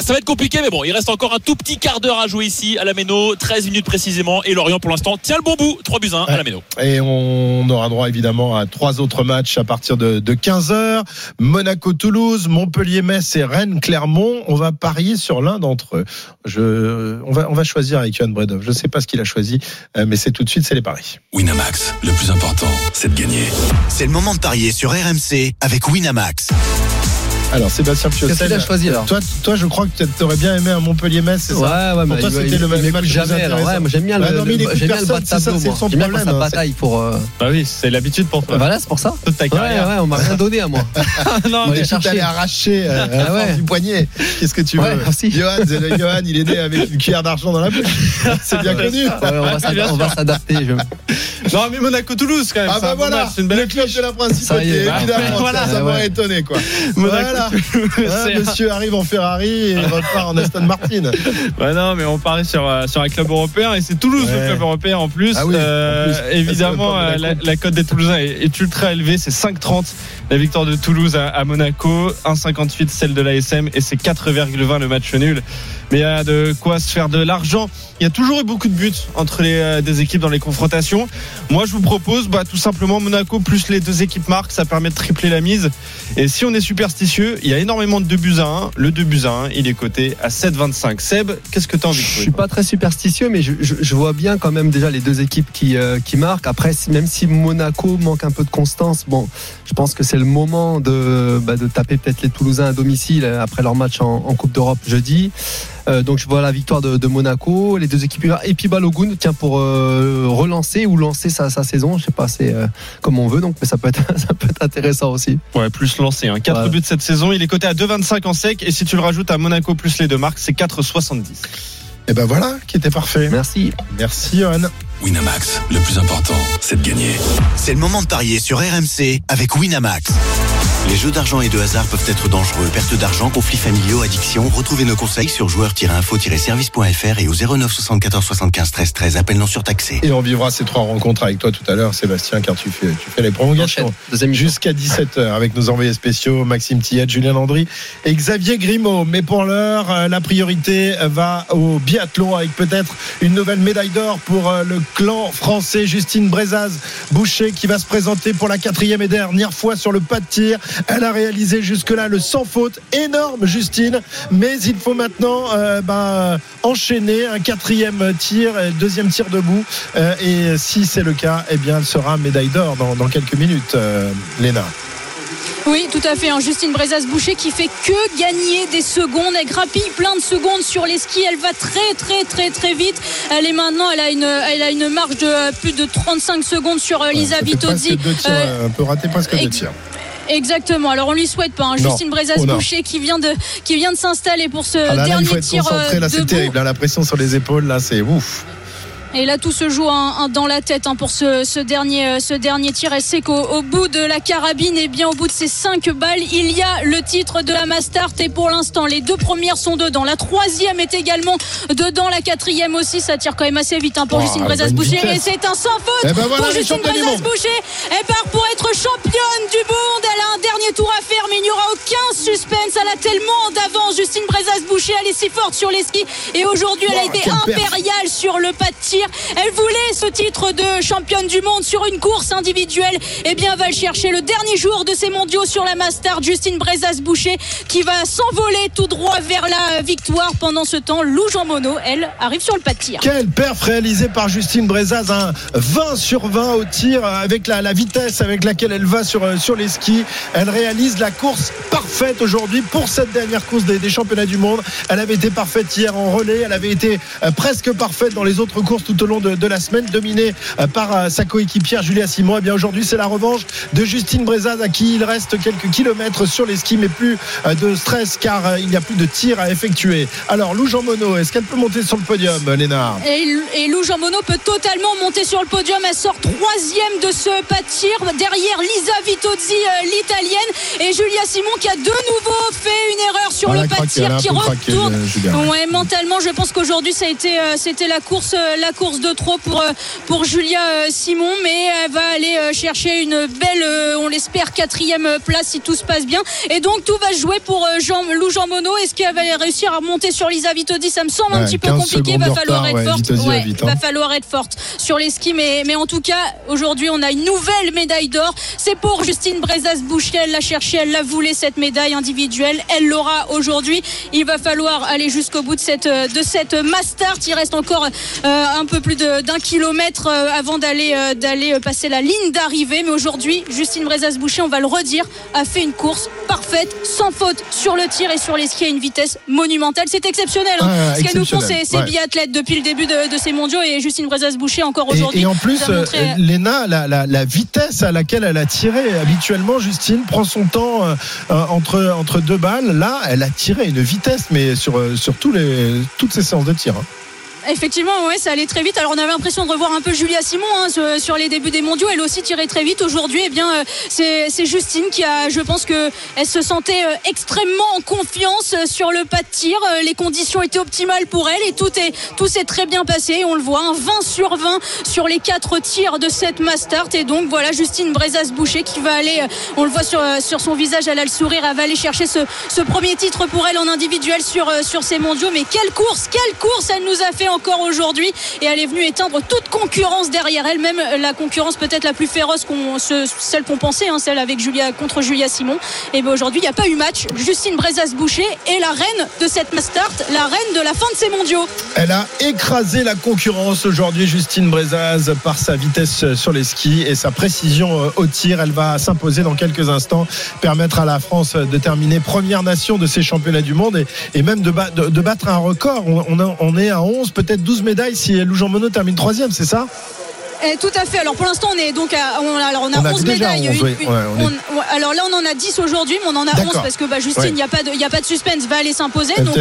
ça va être compliqué, mais bon, il reste encore un tout petit quart d'heure à jouer ici à la Méno, 13 minutes précisément, et Lorient pour l'instant tient le bon bout, 3-1 à la Méno. Et on aura droit évidemment à 3 autres matchs à partir de 15h, Monaco-Toulouse, Montpellier-Metz et Rennes-Clermont. On va parier sur l'un d'entre eux. On va choisir avec Johan Bredov. Je ne sais pas ce qu'il a choisi, mais c'est tout de suite, c'est les paris. Winamax, le plus important, c'est de gagner. C'est le moment de parier sur RMC avec Winamax. Alors Sébastien Piocel, qu'est-ce qu'il a choisi alors ? Toi, je crois que tu aurais bien aimé un Montpellier-Metz, c'est ça ? Ouais, pour toi, c'était le même match jamais. Alors, ouais, moi, j'aime bien le bas de tableau. J'aime bien sa bataille pour. Bah oui, c'est l'habitude pour toi. Voilà, c'est pour ça. Toute ta carrière. Ouais, on m'a rien donné à moi. Non, mais tu t'allais arracher du poignet. Qu'est-ce que tu veux ? Johan, il est né avec une cuillère d'argent dans la bouche. C'est bien connu. On va s'adapter. Non, mais Monaco-Toulouse quand même. Ah bah voilà, le club de la principauté. Évidemment, ça m'aurait étonné quoi. Voilà. Monsieur arrive en Ferrari et repart en Aston Martin. Bah non, mais on parlait sur un club européen et c'est Toulouse le club européen en plus. Ah oui, en plus évidemment, la cote des Toulousains est ultra élevée, c'est 5,30 la victoire de Toulouse à Monaco, 1,58 celle de l'ASM et c'est 4,20 le match nul. Mais il y a de quoi se faire de l'argent. Il y a toujours eu beaucoup de buts entre des équipes dans les confrontations. Moi, je vous propose tout simplement Monaco plus les 2 équipes marques. Ça permet de tripler la mise. Et si on est superstitieux, il y a énormément de 2-1. Le 2-1, il est coté à 7,25. Seb, qu'est-ce que tu as envie de jouer ? Je suis pas très superstitieux, mais je vois bien quand même déjà les 2 équipes qui marquent. Après, même si Monaco manque un peu de constance, je pense que c'est le moment de taper peut-être les Toulousains à domicile après leur match en Coupe d'Europe jeudi. Donc je vois la victoire de Monaco, les 2 équipes et puis Balogun pour relancer ou lancer sa saison, je sais pas, c'est comme on veut, donc mais ça peut être intéressant aussi. Ouais, plus lancer 4 buts cette saison, il est coté à 2,25 en sec et si tu le rajoutes à Monaco plus les 2 marques, c'est 4,70. Et ben voilà, qui était parfait. Merci Johan. Winamax, le plus important, c'est de gagner. C'est le moment de parier sur RMC avec Winamax. Les jeux d'argent et de hasard peuvent être dangereux. Perte d'argent, conflits familiaux, addiction. Retrouvez nos conseils sur joueurs-info-service.fr et au 09 74 75 13 13. Appel non surtaxé. Et on vivra ces 3 rencontres avec toi tout à l'heure, Sébastien, car tu fais les prolongations. Jusqu'à 17h avec nos envoyés spéciaux, Maxime Tillet, Julien Landry et Xavier Grimaud. Mais pour l'heure, la priorité va au biathlon avec peut-être une nouvelle médaille d'or pour le clan français. Justine Brezaz-Boucher qui va se présenter pour la 4e et dernière fois sur le pas de tir. Elle a réalisé jusque-là le sans faute, énorme Justine, mais il faut maintenant enchaîner un 4e tir, 2e tir debout, et si c'est le cas, eh bien, elle sera médaille d'or dans quelques minutes, Léna. Oui, tout à fait. Justine Brezaz-Boucher qui fait que gagner des secondes. Elle grappille plein de secondes sur les skis. Elle va très, très, très, très vite. Elle a une marge de plus de 35 secondes sur Lisa Vitozzi. Un peu raté presque 2 tirs. Exactement. Alors on lui souhaite pas. Justine Brezaz-Boucher qui vient de s'installer pour ce dernier tir debout. C'est terrible. La pression sur les épaules, là, c'est ouf. Et là, tout se joue dans la tête pour ce dernier tir. Elle sait qu'au bout de la carabine, et bien au bout de ces 5 balles, il y a le titre de la Mastart. Et pour l'instant, les 2 premières sont dedans. La 3e est également dedans. La 4e aussi. Ça tire quand même assez vite pour Justine Brezaz-Boucher. Et c'est un sans faute pour Justine Brezaz-Boucher. Elle part pour être championne du monde. Elle a un dernier tour à faire, mais il n'y aura aucun suspense. Elle a tellement d'avance. Justine Brezaz-Boucher, elle est si forte sur les skis. Et aujourd'hui, elle a été impériale sur le pas de tir. plaisir. Elle voulait ce titre de championne du monde sur une course individuelle. Eh bien, va le chercher le dernier jour de ces mondiaux sur la Mastart. Justine Brezas-Boucher qui va s'envoler tout droit vers la victoire. Pendant ce temps, Lou Jean Monod, elle, arrive sur le pas de tir. Quelle perf réalisée par Justine Brezas, hein, 20 sur 20 au tir, avec la vitesse avec laquelle elle va sur les skis. Elle réalise la course parfaite aujourd'hui pour cette dernière course des championnats du monde. Elle avait été parfaite hier en relais, elle avait été presque parfaite dans les autres courses tout au long de la semaine, dominée par sa coéquipière Julia Simon. Et bien aujourd'hui, c'est la revanche de Justine Brezas, à qui il reste quelques kilomètres sur les skis, mais plus de stress car il n'y a plus de tir à effectuer. Alors Lou Jean Monod, est-ce qu'elle peut monter sur le podium, Lénard ? Et Lou Jean Monod peut totalement monter sur le podium. Elle sort troisième de ce pas de tir, derrière Lisa Vitozzi, l'italienne, et Julia Simon qui a de nouveau fait une erreur sur le pas de tir, qui retourne. Ouais, mentalement, je pense qu'aujourd'hui ça a été, c'était la course de trop pour Julia Simon, mais elle va aller chercher une belle, on l'espère, 4e place si tout se passe bien. Et donc tout va se jouer pour Lou Jean Monod. Est-ce qu'elle va réussir à remonter sur Lisa Vitozzi ? Ça me semble un petit peu compliqué. Va falloir être forte sur les skis, mais en tout cas aujourd'hui on a une nouvelle médaille d'or. C'est pour Justine Brezas-Boucher. Elle l'a cherchée, elle la voulait, cette médaille individuelle. Elle l'aura aujourd'hui. Il va falloir aller jusqu'au bout de cette Mastart. Il reste encore un peu plus d'un kilomètre avant d'aller passer la ligne d'arrivée. Mais aujourd'hui, Justine Brezas-Boucher, on va le redire, a fait une course parfaite, sans faute sur le tir et sur les skis à une vitesse monumentale. C'est exceptionnel, hein, ce qu'elles nous font ces biathlètes depuis le début de ces mondiaux. Et Justine Brezas-Boucher encore aujourd'hui. Et en plus, Léna, la vitesse à laquelle elle a tiré. Habituellement, Justine prend son temps entre deux balles. Là, elle a tiré une vitesse, mais sur toutes ses séances de tir. Effectivement, ouais, ça allait très vite. Alors on avait l'impression de revoir un peu Julia Simon, hein, sur les débuts des mondiaux. Elle aussi tirait très vite. Aujourd'hui, eh bien, c'est Justine qui a, je pense que elle se sentait extrêmement en confiance sur le pas de tir. Les conditions étaient optimales pour elle et tout s'est très bien passé. On le voit, hein, 20 sur 20 sur les 4 tirs de cette Mastart. Et donc voilà, Justine Brezas-Boucher qui va aller, on le voit sur son visage, elle a le sourire, elle va aller chercher ce premier titre pour elle en individuel sur ces mondiaux. Mais quelle course elle nous a fait encore aujourd'hui, et elle est venue éteindre toute concurrence derrière elle, même la concurrence peut-être la plus féroce, celle qu'on pensait, hein, celle avec contre Julia Simon. Et bien aujourd'hui, il n'y a pas eu match. Justine Brezas-Boucher est la reine de cette Mastart, la reine de la fin de ces mondiaux. Elle a écrasé la concurrence aujourd'hui, Justine Brezas, par sa vitesse sur les skis et sa précision au tir. Elle va s'imposer dans quelques instants, permettre à la France de terminer première nation de ces championnats du monde et même de battre un record. On est à 11, peut-être 12 médailles si Lou Jean Monod termine 3e, c'est ça ? Tout à fait. Alors pour l'instant on est donc on a 11 médailles. 11, oui. Alors là on en a 10 aujourd'hui, mais on en a 11 parce que Justine, il n'y a pas de suspense, va aller s'imposer. Donc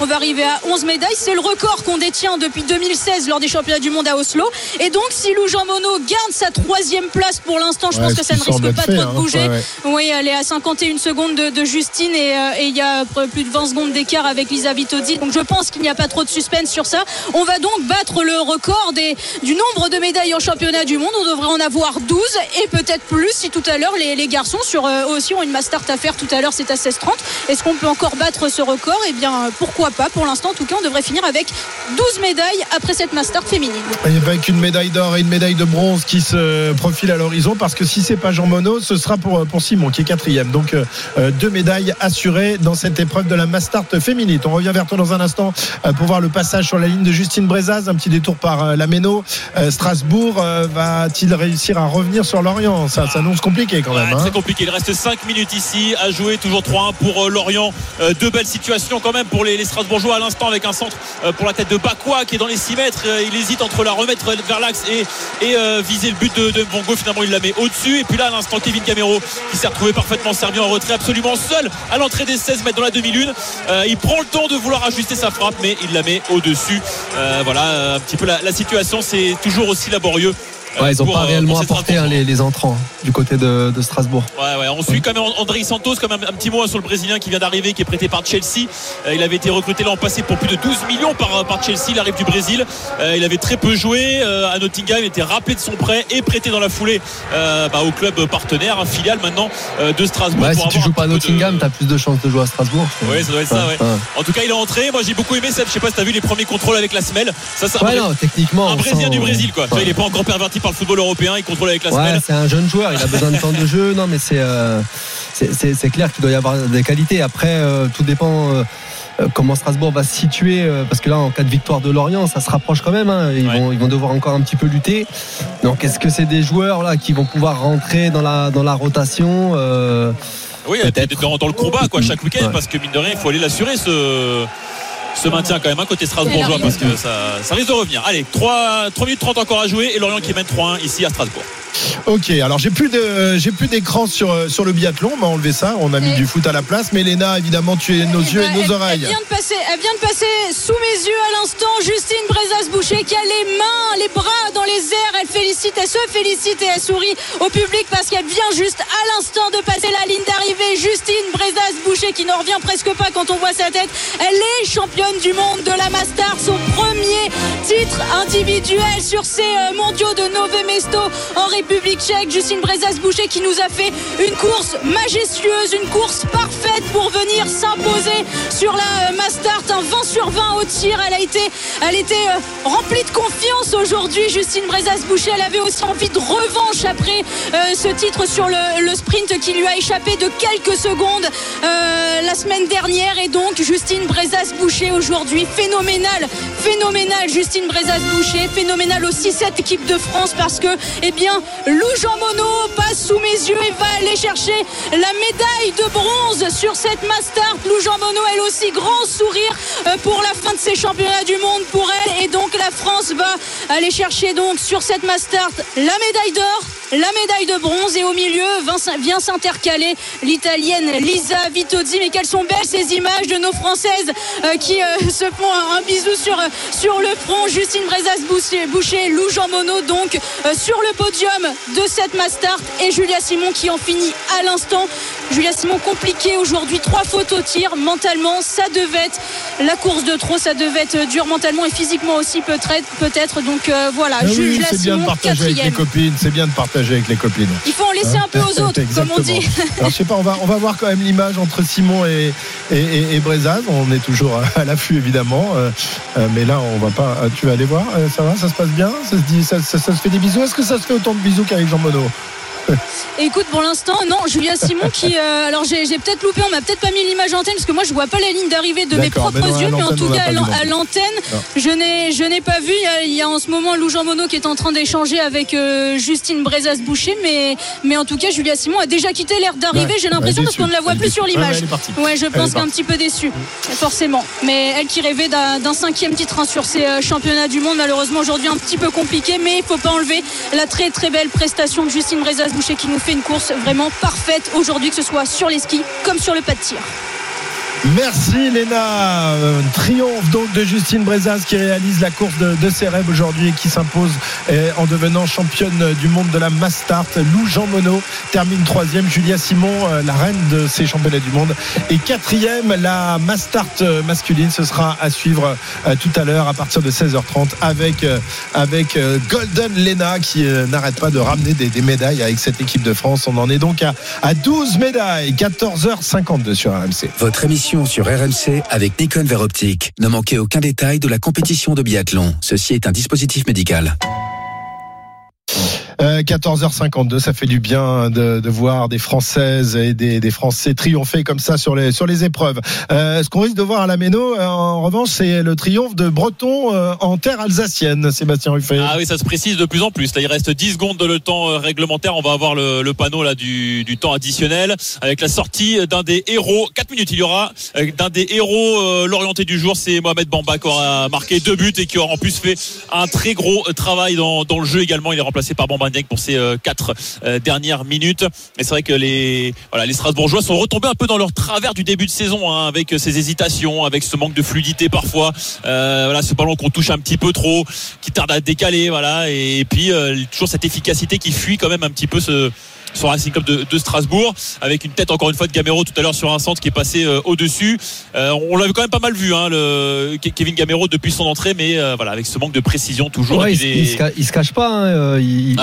on va arriver à 11 médailles. C'est le record qu'on détient depuis 2016 lors des championnats du monde à Oslo. Et donc si Lou Jean Monod garde sa 3e place pour l'instant, je pense que ça ne risque pas trop de bouger. Oui, elle est à 51 secondes de Justine et il y a plus de 20 secondes d'écart avec Lisa Vitozzi. Donc je pense qu'il n'y a pas trop de suspense sur ça. On va donc battre le record du nombre de médailles en championnat du monde. On devrait en avoir 12 et peut-être plus si tout à l'heure les garçons aussi ont une Mastart à faire. Tout à l'heure c'est à 16h30. Est-ce qu'on peut encore battre ce record ? Eh bien pourquoi pas. Pour l'instant en tout cas on devrait finir avec 12 médailles après cette Mastart féminine. Et avec une médaille d'or et une médaille de bronze qui se profilent à l'horizon, parce que si c'est pas Jean Monod, ce sera pour Simon qui est 4e. Donc 2 médailles assurées dans cette épreuve de la Mastart féminine. On revient vers toi dans un instant pour voir le passage sur la ligne de Justine Brezas. Un petit détour par la Méno. Strasbourg va-t-il réussir à revenir sur Lorient ? Ça s'annonce compliqué quand même. Hein. Très compliqué. Il reste 5 minutes ici à jouer. Toujours 3-1 pour Lorient. Deux belles situations quand même pour les Strasbourgeois à l'instant, avec un centre pour la tête de Bakwa qui est dans les 6 mètres. Il hésite entre la remettre vers l'axe et viser le but de Mbongo. Finalement, il la met au-dessus. Et puis là, à l'instant, Kevin Camero qui s'est retrouvé parfaitement servi en retrait, absolument seul à l'entrée des 16 mètres dans la demi-lune. Il prend le temps de vouloir ajuster sa frappe, mais il la met au-dessus. Voilà un petit peu la situation. C'est toujours aussi laborieux Ouais, ils n'ont pas réellement apporté les entrants du côté de Strasbourg. Ouais, on suit quand même André Santos, comme un petit mot sur le Brésilien qui vient d'arriver, qui est prêté par Chelsea. Il avait été recruté l'an passé pour plus de 12 millions par Chelsea. Il arrive du Brésil. Il avait très peu joué à Nottingham. Il était rappelé de son prêt et prêté dans la foulée au club partenaire, un filiale maintenant de Strasbourg. Ouais, si tu joues pas à Nottingham, t'as plus de chances de jouer à Strasbourg. Oui, ça doit être ça. En tout cas, il est entré. Moi, j'ai beaucoup aimé ça. Je sais pas si t'as vu les premiers contrôles avec la semelle. Techniquement, un Brésilien du Brésil, quoi. Il est pas encore perverti par le football européen, il contrôle avec la semelle. C'est un jeune joueur, il a besoin de temps de jeu. Non, mais c'est clair qu'il doit y avoir des qualités. Après, tout dépend comment Strasbourg va se situer, parce que là, en cas de victoire de Lorient, ça se rapproche quand même. Ils vont devoir encore un petit peu lutter. Donc, est-ce que c'est des joueurs là qui vont pouvoir rentrer dans la rotation? Oui, peut-être dans le combat, quoi, chaque week-end, parce que mine de rien, il faut aller l'assurer ce maintien quand même, côté Strasbourgeois, parce que ça risque de revenir. Allez, 3 minutes 30 encore à jouer et Lorient qui mène 3-1 ici à Strasbourg. Ok, alors j'ai plus d'écran sur le biathlon, on m'a enlevé ça, on a mis du foot à la place, mais Léna, évidemment, tu es nos yeux et nos oreilles. Elle vient de passer sous mes yeux à l'instant, Justine Brezas-Boucher qui a les mains, les bras dans les airs, elle se félicite et elle sourit au public parce qu'elle vient juste à l'instant de passer la ligne d'arrivée. Justine Brezas-Boucher qui n'en revient presque pas quand on voit sa tête, elle est championne du monde de la Mastart, son premier titre individuel sur ces mondiaux de Nové Mesto en République Tchèque. Justine Brezas-Boucher qui nous a fait une course majestueuse, une course parfaite pour venir s'imposer sur la Mastart, un 20 sur 20 au tir. Elle était remplie de confiance aujourd'hui, Justine Brezas-Boucher. Elle avait aussi envie de revanche après ce titre sur le sprint qui lui a échappé de quelques secondes la semaine dernière, et donc Justine Brezas-Boucher aujourd'hui phénoménale. Justine Brezas-Boucher phénoménale aussi cette équipe de France, parce que Lou Jean Monod passe sous mes yeux et va aller chercher la médaille de bronze sur cette Mastart. Lou Jean Monod, elle aussi, grand sourire pour la fin de ces championnats du monde pour elle, et donc la France va aller chercher donc sur cette Mastart la médaille d'or, la médaille de bronze, et au milieu vient s'intercaler l'italienne Lisa Vitozzi. Mais quelles sont belles ces images de nos Françaises qui se font un bisou sur le front. Justine Brezas-Boucher, Lou Jean Monod donc sur le podium de cette Mastart, et Julia Simon qui en finit à l'instant. Julia Simon compliquée aujourd'hui, 3 fautes au tir. Mentalement, ça devait être la course de trop, ça devait être dur mentalement et physiquement aussi peut-être. Donc voilà, mais Julia Simon, c'est bien de partager 4e. Avec les copines, c'est bien de partager avec les copines. Il faut en laisser un peu aux autres, exactement. Comme on dit. Alors je sais pas, on va voir quand même l'image entre Simon et Brezaz. On est toujours à l'affût évidemment, mais là on va pas. Tu vas aller voir, ça va, ça se passe bien, ça se fait des bisous. Est-ce que ça se fait autant de bisous qu'avec Jean Monod? Écoute, pour l'instant, non. Julia Simon qui alors j'ai peut-être loupé, on m'a peut-être pas mis l'image antenne parce que moi je vois pas la ligne d'arrivée de mes propres yeux, mais en tout cas à l'antenne je n'ai pas vu. Il y a en ce moment Lou Jean Monod qui est en train d'échanger avec Justine Brezas-Boucher, mais en tout cas Julia Simon a déjà quitté l'aire d'arrivée, j'ai l'impression, parce qu'on ne la voit plus sur l'image. Je pense qu'un petit peu déçue forcément, mais elle qui rêvait d'un 5e titre sur ces championnats du monde, malheureusement aujourd'hui un petit peu compliqué, mais il faut pas enlever la très très belle prestation de Justine Brezas-Boucher qui nous fait une course vraiment parfaite aujourd'hui, que ce soit sur les skis comme sur le pas de tir. Merci Léna. Triomphe donc de Justine Brezaz qui réalise la course de ses rêves aujourd'hui et qui s'impose en devenant championne du monde de la Mastart. Lou Jean Monod termine 3e, Julia Simon, la reine de ces championnats du monde, et 4e. La Mastart masculine, ce sera à suivre tout à l'heure à partir de 16h30 avec Golden Léna qui n'arrête pas de ramener des médailles avec cette équipe de France. On en est donc à 12 médailles. 14h52 sur RMC. Votre émission sur RMC avec Nikon Veroptique. Ne manquez aucun détail de la compétition de biathlon. Ceci est un dispositif médical. 14h52, ça fait du bien de voir des Françaises et des Français triompher comme ça sur les épreuves. Ce qu'on risque de voir à la Méno, en revanche, c'est le triomphe de Bretons en terre alsacienne, Sébastien Ruffet. Ah oui, ça se précise de plus en plus. Là, il reste 10 secondes de le temps réglementaire. On va avoir le panneau là du temps additionnel avec la sortie d'un des héros. 4 minutes, il y aura d'un des héros l'orienté du jour, c'est Mohamed Bamba qui aura marqué 2 buts et qui aura en plus fait un très gros travail dans le jeu également. Il est remplacé par Bamba Guendec pour ces 4 dernières minutes. Mais c'est vrai que les Strasbourgeois sont retombés un peu dans leur travers du début de saison, hein, avec ces hésitations, avec ce manque de fluidité parfois, ce ballon qu'on touche un petit peu trop, qui tarde à décaler, et puis toujours cette efficacité qui fuit quand même un petit peu ce Racing Club de Strasbourg, avec une tête encore une fois de Gamero tout à l'heure sur un centre qui est passé au-dessus. On l'avait quand même pas mal vu, hein, Kevin Gamero depuis son entrée, mais avec ce manque de précision toujours. Ouais, il se cache pas, hein, il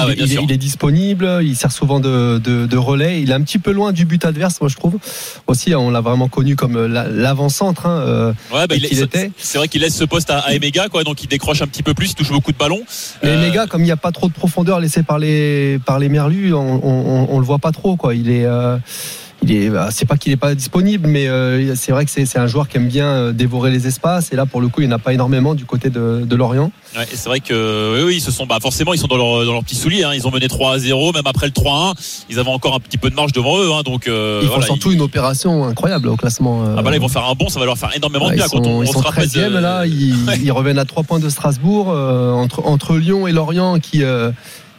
est disponible, il sert souvent de relais, il est un petit peu loin du but adverse, moi je trouve. Aussi, on l'a vraiment connu comme l'avant-centre. Hein, c'est vrai qu'il laisse ce poste à Eméga, quoi, donc il décroche un petit peu plus, il touche beaucoup de ballons. Mais Eméga, comme il n'y a pas trop de profondeur laissée par les Merlus, on le voit pas trop, quoi. C'est pas qu'il est pas disponible, mais c'est vrai que c'est un joueur qui aime bien dévorer les espaces, et là pour le coup il n'y en a pas énormément du côté de Lorient. Ouais, et c'est vrai que eux, ils se sont forcément ils sont dans leur petit soulier, hein. Ils ont mené 3-0, même après le 3-1 ils avaient encore un petit peu de marge devant eux, hein. Donc ils font surtout une opération incroyable au classement. Ils vont faire un bon, ça va leur faire énormément de bien. Ils sont 13e là, ils reviennent à 3 points de Strasbourg, entre Lyon et Lorient qui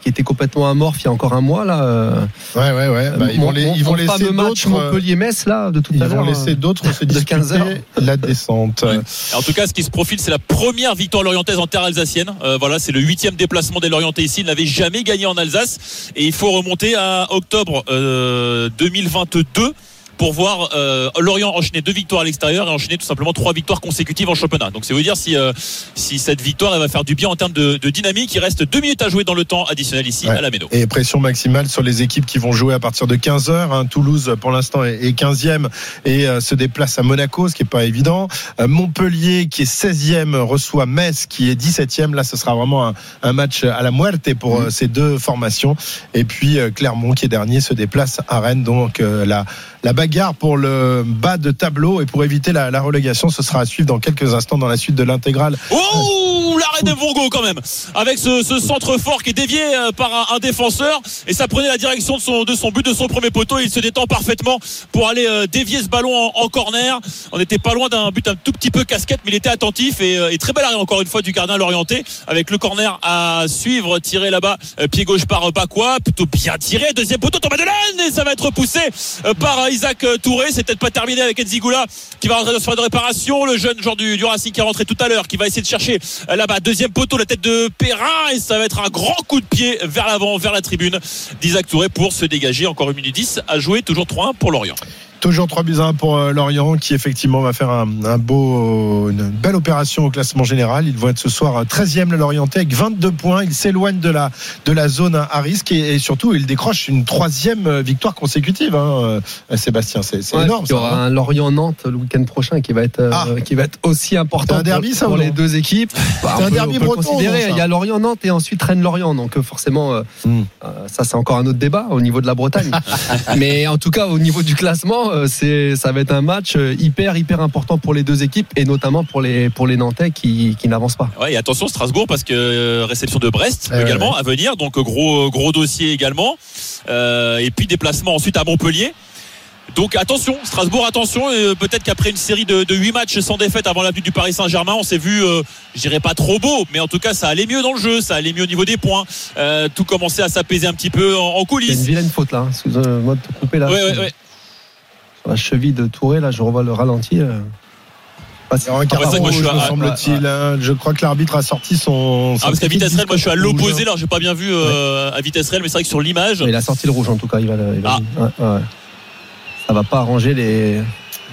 était complètement amorphe il y a encore un mois là. Ouais. Ils vont laisser d'autres match Montpellier-Metz là de toute façon. Ils vont laisser d'autres se disputer 15 heures. La descente. Ouais. En tout cas, ce qui se profile, c'est la première victoire lorientaise en terre alsacienne. C'est le 8e déplacement des Lorientais ici. Ils n'avaient jamais gagné en Alsace, et il faut remonter à octobre 2022. Pour voir Lorient enchaîner 2 victoires à l'extérieur et enchaîner tout simplement 3 victoires consécutives en championnat. Donc c'est vous dire si cette victoire elle va faire du bien en termes de dynamique. Il reste 2 minutes à jouer dans le temps additionnel ici à la Méno. Et pression maximale sur les équipes qui vont jouer à partir de 15h, hein. Toulouse pour l'instant est 15e et se déplace à Monaco, ce qui n'est pas évident. Montpellier qui est 16e reçoit Metz qui est 17e. Là ce sera vraiment un match à la muerte pour ces deux formations. Et puis Clermont qui est dernier se déplace à Rennes. Donc la bagarre pour le bas de tableau et pour éviter la relégation, ce sera à suivre dans quelques instants dans la suite de l'intégrale. Oh, l'arrêt de Mbongo quand même, avec ce centre fort qui est dévié par un défenseur, et ça prenait la direction de son but, de son premier poteau. Il se détend parfaitement pour aller dévier ce ballon en corner. On n'était pas loin d'un but un tout petit peu casquette, mais il était attentif et très bel arrêt encore une fois du gardien l'orienté, avec le corner à suivre, tiré là-bas pied gauche par Bakwa, plutôt bien tiré, deuxième poteau tombé de laine et ça va être poussé par Isaac Touré. C'est peut-être pas terminé avec Nzigoula qui va rentrer dans ce de réparation, le jeune joueur du Racing qui est rentré tout à l'heure, qui va essayer de chercher là-bas, deuxième poteau, la tête de Perrin, et ça va être un grand coup de pied vers l'avant, vers la tribune d'Isaac Touré pour se dégager. Encore 1 minute 10 à jouer, toujours 3-1 pour Lorient. Toujours 3-1 pour Lorient, qui effectivement va faire une belle opération au classement général. Ils vont être ce soir 13e, le Lorientais, avec 22 points. Ils s'éloignent de la zone à risque, et surtout, ils décrochent une 3e victoire consécutive, hein, Sébastien. C'est énorme. Il y aura un Lorient-Nantes le week-end prochain qui va être aussi important un derby, pour les deux équipes. C'est un derby breton. Il y a Lorient-Nantes et ensuite Rennes-Lorient. Donc forcément, ça c'est encore un autre débat au niveau de la Bretagne. Mais en tout cas, au niveau du classement, ça va être un match hyper important pour les deux équipes, et notamment pour les Nantais qui n'avancent pas. Ouais, et attention Strasbourg, parce que réception de Brest également à venir, donc gros dossier également, et puis déplacement ensuite à Montpellier. Donc attention, Strasbourg, attention, peut-être qu'après une série de 8 matchs sans défaite avant la venue du Paris Saint-Germain, on s'est vu, je dirais pas trop beau, mais en tout cas ça allait mieux dans le jeu, ça allait mieux au niveau des points, tout commençait à s'apaiser un petit peu en coulisses. C'est une vilaine faute là, sous un mode coupé là. Ouais. La cheville de Touré, là, je revois le ralenti. Semble-t-il. Je crois que l'arbitre a sorti son parce qu'à vitesse réelle, moi je suis à l'opposé, alors j'ai pas bien vu à vitesse réelle, mais c'est vrai que sur l'image. Mais il a sorti le rouge en tout cas. Il va. Ça va pas arranger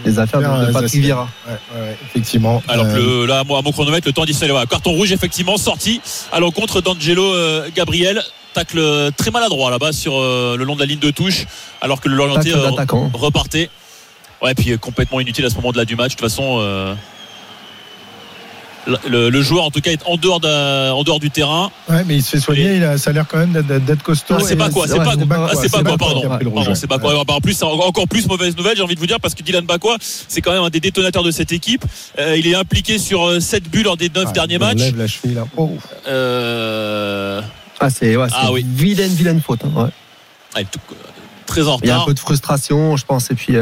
les affaires de Patrick Vieira. Ouais, effectivement. Alors que là, à mon chronomètre, le temps d'ici. Voilà. Carton rouge, effectivement, sorti à l'encontre d'Angelo Gabriel. Tacle très maladroit là-bas sur le long de la ligne de touche, alors que le Lorientais repartait. Ouais, puis complètement inutile à ce moment-là du match. De toute façon, le joueur en tout cas est en dehors du terrain. Ouais, mais il se fait soigner. Et ça a l'air quand même d'être costaud. C'est Bakwa. En plus, c'est encore plus mauvaise nouvelle, j'ai envie de vous dire, parce que Kylian Bakwa, c'est quand même un des détonateurs de cette équipe. Il est impliqué sur 7 buts lors des 9 derniers matchs. Lève la cheville là. Oh. C'est vilaine faute. Hein, ouais. Très en retard. Il y a un peu de frustration, je pense. Et puis,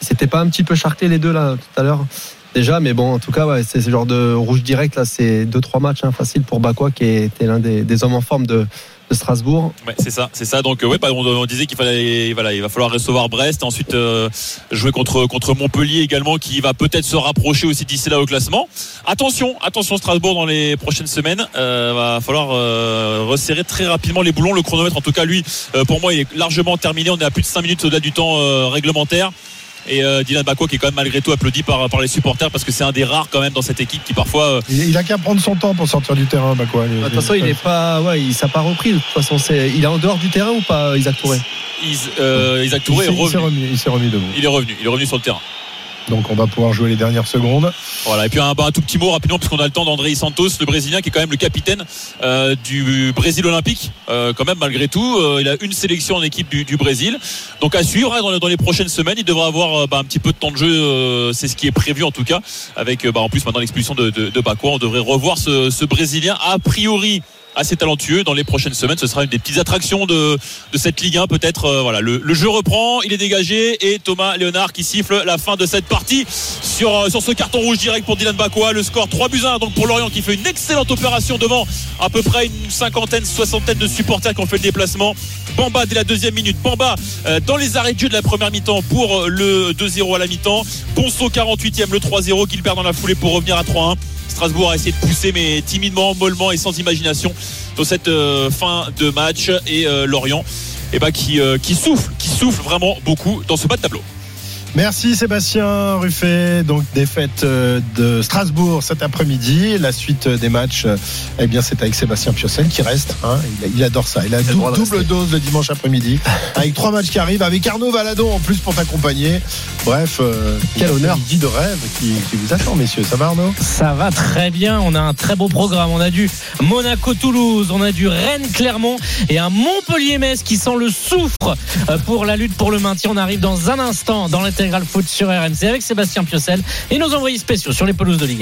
c'était pas un petit peu charclé les deux là tout à l'heure déjà, mais bon, en tout cas, ouais, c'est ce genre de rouge direct là. C'est 2-3 matchs faciles pour Bakwa, qui était l'un des hommes en forme de Strasbourg. Ouais, c'est ça. Donc ouais, bah, on disait qu'il fallait, voilà, il va falloir recevoir Brest, ensuite jouer contre Montpellier également, qui va peut-être se rapprocher aussi d'ici là au classement. Attention Strasbourg dans les prochaines semaines, va falloir resserrer très rapidement les boulons. Le chronomètre, en tout cas lui, pour moi, il est largement terminé. On est à plus de 5 minutes au-delà du temps réglementaire. Et Dylan Bakwa qui est quand même malgré tout applaudi par les supporters, parce que c'est un des rares quand même dans cette équipe qui parfois il a qu'à prendre son temps pour sortir du terrain. Bakwa, de toute façon il est pas, ouais, il s'est pas repris de toute façon. Il est en dehors du terrain ou pas, Isaac Touré? Isaac Touré est revenu. Il s'est remis debout. Il est revenu sur le terrain. Donc on va pouvoir jouer les dernières secondes. Voilà, et puis un tout petit mot rapidement, puisqu'on a le temps, d'Andrei Santos, le Brésilien, qui est quand même le capitaine du Brésil olympique, quand même malgré tout. Il a une sélection en équipe du Brésil. Donc à suivre, hein, dans les prochaines semaines, il devra avoir un petit peu de temps de jeu, c'est ce qui est prévu en tout cas. Avec en plus maintenant l'expulsion de Bakwa, on devrait revoir ce Brésilien a priori assez talentueux dans les prochaines semaines. Ce sera une des petites attractions de cette Ligue 1 peut-être. Voilà, le jeu reprend, il est dégagé et Thomas Léonard qui siffle la fin de cette partie sur ce carton rouge direct pour Dylan Bakwa. Le score 3-1 donc pour Lorient, qui fait une excellente opération devant à peu près une soixantaine de supporters qui ont fait le déplacement. Bamba dès la deuxième minute, Bamba dans les arrêts de jeu de la première mi-temps pour le 2-0 à la mi-temps. Ponceau 48e, le 3-0 qu'il perd dans la foulée pour revenir à 3-1. Strasbourg a essayé de pousser, mais timidement, mollement et sans imagination dans cette fin de match. Et Lorient qui souffle vraiment beaucoup dans ce bas de tableau. Merci Sébastien Ruffet. Donc défaite de Strasbourg cet après-midi. La suite des matchs, eh bien c'est avec Sébastien Piocel qui reste. Hein. Il adore ça. Il a double dose le dimanche après-midi avec 3 matchs qui arrivent, avec Arnaud Valadon en plus pour t'accompagner. Bref, quel honneur, midi de rêve qui vous attend, messieurs. Ça va Arnaud ? Ça va très bien. On a un très beau programme. On a du Monaco-Toulouse, on a du Rennes-Clermont et un Montpellier-Metz qui sent le soufre pour la lutte pour le maintien. On arrive dans un instant dans l'intégral foot sur RMC avec Sébastien Piocel et nos envoyés spéciaux sur les pelouses de Ligue 1.